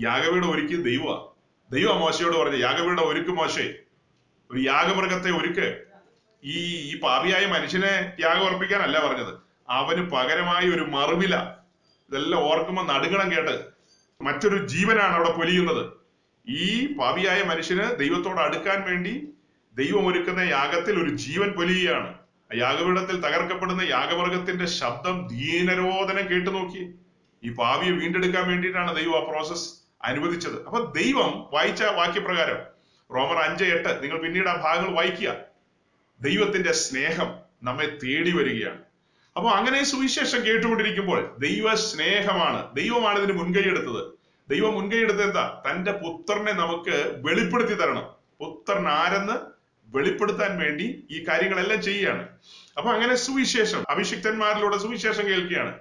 യാഗപീഠം ഒരുക്കി ദൈവമാണ്. ദൈവ മോശയോട് പറഞ്ഞു, യാഗപീഠം ഒരുക്ക് മോശേ, ഒരു യാഗമൃഗത്തെ ഒരുക്ക്. ഈ ഈ പാപിയായ മനുഷ്യനെ യാഗം അർപ്പിക്കാനല്ല പറഞ്ഞത്, അവന് പകരമായി ഒരു മറുവില. ഇതെല്ലാം ഓർക്കുമ്പോൾ നടുങ്ങണം കേട്ട്. മറ്റൊരു ജീവനാണ് അവിടെ പൊലിയുന്നത്. ഈ പാപിയായ മനുഷ്യന് ദൈവത്തോട് അടുക്കാൻ വേണ്ടി ദൈവം ഒരുക്കുന്ന യാഗത്തിൽ ഒരു ജീവൻ പൊലിയുകയാണ്. ആ യാഗപീഠത്തിൽ തകർക്കപ്പെടുന്ന യാഗവർഗത്തിന്റെ ശബ്ദം ദീനരോധനം കേട്ടു നോക്കി. ഈ പാപിയെ വീണ്ടെടുക്കാൻ വേണ്ടിയിട്ടാണ് ദൈവം ആ പ്രോസസ് അനുവദിച്ചത്. അപ്പൊ ദൈവം വായിച്ച വാക്യപ്രകാരം റോമർ അഞ്ച് എട്ട്, നിങ്ങൾ പിന്നീട് ആ ഭാഗങ്ങൾ വായിക്കുക, ദൈവത്തിന്റെ സ്നേഹം നമ്മെ തേടി വരികയാണ്. അപ്പൊ അങ്ങനെ സുവിശേഷം കേട്ടുകൊണ്ടിരിക്കുമ്പോൾ ദൈവ സ്നേഹമാണ്, ദൈവമാണ് ഇതിന് മുൻകൈ എടുത്തത്. ദൈവം മുൻകൈ എടുത്തത് എന്താ? തന്റെ പുത്രനെ നമുക്ക് വെളിപ്പെടുത്തി തരണം. പുത്രൻ ആരെന്ന് വെളിപ്പെടുത്താൻ വേണ്ടി ഈ കാര്യങ്ങളെല്ലാം ചെയ്യുകയാണ്. അപ്പൊ അങ്ങനെ സുവിശേഷം, അഭിഷിക്തന്മാരിലൂടെ സുവിശേഷം കേൾക്കുകയാണ്.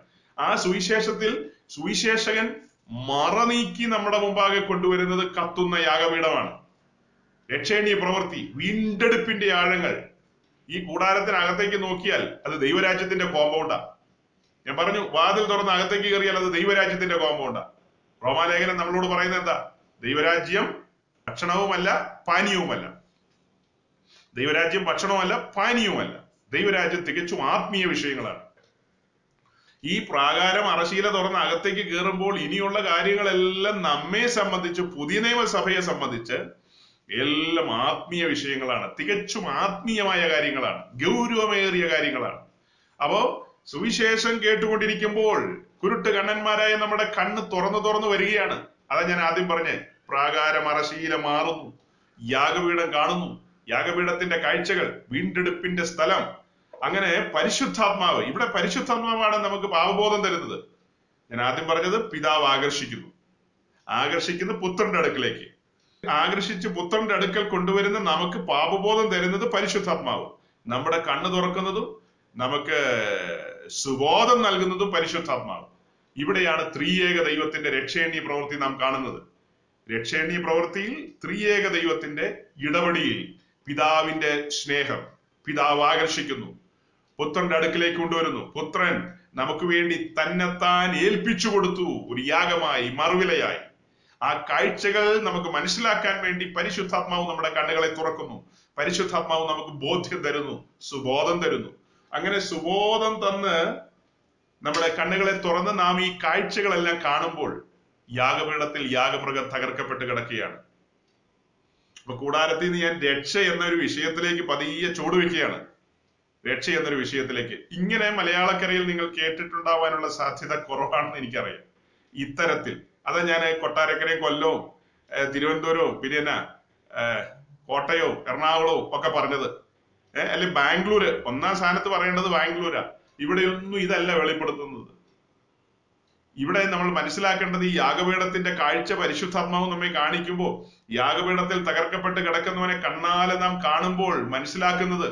ആ സുവിശേഷത്തിൽ സുവിശേഷകൻ മറനീക്കി നമ്മുടെ മുമ്പാകെ കൊണ്ടുവരുന്നത് കത്തുന്ന യാഗപീഠമാണ്. രക്ഷണീയ പ്രവൃത്തി, വീണ്ടെടുപ്പിന്റെ ആഴങ്ങൾ. ഈ കൂടാരത്തിനകത്തേക്ക് നോക്കിയാൽ അത് ദൈവരാജ്യത്തിന്റെ കോമ്പൗണ്ടാ. ഞാൻ പറഞ്ഞു, വാതിൽ തുറന്ന് അകത്തേക്ക് കയറിയാൽ അത് ദൈവരാജ്യത്തിന്റെ കോമ്പൗണ്ടാ. റോമാലേഖനം നമ്മളോട് പറയുന്നത് എന്താ? ദൈവരാജ്യം ഭക്ഷണവുമല്ല പാനീയവുമല്ല. ദൈവരാജ്യം ഭക്ഷണവുമല്ല പാനീയവുമല്ല. ദൈവരാജ്യം തികച്ചും ആത്മീയ വിഷയങ്ങളാണ്. ഈ പ്രാകാരം അറശീല തുറന്ന് അകത്തേക്ക് കയറുമ്പോൾ ഇനിയുള്ള കാര്യങ്ങളെല്ലാം നമ്മെ സംബന്ധിച്ച്, പുതിയ നിയമസഭയെ സംബന്ധിച്ച് എല്ലാം ആത്മീയ വിഷയങ്ങളാണ്, തികച്ചും ആത്മീയമായ കാര്യങ്ങളാണ്, ഗൗരവമേറിയ കാര്യങ്ങളാണ്. അപ്പോ സുവിശേഷം കേട്ടുകൊണ്ടിരിക്കുമ്പോൾ കുരുട്ട് കണ്ണന്മാരായ നമ്മുടെ കണ്ണ് തുറന്നു തുറന്നു വരികയാണ്. അതാ ഞാൻ ആദ്യം പറഞ്ഞേ, പ്രാകാരം അറശീല മാറുന്നു, യാഗപീഠം കാണുന്നു, യാഗപീഠത്തിന്റെ കാഴ്ചകൾ, വീണ്ടെടുപ്പിന്റെ സ്ഥലം. അങ്ങനെ പരിശുദ്ധാത്മാവ്, ഇവിടെ പരിശുദ്ധാത്മാവാണ് നമുക്ക് പാവബോധം തരുന്നത്. ഞാൻ ആദ്യം പറഞ്ഞത് പിതാവ് ആകർഷിക്കുന്നു, ആകർഷിക്കുന്ന പുത്രന്റെ അടുക്കിലേക്ക്, ആകർഷിച്ച് പുത്രന്റെ അടുക്കൽ കൊണ്ടുവരുന്ന നമുക്ക് പാപബോധം തരുന്നത് പരിശുദ്ധാത്മാവ്. നമ്മുടെ കണ്ണ് തുറക്കുന്നതും നമുക്ക് സുബോധം നൽകുന്നതും പരിശുദ്ധാത്മാവ്. ഇവിടെയാണ് ത്രിയേക ദൈവത്തിന്റെ രക്ഷേണീയ പ്രവൃത്തി നാം കാണുന്നത്. രക്ഷേണീയ പ്രവൃത്തിയിൽ ത്രിയേക ദൈവത്തിന്റെ ഇടപെടലിൽ പിതാവിന്റെ സ്നേഹം, പിതാവ് ആകർഷിക്കുന്നു, പുത്രന്റെ അടുക്കിലേക്ക് കൊണ്ടുവരുന്നു, പുത്രൻ നമുക്ക് വേണ്ടി തന്നെത്താൻ ഏൽപ്പിച്ചു കൊടുത്തു ഒരു യാഗമായി, മറുവിലയായി. ആ കാഴ്ചകൾ നമുക്ക് മനസ്സിലാക്കാൻ വേണ്ടി പരിശുദ്ധാത്മാവ് നമ്മുടെ കണ്ണുകളെ തുറക്കുന്നു, പരിശുദ്ധാത്മാവ് നമുക്ക് ബോധ്യം തരുന്നു, സുബോധം തരുന്നു. അങ്ങനെ സുബോധം തന്ന് നമ്മുടെ കണ്ണുകളെ തുറന്ന് നാം ഈ കാഴ്ചകളെല്ലാം കാണുമ്പോൾ യാഗപീഠത്തിൽ യാഗമൃഗം തകർക്കപ്പെട്ട് കിടക്കുകയാണ്. അപ്പൊ കൂടാരത്തിൽ നിന്ന് ഞാൻ രക്ഷ എന്നൊരു വിഷയത്തിലേക്ക് പതിയെ ചൂടുവെക്കുകയാണ്, രക്ഷ എന്നൊരു വിഷയത്തിലേക്ക്. ഇങ്ങനെ മലയാളക്കരയിൽ നിങ്ങൾ കേട്ടിട്ടുണ്ടാവാനുള്ള സാധ്യത കുറവാണെന്ന് എനിക്കറിയാം. ഇത്തരത്തിൽ അതാ ഞാൻ കൊട്ടാരക്കരയും കൊല്ലവും തിരുവനന്തപുരവും പിന്നെ എന്നാ കോട്ടയവും എറണാകുളവും ഒക്കെ പറഞ്ഞത്. ഏഹ് അല്ലെ ബാംഗ്ലൂര് ഒന്നാം സ്ഥാനത്ത് പറയേണ്ടത് ബാംഗ്ലൂരാ. ഇവിടെയൊന്നും ഇതല്ല വെളിപ്പെടുത്തുന്നത്. ഇവിടെ നമ്മൾ മനസ്സിലാക്കേണ്ടത് ഈ യാഗപീഠത്തിന്റെ കാഴ്ച പരിശുദ്ധാത്മാവ് നമ്മെ കാണിക്കുമ്പോൾ, യാഗപീഠത്തിൽ തകർക്കപ്പെട്ട് കിടക്കുന്നവനെ കണ്ണാലെ നാം കാണുമ്പോൾ മനസ്സിലാക്കുന്നത്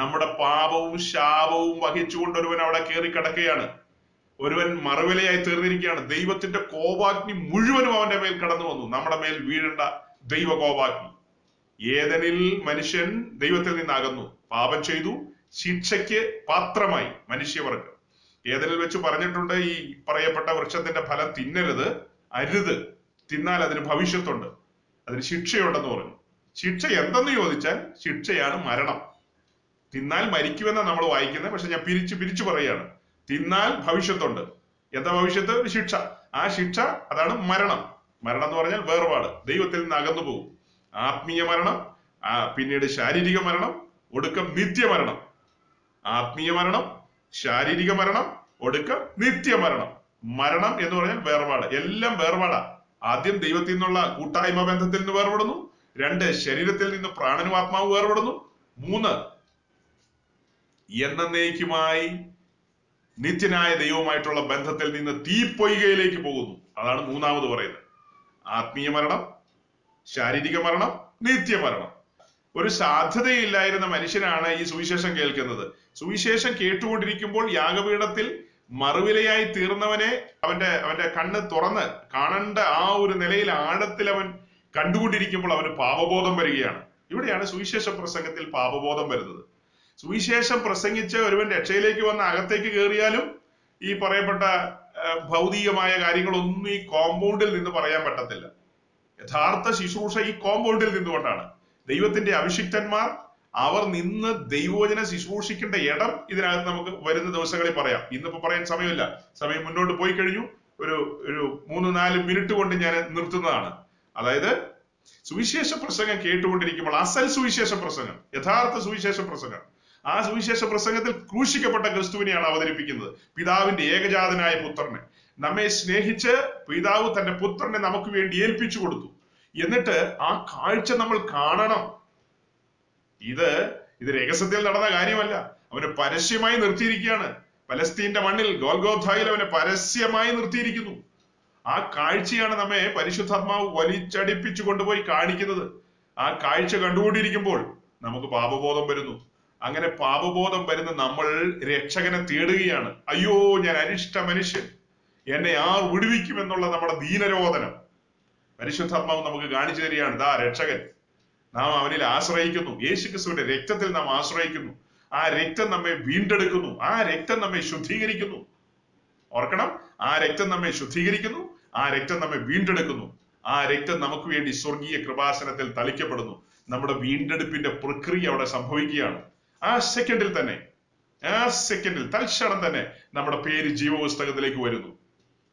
നമ്മുടെ പാപവും ശാപവും വഹിച്ചുകൊണ്ട് ഒരുവൻ അവിടെ കയറി കിടക്കുകയാണ്, ഒരുവൻ മറുവിലയായി തീർന്നിരിക്കുകയാണ്. ദൈവത്തിന്റെ കോപാഗ്നി മുഴുവനും അവന്റെ മേൽ കടന്നു വന്നു, നമ്മുടെ മേൽ വീഴേണ്ട ദൈവ കോപാഗ്നി. ഏദനിൽ മനുഷ്യൻ ദൈവത്തിൽ നിന്നാകുന്നു, പാപം ചെയ്തു, ശിക്ഷയ്ക്ക് പാത്രമായി മനുഷ്യവർഗം. ഏദനിൽ വെച്ച് പറഞ്ഞിട്ടുണ്ട്, ഈ പറയപ്പെട്ട വൃക്ഷത്തിന്റെ ഫലം തിന്നരുത്, അരുത്, തിന്നാൽ അതിന് ഭവിഷ്യത്തുണ്ട്, അതിന് ശിക്ഷയുണ്ടെന്ന് പറഞ്ഞു. ശിക്ഷ എന്തെന്ന് ചോദിച്ചാൽ ശിക്ഷയാണ് മരണം. തിന്നാൽ മരിക്കുമെന്നാണ് നമ്മൾ വായിക്കുന്നത്, പക്ഷെ ഞാൻ പിരിച്ചു പിരിച്ചു പറയുകയാണ്. തിന്നാൽ ഭവിഷ്യത്തുണ്ട്, എന്താ ഭവിഷ്യത്ത്? ശിക്ഷ. ആ ശിക്ഷ അതാണ് മരണം. മരണം എന്ന് പറഞ്ഞാൽ വേർപാട്, ദൈവത്തിൽ നിന്ന് അകന്നു പോകും, ആത്മീയ മരണം, പിന്നീട് ശാരീരിക മരണം, ഒടുക്കം നിത്യമരണം. ആത്മീയ മരണം, ശാരീരിക മരണം, ഒടുക്കം നിത്യമരണം. മരണം എന്ന് പറഞ്ഞാൽ വേർപാട്. എല്ലാം വേർപാടാ. ആദ്യം ദൈവത്തിൽ നിന്നുള്ള കൂട്ടായ്മ ബന്ധത്തിൽ നിന്ന് വേർപെടുന്നു, രണ്ട് ശരീരത്തിൽ നിന്ന് പ്രാണനും ആത്മാവ് വേർപെടുന്നു, മൂന്ന് എന്നേക്കുമായി നിത്യനായ ദൈവവുമായിട്ടുള്ള ബന്ധത്തിൽ നിന്ന് തീപ്പൊയ്കയിലേക്ക് പോകുന്നു. അതാണ് മൂന്നാമത് പറയുന്നത്, ആത്മീയ മരണം, ശാരീരിക മരണം, നിത്യമരണം. ഒരു സാധ്യതയില്ലായിരുന്ന മനുഷ്യനാണ് ഈ സുവിശേഷം കേൾക്കുന്നത്. സുവിശേഷം കേട്ടുകൊണ്ടിരിക്കുമ്പോൾ യാഗപീഠത്തിൽ മറുവിലയായി തീർന്നവനെ അവന്റെ അവന്റെ കണ്ണ് തുറന്ന് കാണേണ്ട ആ ഒരു നിലയിൽ ആഴത്തിൽ അവൻ കണ്ടുകൊണ്ടിരിക്കുമ്പോൾ അവന് പാപബോധം വരികയാണ്. ഇവിടെയാണ് സുവിശേഷ പ്രസംഗത്തിൽ പാപബോധം വരുന്നത്. സുവിശേഷം പ്രസംഗിച്ച് ഒരുവൻ രക്ഷയിലേക്ക് വന്ന് അകത്തേക്ക് കയറിയാലും ഈ പറയപ്പെട്ട ഭൗതികമായ കാര്യങ്ങളൊന്നും ഈ കോമ്പൗണ്ടിൽ നിന്ന് പറയാൻ പറ്റത്തില്ല. യഥാർത്ഥ ശുശ്രൂഷ ഈ കോമ്പൗണ്ടിൽ നിന്നുകൊണ്ടാണ്. ദൈവത്തിന്റെ അഭിഷിക്തന്മാർ അവർ നിന്ന് ദൈവവചനം ശുശ്രൂഷിക്കേണ്ട ഇടം ഇതിനകത്ത് നമുക്ക് വരുന്ന ദിവസങ്ങളിൽ പറയാം. ഇന്നിപ്പോ പറയാൻ സമയമില്ല, സമയം മുന്നോട്ട് പോയി കഴിഞ്ഞു. ഒരു ഒരു മൂന്ന് നാല് മിനിറ്റ് കൊണ്ട് ഞാൻ നിർത്തുന്നതാണ്. അതായത് സുവിശേഷ പ്രസംഗം കേട്ടുകൊണ്ടിരിക്കുമ്പോൾ അസൽ സുവിശേഷ പ്രസംഗം, യഥാർത്ഥ സുവിശേഷ പ്രസംഗം, ആ സുവിശേഷ പ്രസംഗത്തിൽ ക്രൂശിക്കപ്പെട്ട ക്രിസ്തുവിനെയാണ് അവതരിപ്പിക്കുന്നത്, പിതാവിന്റെ ഏകജാതനായ പുത്രനെ. നമ്മെ സ്നേഹിച്ച് പിതാവ് തന്റെ പുത്രനെ നമുക്ക് വേണ്ടി ഏൽപ്പിച്ചു കൊടുത്തു. എന്നിട്ട് ആ കാഴ്ച നമ്മൾ കാണണം. ഇത് ഇത് രഹസ്യത്തിൽ നടന്ന കാര്യമല്ല, അവനെ പരസ്യമായി നിർത്തിയിരിക്കുകയാണ്. പലസ്തീന്റെ മണ്ണിൽ ഗോൽഗോഥായിൽ അവനെ പരസ്യമായി നിർത്തിയിരിക്കുന്നു. ആ കാഴ്ചയാണ് നമ്മെ പരിശുദ്ധാത്മാവ് വലിച്ചടിപ്പിച്ചു കൊണ്ടുപോയി കാണിക്കുന്നത്. ആ കാഴ്ച കണ്ടുകൊണ്ടിരിക്കുമ്പോൾ നമുക്ക് പാപബോധം വരുന്നു. അങ്ങനെ പാപബോധം വരുന്ന നമ്മൾ രക്ഷകനെ തേടുകയാണ്. അയ്യോ, ഞാൻ അനിഷ്ട മനുഷ്യൻ, എന്നെ ആർ വിടുവിക്കുമെന്നുള്ള നമ്മുടെ ദീനരോധനം പരിശുദ്ധാത്മാവ് നമുക്ക് കാണിച്ചു തരികയാണ്. ദാ രക്ഷകൻ, നാം അവനിൽ ആശ്രയിക്കുന്നു. യേശുക്രിസ്തുവിന്റെ രക്തത്തിൽ നാം ആശ്രയിക്കുന്നു. ആ രക്തം നമ്മെ വീണ്ടെടുക്കുന്നു, ആ രക്തം നമ്മെ ശുദ്ധീകരിക്കുന്നു. ഓർക്കണം, ആ രക്തം നമ്മെ ശുദ്ധീകരിക്കുന്നു, ആ രക്തം നമ്മെ വീണ്ടെടുക്കുന്നു, ആ രക്തം നമുക്ക് വേണ്ടി സ്വർഗീയ കൃപാസനത്തിൽ തളിക്കപ്പെടുന്നു. നമ്മുടെ വീണ്ടെടുപ്പിന്റെ പ്രക്രിയ അവിടെ സംഭവിക്കുകയാണ്. ആ സെക്കൻഡിൽ തന്നെ ആ സെക്കൻഡിൽ തൽക്ഷണം തന്നെ നമ്മുടെ പേര് ജീവപുസ്തകത്തിലേക്ക് വരുന്നു.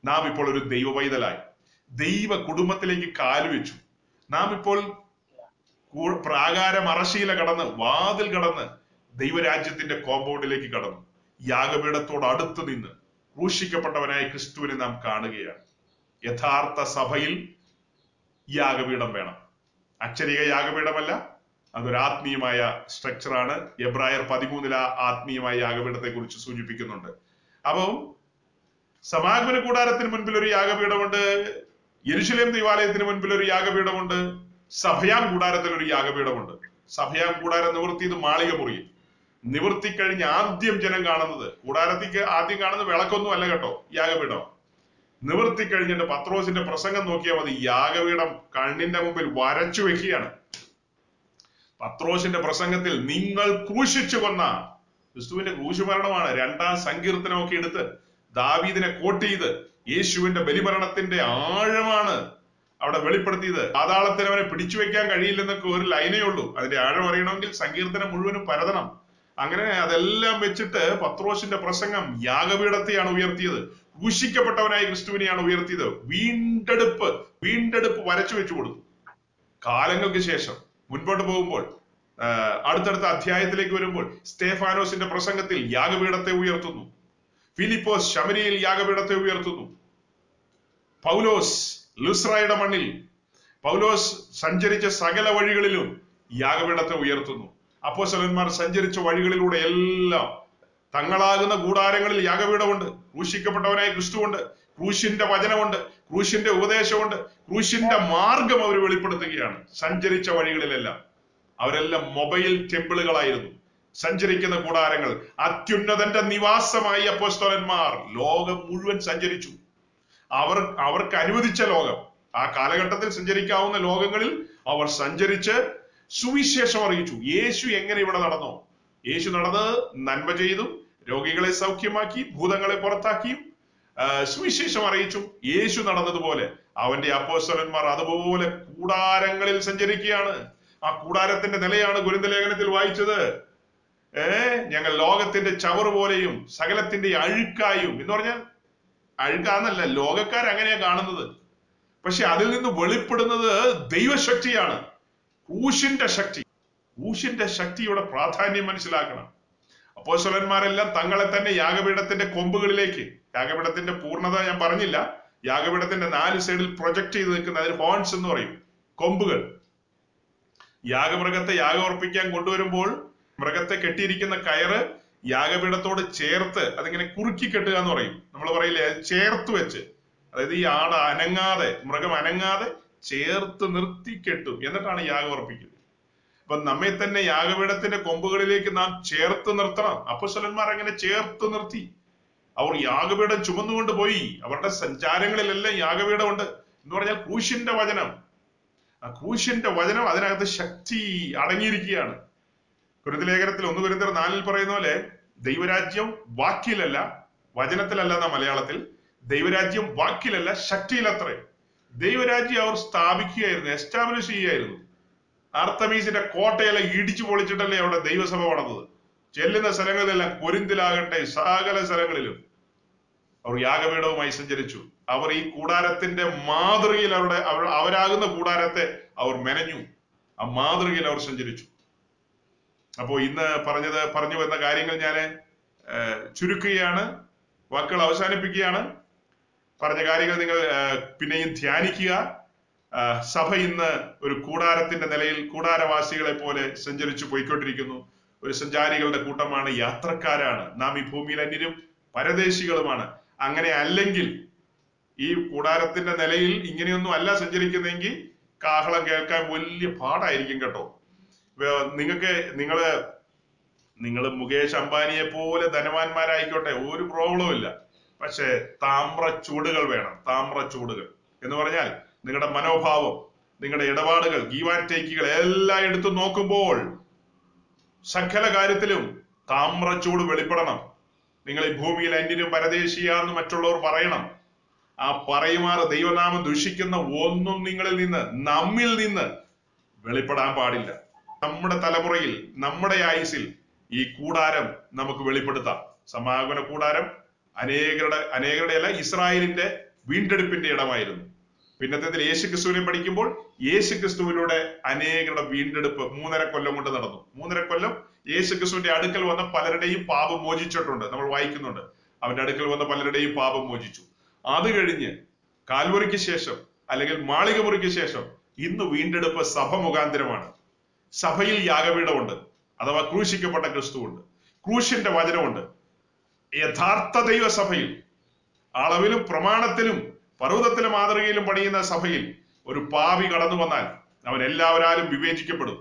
നാം ഇപ്പോൾ ഒരു ദൈവ പൈതലായി ദൈവ കുടുംബത്തിലേക്ക് കാലുവെച്ചു. നാം ഇപ്പോൾ പ്രാകാര മറശീല കടന്ന്, വാതിൽ കടന്ന് ദൈവരാജ്യത്തിന്റെ കോമ്പൗണ്ടിലേക്ക് കടന്നു. യാഗപീഠത്തോട് അടുത്ത് നിന്ന് ക്രൂശിക്കപ്പെട്ടവനായ ക്രിസ്തുവിനെ നാം കാണുകയാണ്. യഥാർത്ഥ സഭയിൽ യാഗപീഠം വേണം. അക്ഷരിക യാഗപീഠമല്ല, അതൊരു ആത്മീയമായ സ്ട്രക്ചറാണ്. എബ്രായർ പതിമൂന്നിൽ ആ ആത്മീയമായ യാഗപീഠത്തെ കുറിച്ച് സൂചിപ്പിക്കുന്നുണ്ട്. അപ്പം സമാഗമന കൂടാരത്തിന് മുൻപിൽ ഒരു യാഗപീഠമുണ്ട്, യെരുശലേം ദൈവാലയത്തിന് മുൻപിൽ ഒരു യാഗപീഠമുണ്ട്, സഭയാം കൂടാരത്തിൽ ഒരു യാഗപീഠമുണ്ട്. സഭയാം കൂടാരം നിവൃത്തിയത് മാളിക മുറിയിൽ. നിവർത്തിക്കഴിഞ്ഞ് ആദ്യം ജനം കാണുന്നത്, കൂടാരത്തിക്ക് ആദ്യം കാണുന്നത് വിളക്കൊന്നും അല്ല കേട്ടോ, യാഗപീഠം. നിവർത്തിക്കഴിഞ്ഞിട്ട് പത്രോസിന്റെ പ്രസംഗം നോക്കിയാൽ മതി, യാഗപീഠം കണ്ണിന്റെ മുമ്പിൽ വരച്ചു വെക്കുകയാണ്. പത്രോസിന്റെ പ്രസംഗത്തിൽ നിങ്ങൾ ക്രൂശിച്ചു കൊന്ന ക്രിസ്തുവിന്റെ ക്രൂശുമരണമാണ് രണ്ടാം സങ്കീർത്തനമൊക്കെ എടുത്ത് ദാവീദിനെ കോട്ട് ചെയ്ത് യേശുവിന്റെ ബലിമരണത്തിന്റെ ആഴമാണ് അവിടെ വെളിപ്പെടുത്തിയത്. പാതാളത്തിന് അവനെ പിടിച്ചു വെക്കാൻ കഴിയില്ലെന്നൊക്കെ ഒരു ലൈനേ ഉള്ളൂ. അതിന്റെ ആഴം അറിയണമെങ്കിൽ സങ്കീർത്തനം മുഴുവനും പരതണം. അങ്ങനെ അതെല്ലാം വെച്ചിട്ട് പത്രോസിന്റെ പ്രസംഗം യാഗപീഠത്തെയാണ് ഉയർത്തിയത്, ക്രൂശിക്കപ്പെട്ടവനായി ക്രിസ്തുവിനെയാണ് ഉയർത്തിയത്. വീണ്ടെടുപ്പ് വീണ്ടെടുപ്പ് വരച്ചു വെച്ചു കൊടുത്തു. കാലങ്ങൾക്ക് ശേഷം മുൻപോട്ട് പോകുമ്പോൾ അടുത്തടുത്ത അധ്യായത്തിലേക്ക് വരുമ്പോൾ സ്തേഫാനോസിന്റെ പ്രസംഗത്തിൽ യാഗപീഠത്തെ ഉയർത്തുന്നു, ഫിലിപ്പോസ് ശമരിയിൽ യാഗപീഠത്തെ ഉയർത്തുന്നു, പൗലോസ് ലുസ്രയുടെ മണ്ണിൽ പൗലോസ് സഞ്ചരിച്ച സകല വഴികളിലും യാഗപീഠത്തെ ഉയർത്തുന്നു. അപ്പോസ്തലന്മാർ സഞ്ചരിച്ച വഴികളിലൂടെ എല്ലാം തങ്ങളാകുന്ന കൂടാരങ്ങളിൽ യാഗപീഠമുണ്ട്, ക്രൂശിക്കപ്പെട്ടവനായ ക്രിസ്തുവുണ്ട്, ക്രൂശിന്റെ വചനമുണ്ട്, ക്രൂശിന്റെ ഉപദേശമുണ്ട്, ക്രൂശിന്റെ മാർഗം അവർ വെളിപ്പെടുത്തുകയാണ്. സഞ്ചരിച്ച വഴികളിലെല്ലാം അവരെല്ലാം മൊബൈൽ ടെമ്പിളുകളായിരുന്നു സഞ്ചരിക്കുന്ന കൂടാരങ്ങൾ. അത്യുന്നതന്റെ നിവാസമായി അപ്പോസ്തലന്മാർ ലോകം മുഴുവൻ സഞ്ചരിച്ചു. അവർ അവർക്ക് അനുവദിച്ച ലോകം, ആ കാലഘട്ടത്തിൽ സഞ്ചരിക്കാവുന്ന ലോകങ്ങളിൽ അവർ സഞ്ചരിച്ച് സുവിശേഷം അറിയിച്ചു. യേശു എങ്ങനെ ഇവിടെ നടന്നോ, യേശു നടന്നത് നന്മ ചെയ്തും രോഗികളെ സൗഖ്യമാക്കി ഭൂതങ്ങളെ പുറത്താക്കിയും സുവിശേഷം അറിയിച്ചു. യേശു നടന്നതുപോലെ അവന്റെ അപ്പോസ്തലന്മാർ അതുപോലെ കൂടാരങ്ങളിൽ സഞ്ചരിക്കുകയാണ്. ആ കൂടാരത്തിന്റെ നിലയാണ് ഗുരുന്തലേഖനത്തിൽ വായിച്ചത്, ഏർ ഞങ്ങൾ ലോകത്തിന്റെ ചവറ് പോലെയും സകലത്തിന്റെ അഴുക്കായും എന്ന് പറഞ്ഞാൽ അഴുക്കാന്നല്ല, ലോകക്കാരങ്ങനെയാ കാണുന്നത്. പക്ഷെ അതിൽ നിന്ന് വെളിപ്പെടുന്നത് ദൈവശക്തിയാണ്, ക്രൂശിന്റെ ശക്തി. ക്രൂശിന്റെ ശക്തിയുടെ പ്രാധാന്യം മനസ്സിലാക്കണം. അപ്പോസ്തലന്മാരെല്ലാം തങ്ങളെ തന്നെ യാഗപീഠത്തിന്റെ കൊമ്പുകളിലേക്ക്, യാഗപീഠത്തിന്റെ പൂർണ്ണത ഞാൻ പറഞ്ഞില്ല, യാഗപീഠത്തിന്റെ നാല് സൈഡിൽ പ്രൊജക്ട് ചെയ്ത് നിൽക്കുന്ന അതിന് ഹോൺസ് എന്ന് പറയും, കൊമ്പുകൾ. യാഗമൃഗത്തെ യാഗമർപ്പിക്കാൻ കൊണ്ടുവരുമ്പോൾ മൃഗത്തെ കെട്ടിയിരിക്കുന്ന കയറ് യാഗപീഠത്തോട് ചേർത്ത് അതിങ്ങനെ കുറുക്കി കെട്ടുക എന്ന് പറയും. നമ്മൾ പറയില്ലേ, അത് ചേർത്ത് വെച്ച്, അതായത് ഈ ആട് അനങ്ങാതെ, മൃഗം അനങ്ങാതെ ചേർത്ത് നിർത്തി കെട്ടും, എന്നിട്ടാണ് യാഗം അർപ്പിക്കുന്നത്. അപ്പൊ നമ്മെ തന്നെ യാഗപീഠത്തിന്റെ കൊമ്പുകളിലേക്ക് നാം ചേർത്ത് നിർത്തണം. അപ്പോസ്തലന്മാർ അങ്ങനെ ചേർത്ത് നിർത്തി. അവർ യാഗപീഠം ചുമന്നുകൊണ്ട് പോയി. അവരുടെ സഞ്ചാരങ്ങളിലെല്ലാം യാഗപീഠം ഉണ്ട് എന്ന് പറഞ്ഞാൽ ക്രൂശിന്റെ വചനം. ആ ക്രൂശിന്റെ വചനം, അതിനകത്ത് ശക്തി അടങ്ങിയിരിക്കുകയാണ്. കൊരിന്ത്യർ ലേഖനത്തിൽ ഒന്ന് കൊരിന്ത്യർ നാലിൽ പറയുന്ന പോലെ ദൈവരാജ്യം വാക്കിലല്ല, വചനത്തിലല്ല എന്ന മലയാളത്തിൽ, ദൈവരാജ്യം വാക്കിലല്ല ശക്തിയിലത്രേ. ദൈവരാജ്യം അവർ സ്ഥാപിക്കുകയായിരുന്നു, എസ്റ്റാബ്ലിഷ് ചെയ്യുകയായിരുന്നു. അർത്തമീസിന്റെ കോട്ടയെല്ലാം ഇടിച്ചു പൊളിച്ചിട്ടല്ലേ അവിടെ ദൈവസഭ വളർന്നത്. ചെല്ലുന്ന സ്ഥലങ്ങളിലെല്ലാം, കൊരിന്തിലാകട്ടെ സകല സ്ഥലങ്ങളിലും അവർ യാഗപീഠവുമായി സഞ്ചരിച്ചു. അവർ ഈ കൂടാരത്തിന്റെ മാതൃകയിൽ അവരുടെ അവരാകുന്ന കൂടാരത്തെ അവർ മെനഞ്ഞു, ആ മാതൃകയിൽ അവർ സഞ്ചരിച്ചു. അപ്പോൾ ഇന്ന് പറഞ്ഞത് പറഞ്ഞു വരുന്ന കാര്യങ്ങൾ ഞാൻ ചുരുക്കുകയാണ്, വാക്കുകൾ അവസാനിപ്പിക്കുകയാണ്. പറഞ്ഞ കാര്യങ്ങൾ നിങ്ങൾ പിന്നെയും ധ്യാനിക്കുക. സഭ ഇന്ന് ഒരു കൂടാരത്തിന്റെ നിലയിൽ കൂടാരവാസികളെ പോലെ സഞ്ചരിച്ചു പോയിക്കൊണ്ടിരിക്കുന്നു. ഒരു സഞ്ചാരികളുടെ കൂട്ടമാണ്, യാത്രക്കാരാണ്. നാം ഈ ഭൂമിയിൽ അന്യരും പരദേശികളുമാണ്. അങ്ങനെ അല്ലെങ്കിൽ ഈ കൂടാരത്തിന്റെ നിലയിൽ ഇങ്ങനെയൊന്നും അല്ല സഞ്ചരിക്കുന്നെങ്കിൽ കാഹളം കേൾക്കാൻ വലിയ പാടായിരിക്കും കേട്ടോ. നിങ്ങൾക്ക് നിങ്ങള് നിങ്ങൾ മുകേഷ് അംബാനിയെ പോലെ ധനവാന്മാരായിക്കോട്ടെ, ഒരു പ്രോബ്ലവും ഇല്ല. പക്ഷെ താമ്രച്ചൂടുകൾ വേണം, താമ്രച്ചൂടുകൾ എന്ന് പറഞ്ഞാൽ നിങ്ങളുടെ മനോഭാവം, നിങ്ങളുടെ ഇടപാടുകൾ, ഗീവ് ആൻഡ് ടേക്കുകൾ എല്ലാം എടുത്തു നോക്കുമ്പോൾ സകല കാര്യത്തിലും താമ്രച്ചൂട് വെളിപ്പെടണം. നിങ്ങൾ ഈ ഭൂമിയിൽ അന്യരും പരദേശിയാന്ന് മറ്റുള്ളവർ പറയണം. ആ പറയുമാർ ദൈവനാമം ദുഷിക്കുന്ന ഒന്നും നിങ്ങളിൽ നിന്ന്, നമ്മിൽ നിന്ന് വെളിപ്പെടാൻ പാടില്ല. നമ്മുടെ തലമുറയിൽ, നമ്മുടെ ആയുസിൽ ഈ കൂടാരം നമുക്ക് വെളിപ്പെടുത്താം. സമാഗമന കൂടാരം അനേകരുടെ അനേകരുടെ അല്ല, ഇസ്രായേലിന്റെ വീണ്ടെടുപ്പിന്റെ ഇടമായിരുന്നു. പിന്നത്തേതിൽ യേശു ക്രിസ്തുവിനെ പഠിക്കുമ്പോൾ യേശു ക്രിസ്തുവിലൂടെ അനേകരുടെ വീണ്ടെടുപ്പ് മൂന്നര കൊല്ലം കൊണ്ട് നടന്നു. മൂന്നര കൊല്ലം യേശു ക്രിസ്തുവിന്റെ അടുക്കൽ വന്ന പലരുടെയും പാപം മോചിച്ചിട്ടുണ്ട്. നമ്മൾ വായിക്കുന്നുണ്ട്, അവന്റെ അടുക്കൽ വന്ന പലരുടെയും പാപം മോചിച്ചു. അത് കഴിഞ്ഞ് കാൽവറിക്ക് ശേഷം അല്ലെങ്കിൽ മാളികമുറിക്ക് ശേഷം ഇന്ന് വീണ്ടെടുപ്പ് സഭ മുഖാന്തരമാണ്. സഭയിൽ യാഗപീഠമുണ്ട്, അഥവാ ക്രൂശിക്കപ്പെട്ട ക്രിസ്തുവുണ്ട്, ക്രൂശിന്റെ വചനമുണ്ട്. യഥാർത്ഥ ദൈവസഭയിൽ അളവിലും പ്രമാണത്തിലും പർവ്വതത്തിലെ മാതൃകയിലും പണിയുന്ന സഭയിൽ ഒരു പാപി കടന്നു വന്നാൽ അവൻ എല്ലാവരാലും വിവേചിക്കപ്പെടും,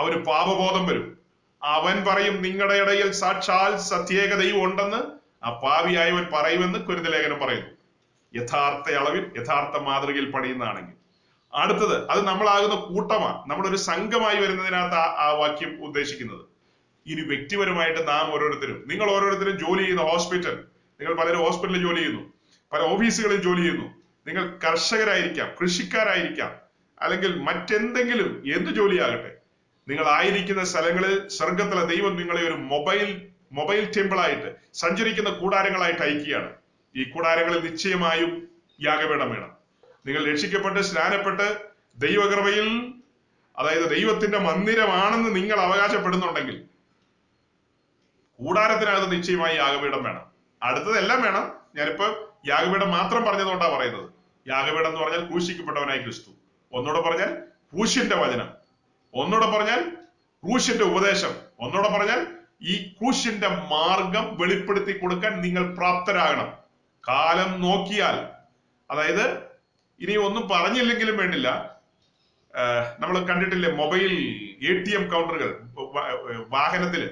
അവന് പാപബോധം വരും. അവൻ പറയും നിങ്ങളുടെ ഇടയിൽ സാക്ഷാൽ സത്യേക ദൈവം ഉണ്ടെന്ന് ആ പാവിയായവൻ പറയുമെന്ന് കൊരിന്ത്യലേഖനം പറയുന്നു. യഥാർത്ഥ അളവിൽ യഥാർത്ഥ മാതൃകയിൽ പണിയുന്നതാണെങ്കിൽ. അടുത്തത് അത് നമ്മളാകുന്ന കൂട്ടമാണ്, നമ്മളൊരു സംഘമായി വരുന്നതിനകത്ത് ആ വാക്യം ഉദ്ദേശിക്കുന്നത്. ഇനി വ്യക്തിപരമായിട്ട് നാം ഓരോരുത്തരും, നിങ്ങൾ ഓരോരുത്തരും ജോലി ചെയ്യുന്ന ഹോസ്പിറ്റൽ, നിങ്ങൾ പലരും ഹോസ്പിറ്റലിൽ ജോലി ചെയ്യുന്നു, പല ഓഫീസുകളിൽ ജോലി ചെയ്യുന്നു, നിങ്ങൾ കർഷകരായിരിക്കാം, കൃഷിക്കാരായിരിക്കാം, അല്ലെങ്കിൽ മറ്റെന്തെങ്കിലും എന്ത് ജോലിയാകട്ടെ, നിങ്ങൾ ആയിരിക്കുന്ന സ്ഥലങ്ങളിൽ സ്വർഗത്തിലെ ദൈവം നിങ്ങളെ ഒരു മൊബൈൽ മൊബൈൽ ടെമ്പിളായിട്ട് സഞ്ചരിക്കുന്ന കൂടാരങ്ങളായിട്ട് അയക്കുകയാണ്. ഈ കൂടാരങ്ങളിൽ നിശ്ചയമായും യാഗപീഠം വേണം. നിങ്ങൾ രക്ഷിക്കപ്പെട്ട് സ്നാനപ്പെട്ട് ദൈവകൃപയിൽ, അതായത് ദൈവത്തിന്റെ മന്ദിരമാണെന്ന് നിങ്ങൾ അവകാശപ്പെടുന്നുണ്ടെങ്കിൽ കൂടാരത്തിനകത്ത് നിശ്ചയമായി യാഗപീഠം വേണം. അടുത്തതെല്ലാം വേണം. ഞാനിപ്പോ യാഗപീഠം മാത്രം പറഞ്ഞതുകൊണ്ടാണ് പറയുന്നത്. യാഗപീഠം എന്ന് പറഞ്ഞാൽ ക്രൂശിക്കപ്പെട്ടവനായ ക്രിസ്തു, ഒന്നുകൂടെ പറഞ്ഞാൽ ക്രൂശിന്റെ വചനം, ഒന്നുകൂടെ പറഞ്ഞാൽ ക്രൂശിന്റെ ഉപദേശം, ഒന്നുകൂടെ പറഞ്ഞാൽ ഈ ക്രൂശിന്റെ മാർഗം വെളിപ്പെടുത്തി കൊടുക്കാൻ നിങ്ങൾ പ്രാപ്തരാകണം. കാലം നോക്കിയാൽ, അതായത് ഇനി ഒന്നും പറഞ്ഞില്ലെങ്കിലും വേണ്ടില്ല, നമ്മൾ കണ്ടിട്ടില്ലേ മൊബൈൽ എ ടി എം കൗണ്ടറുകൾ, വാഹനത്തിൽ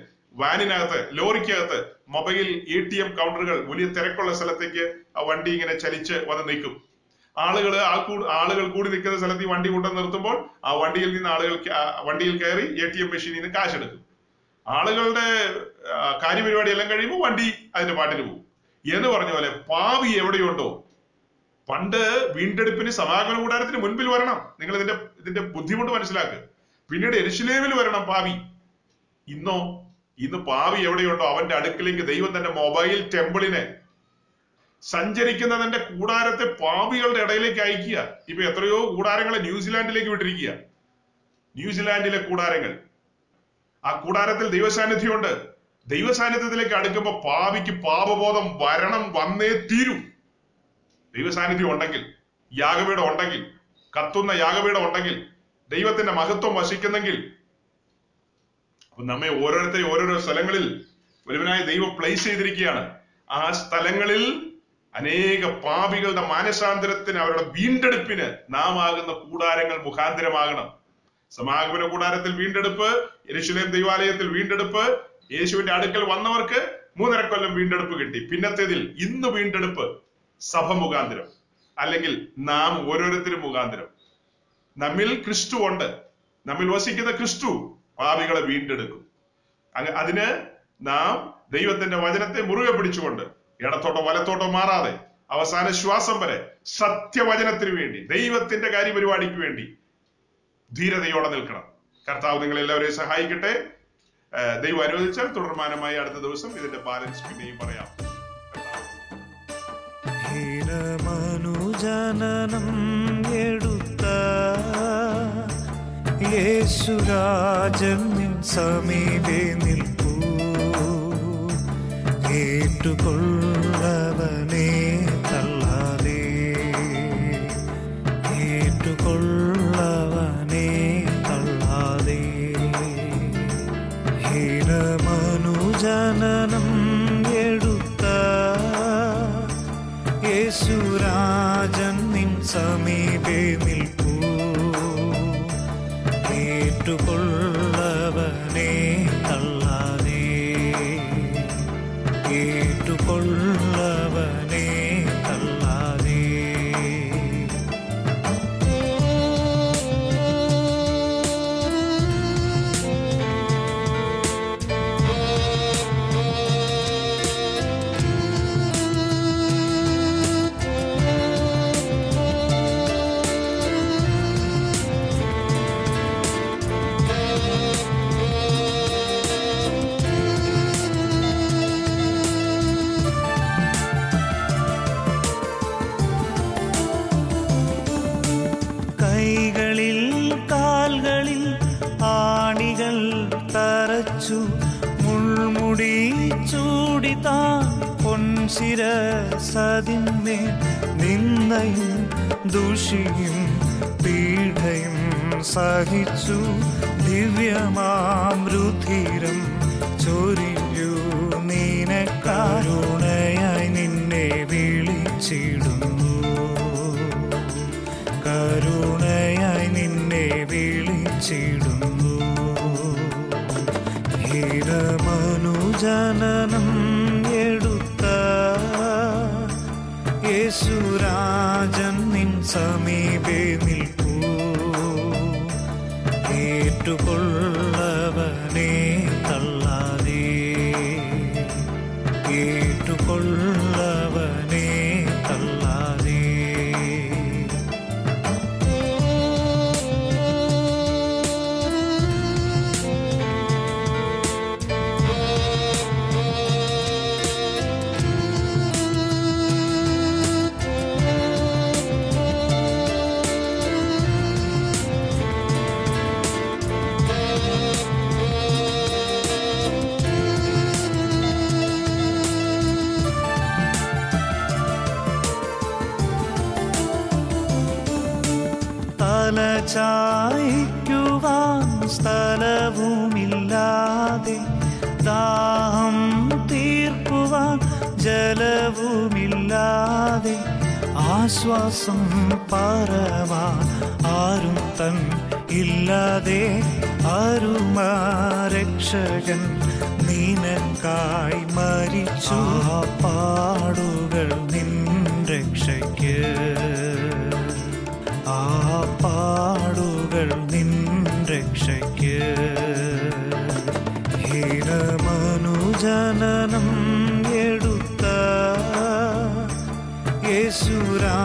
വാനിനകത്ത് ലോറിക്കകത്ത് മൊബൈൽ എ ടി എം കൗണ്ടറുകൾ വലിയ തിരക്കുള്ള സ്ഥലത്തേക്ക് ആ വണ്ടി ഇങ്ങനെ ചലിച്ച് വന്ന് നിൽക്കും. ആളുകൾ ആ കൂ ആളുകൾ കൂടി നിൽക്കുന്ന സ്ഥലത്ത് ഈ വണ്ടി കൊണ്ടു നിർത്തുമ്പോൾ ആ വണ്ടിയിൽ നിന്ന് ആളുകൾ വണ്ടിയിൽ കയറി എ ടി എം മെഷീനിൽ നിന്ന് കാശെടുക്കും. ആളുകളുടെ കാര്യപരിപാടി എല്ലാം കഴിയുമ്പോൾ വണ്ടി അതിന്റെ പാട്ടിന് പോകും. എന്ന് പറഞ്ഞ പോലെ പാവി എവിടെയുണ്ടോ, പണ്ട് വീണ്ടെടുപ്പിന് സമാഗമന കൂടാരത്തിന് മുൻപിൽ വരണം. നിങ്ങൾ ഇതിന്റെ ഇതിന്റെ ബുദ്ധിമുട്ട് മനസ്സിലാക്കുക. പിന്നീട് യെരുശലേമിൽ വരണം പാവി. ഇന്നോ ഇന്ന് പാവി എവിടെയുണ്ടോ അവന്റെ അടുക്കിലേക്ക് ദൈവം തന്റെ മൊബൈൽ ടെമ്പിളിനെ സഞ്ചരിക്കുന്നതിന്റെ കൂടാരത്തെ പാവികളുടെ ഇടയിലേക്ക് അയക്കുക. ഇപ്പൊ എത്രയോ കൂടാരങ്ങളെ ന്യൂസിലാൻഡിലേക്ക് വിട്ടിരിക്കുക. ന്യൂസിലാൻഡിലെ കൂടാരങ്ങൾ, ആ കൂടാരത്തിൽ ദൈവസാന്നിധ്യമുണ്ട്. ദൈവസാന്നിധ്യത്തിലേക്ക് അടുക്കുമ്പോൾ പാവിക്ക് പാപബോധം വരണം, വന്നേ തീരൂ. ദൈവസാന്നിധ്യം ഉണ്ടെങ്കിൽ, യാഗപീഠം ഉണ്ടെങ്കിൽ, കത്തുന്ന യാഗപീഠം ഉണ്ടെങ്കിൽ, ദൈവത്തിന്റെ മഹത്വം വസിക്കുന്നെങ്കിൽ, അപ്പൊ നമ്മെ ഓരോരുത്തരും ഓരോരോ സ്ഥലങ്ങളിൽ ഒരുവനായ ദൈവം പ്ലേസ് ചെയ്തിരിക്കുകയാണ്. ആ സ്ഥലങ്ങളിൽ അനേക പാപികളുടെ മാനസാന്തരത്തിന്, അവരുടെ വീണ്ടെടുപ്പിന് നാം ആകുന്ന കൂടാരങ്ങൾ മുഖാന്തരമാകണം. സമാഗമന കൂടാരത്തിൽ വീണ്ടെടുപ്പ്, യെരുശലേം ദൈവാലയത്തിൽ വീണ്ടെടുപ്പ്, യേശുവിന്റെ അടുക്കൽ വന്നവർക്ക് മൂന്നര കൊല്ലം വീണ്ടെടുപ്പ് കിട്ടി. പിന്നത്തേതിൽ ഇന്ന് വീണ്ടെടുപ്പ് സഭ മുഖാന്തരം, അല്ലെങ്കിൽ നാം ഓരോരുത്തരും മുഖാന്തരം. നമ്മിൽ ക്രിസ്തു ഉണ്ട്, നമ്മിൽ വസിക്കുന്ന ക്രിസ്തു പാപികളെ വീണ്ടെടുക്കും. അതിന് നാം ദൈവത്തിന്റെ വചനത്തെ മുറുകെ പിടിച്ചുകൊണ്ട് ഇടത്തോട്ടോ വലത്തോട്ടോ മാറാതെ അവസാന ശ്വാസം വരെ സത്യവചനത്തിന് വേണ്ടി, ദൈവത്തിന്റെ കാര്യപരിപാടിക്ക് വേണ്ടി ധീരതയോടെ നിൽക്കണം. കർത്താവ് നിങ്ങളെല്ലാവരെയും സഹായിക്കട്ടെ. ദൈവം അനുവദിച്ചാൽ തുടർമാനമായി അടുത്ത ദിവസം ഇതിന്റെ ബാലൻസ് പിന്നെയും പറയാം. ഹീനമനുജനനം എടുത്ത യേശുരാജൻ സമീപേ നിൽക്കൂ. ഏറ്റുകൊള്ളവനെ തള്ളാതെ, ഏറ്റുകൊള്ളവനെ തള്ളാതെ. ഹീനമനുജനനം എടുത്ത യേശുരാജൻ നിൻ സമീപേ നിൽക്കൂ. ഏറ്റുകൊള്ളവനെ തള്ളാതെ, ഏറ്റുകൊള്ളവനെ തള്ളാതെ. മുൾമുടി ചൂടിത്താൻ പൊൻശിരസതിന്മേ നിന്ദയും ദൂഷിയും പീഡയും സഹിച്ചു. ദിവ്യമാമൃതീരം ചൊരിയു നിനക്കാരുണയായി നിന്നെ വിളിച്ചിടുന്നു, കരുണയായി നിന്നെ വിളിച്ചിടുന്നു. ജനനം എടുത്ത യേശുരാജൻ നിൻ സമീപേ നിൽക്കൂ. ഏറ്റുകൊള്ളവനെ തള്ളാതെ, ഏറ്റുകൊള്ളവനെ തള്ളാതെ. ചായിക്കുവാൻ സ്ഥലവുമില്ലാതെ, ദാഹം തീർക്കുവാൻ ജലവുമില്ലാതെ, ആശ്വാസം പരവാൻ ആരും തൻ ഇല്ലാതെ, ആരുമാ രക്ഷകൻ നിനക്കായി മരിച്ചു. പാടുകൾ നിൻ രക്ഷയ്ക്ക്, ആ പാടുകൾ നിൻ രക്ഷയ്ക്ക്. ഹീനമനുജനനം എടുത്ത യേശുരാ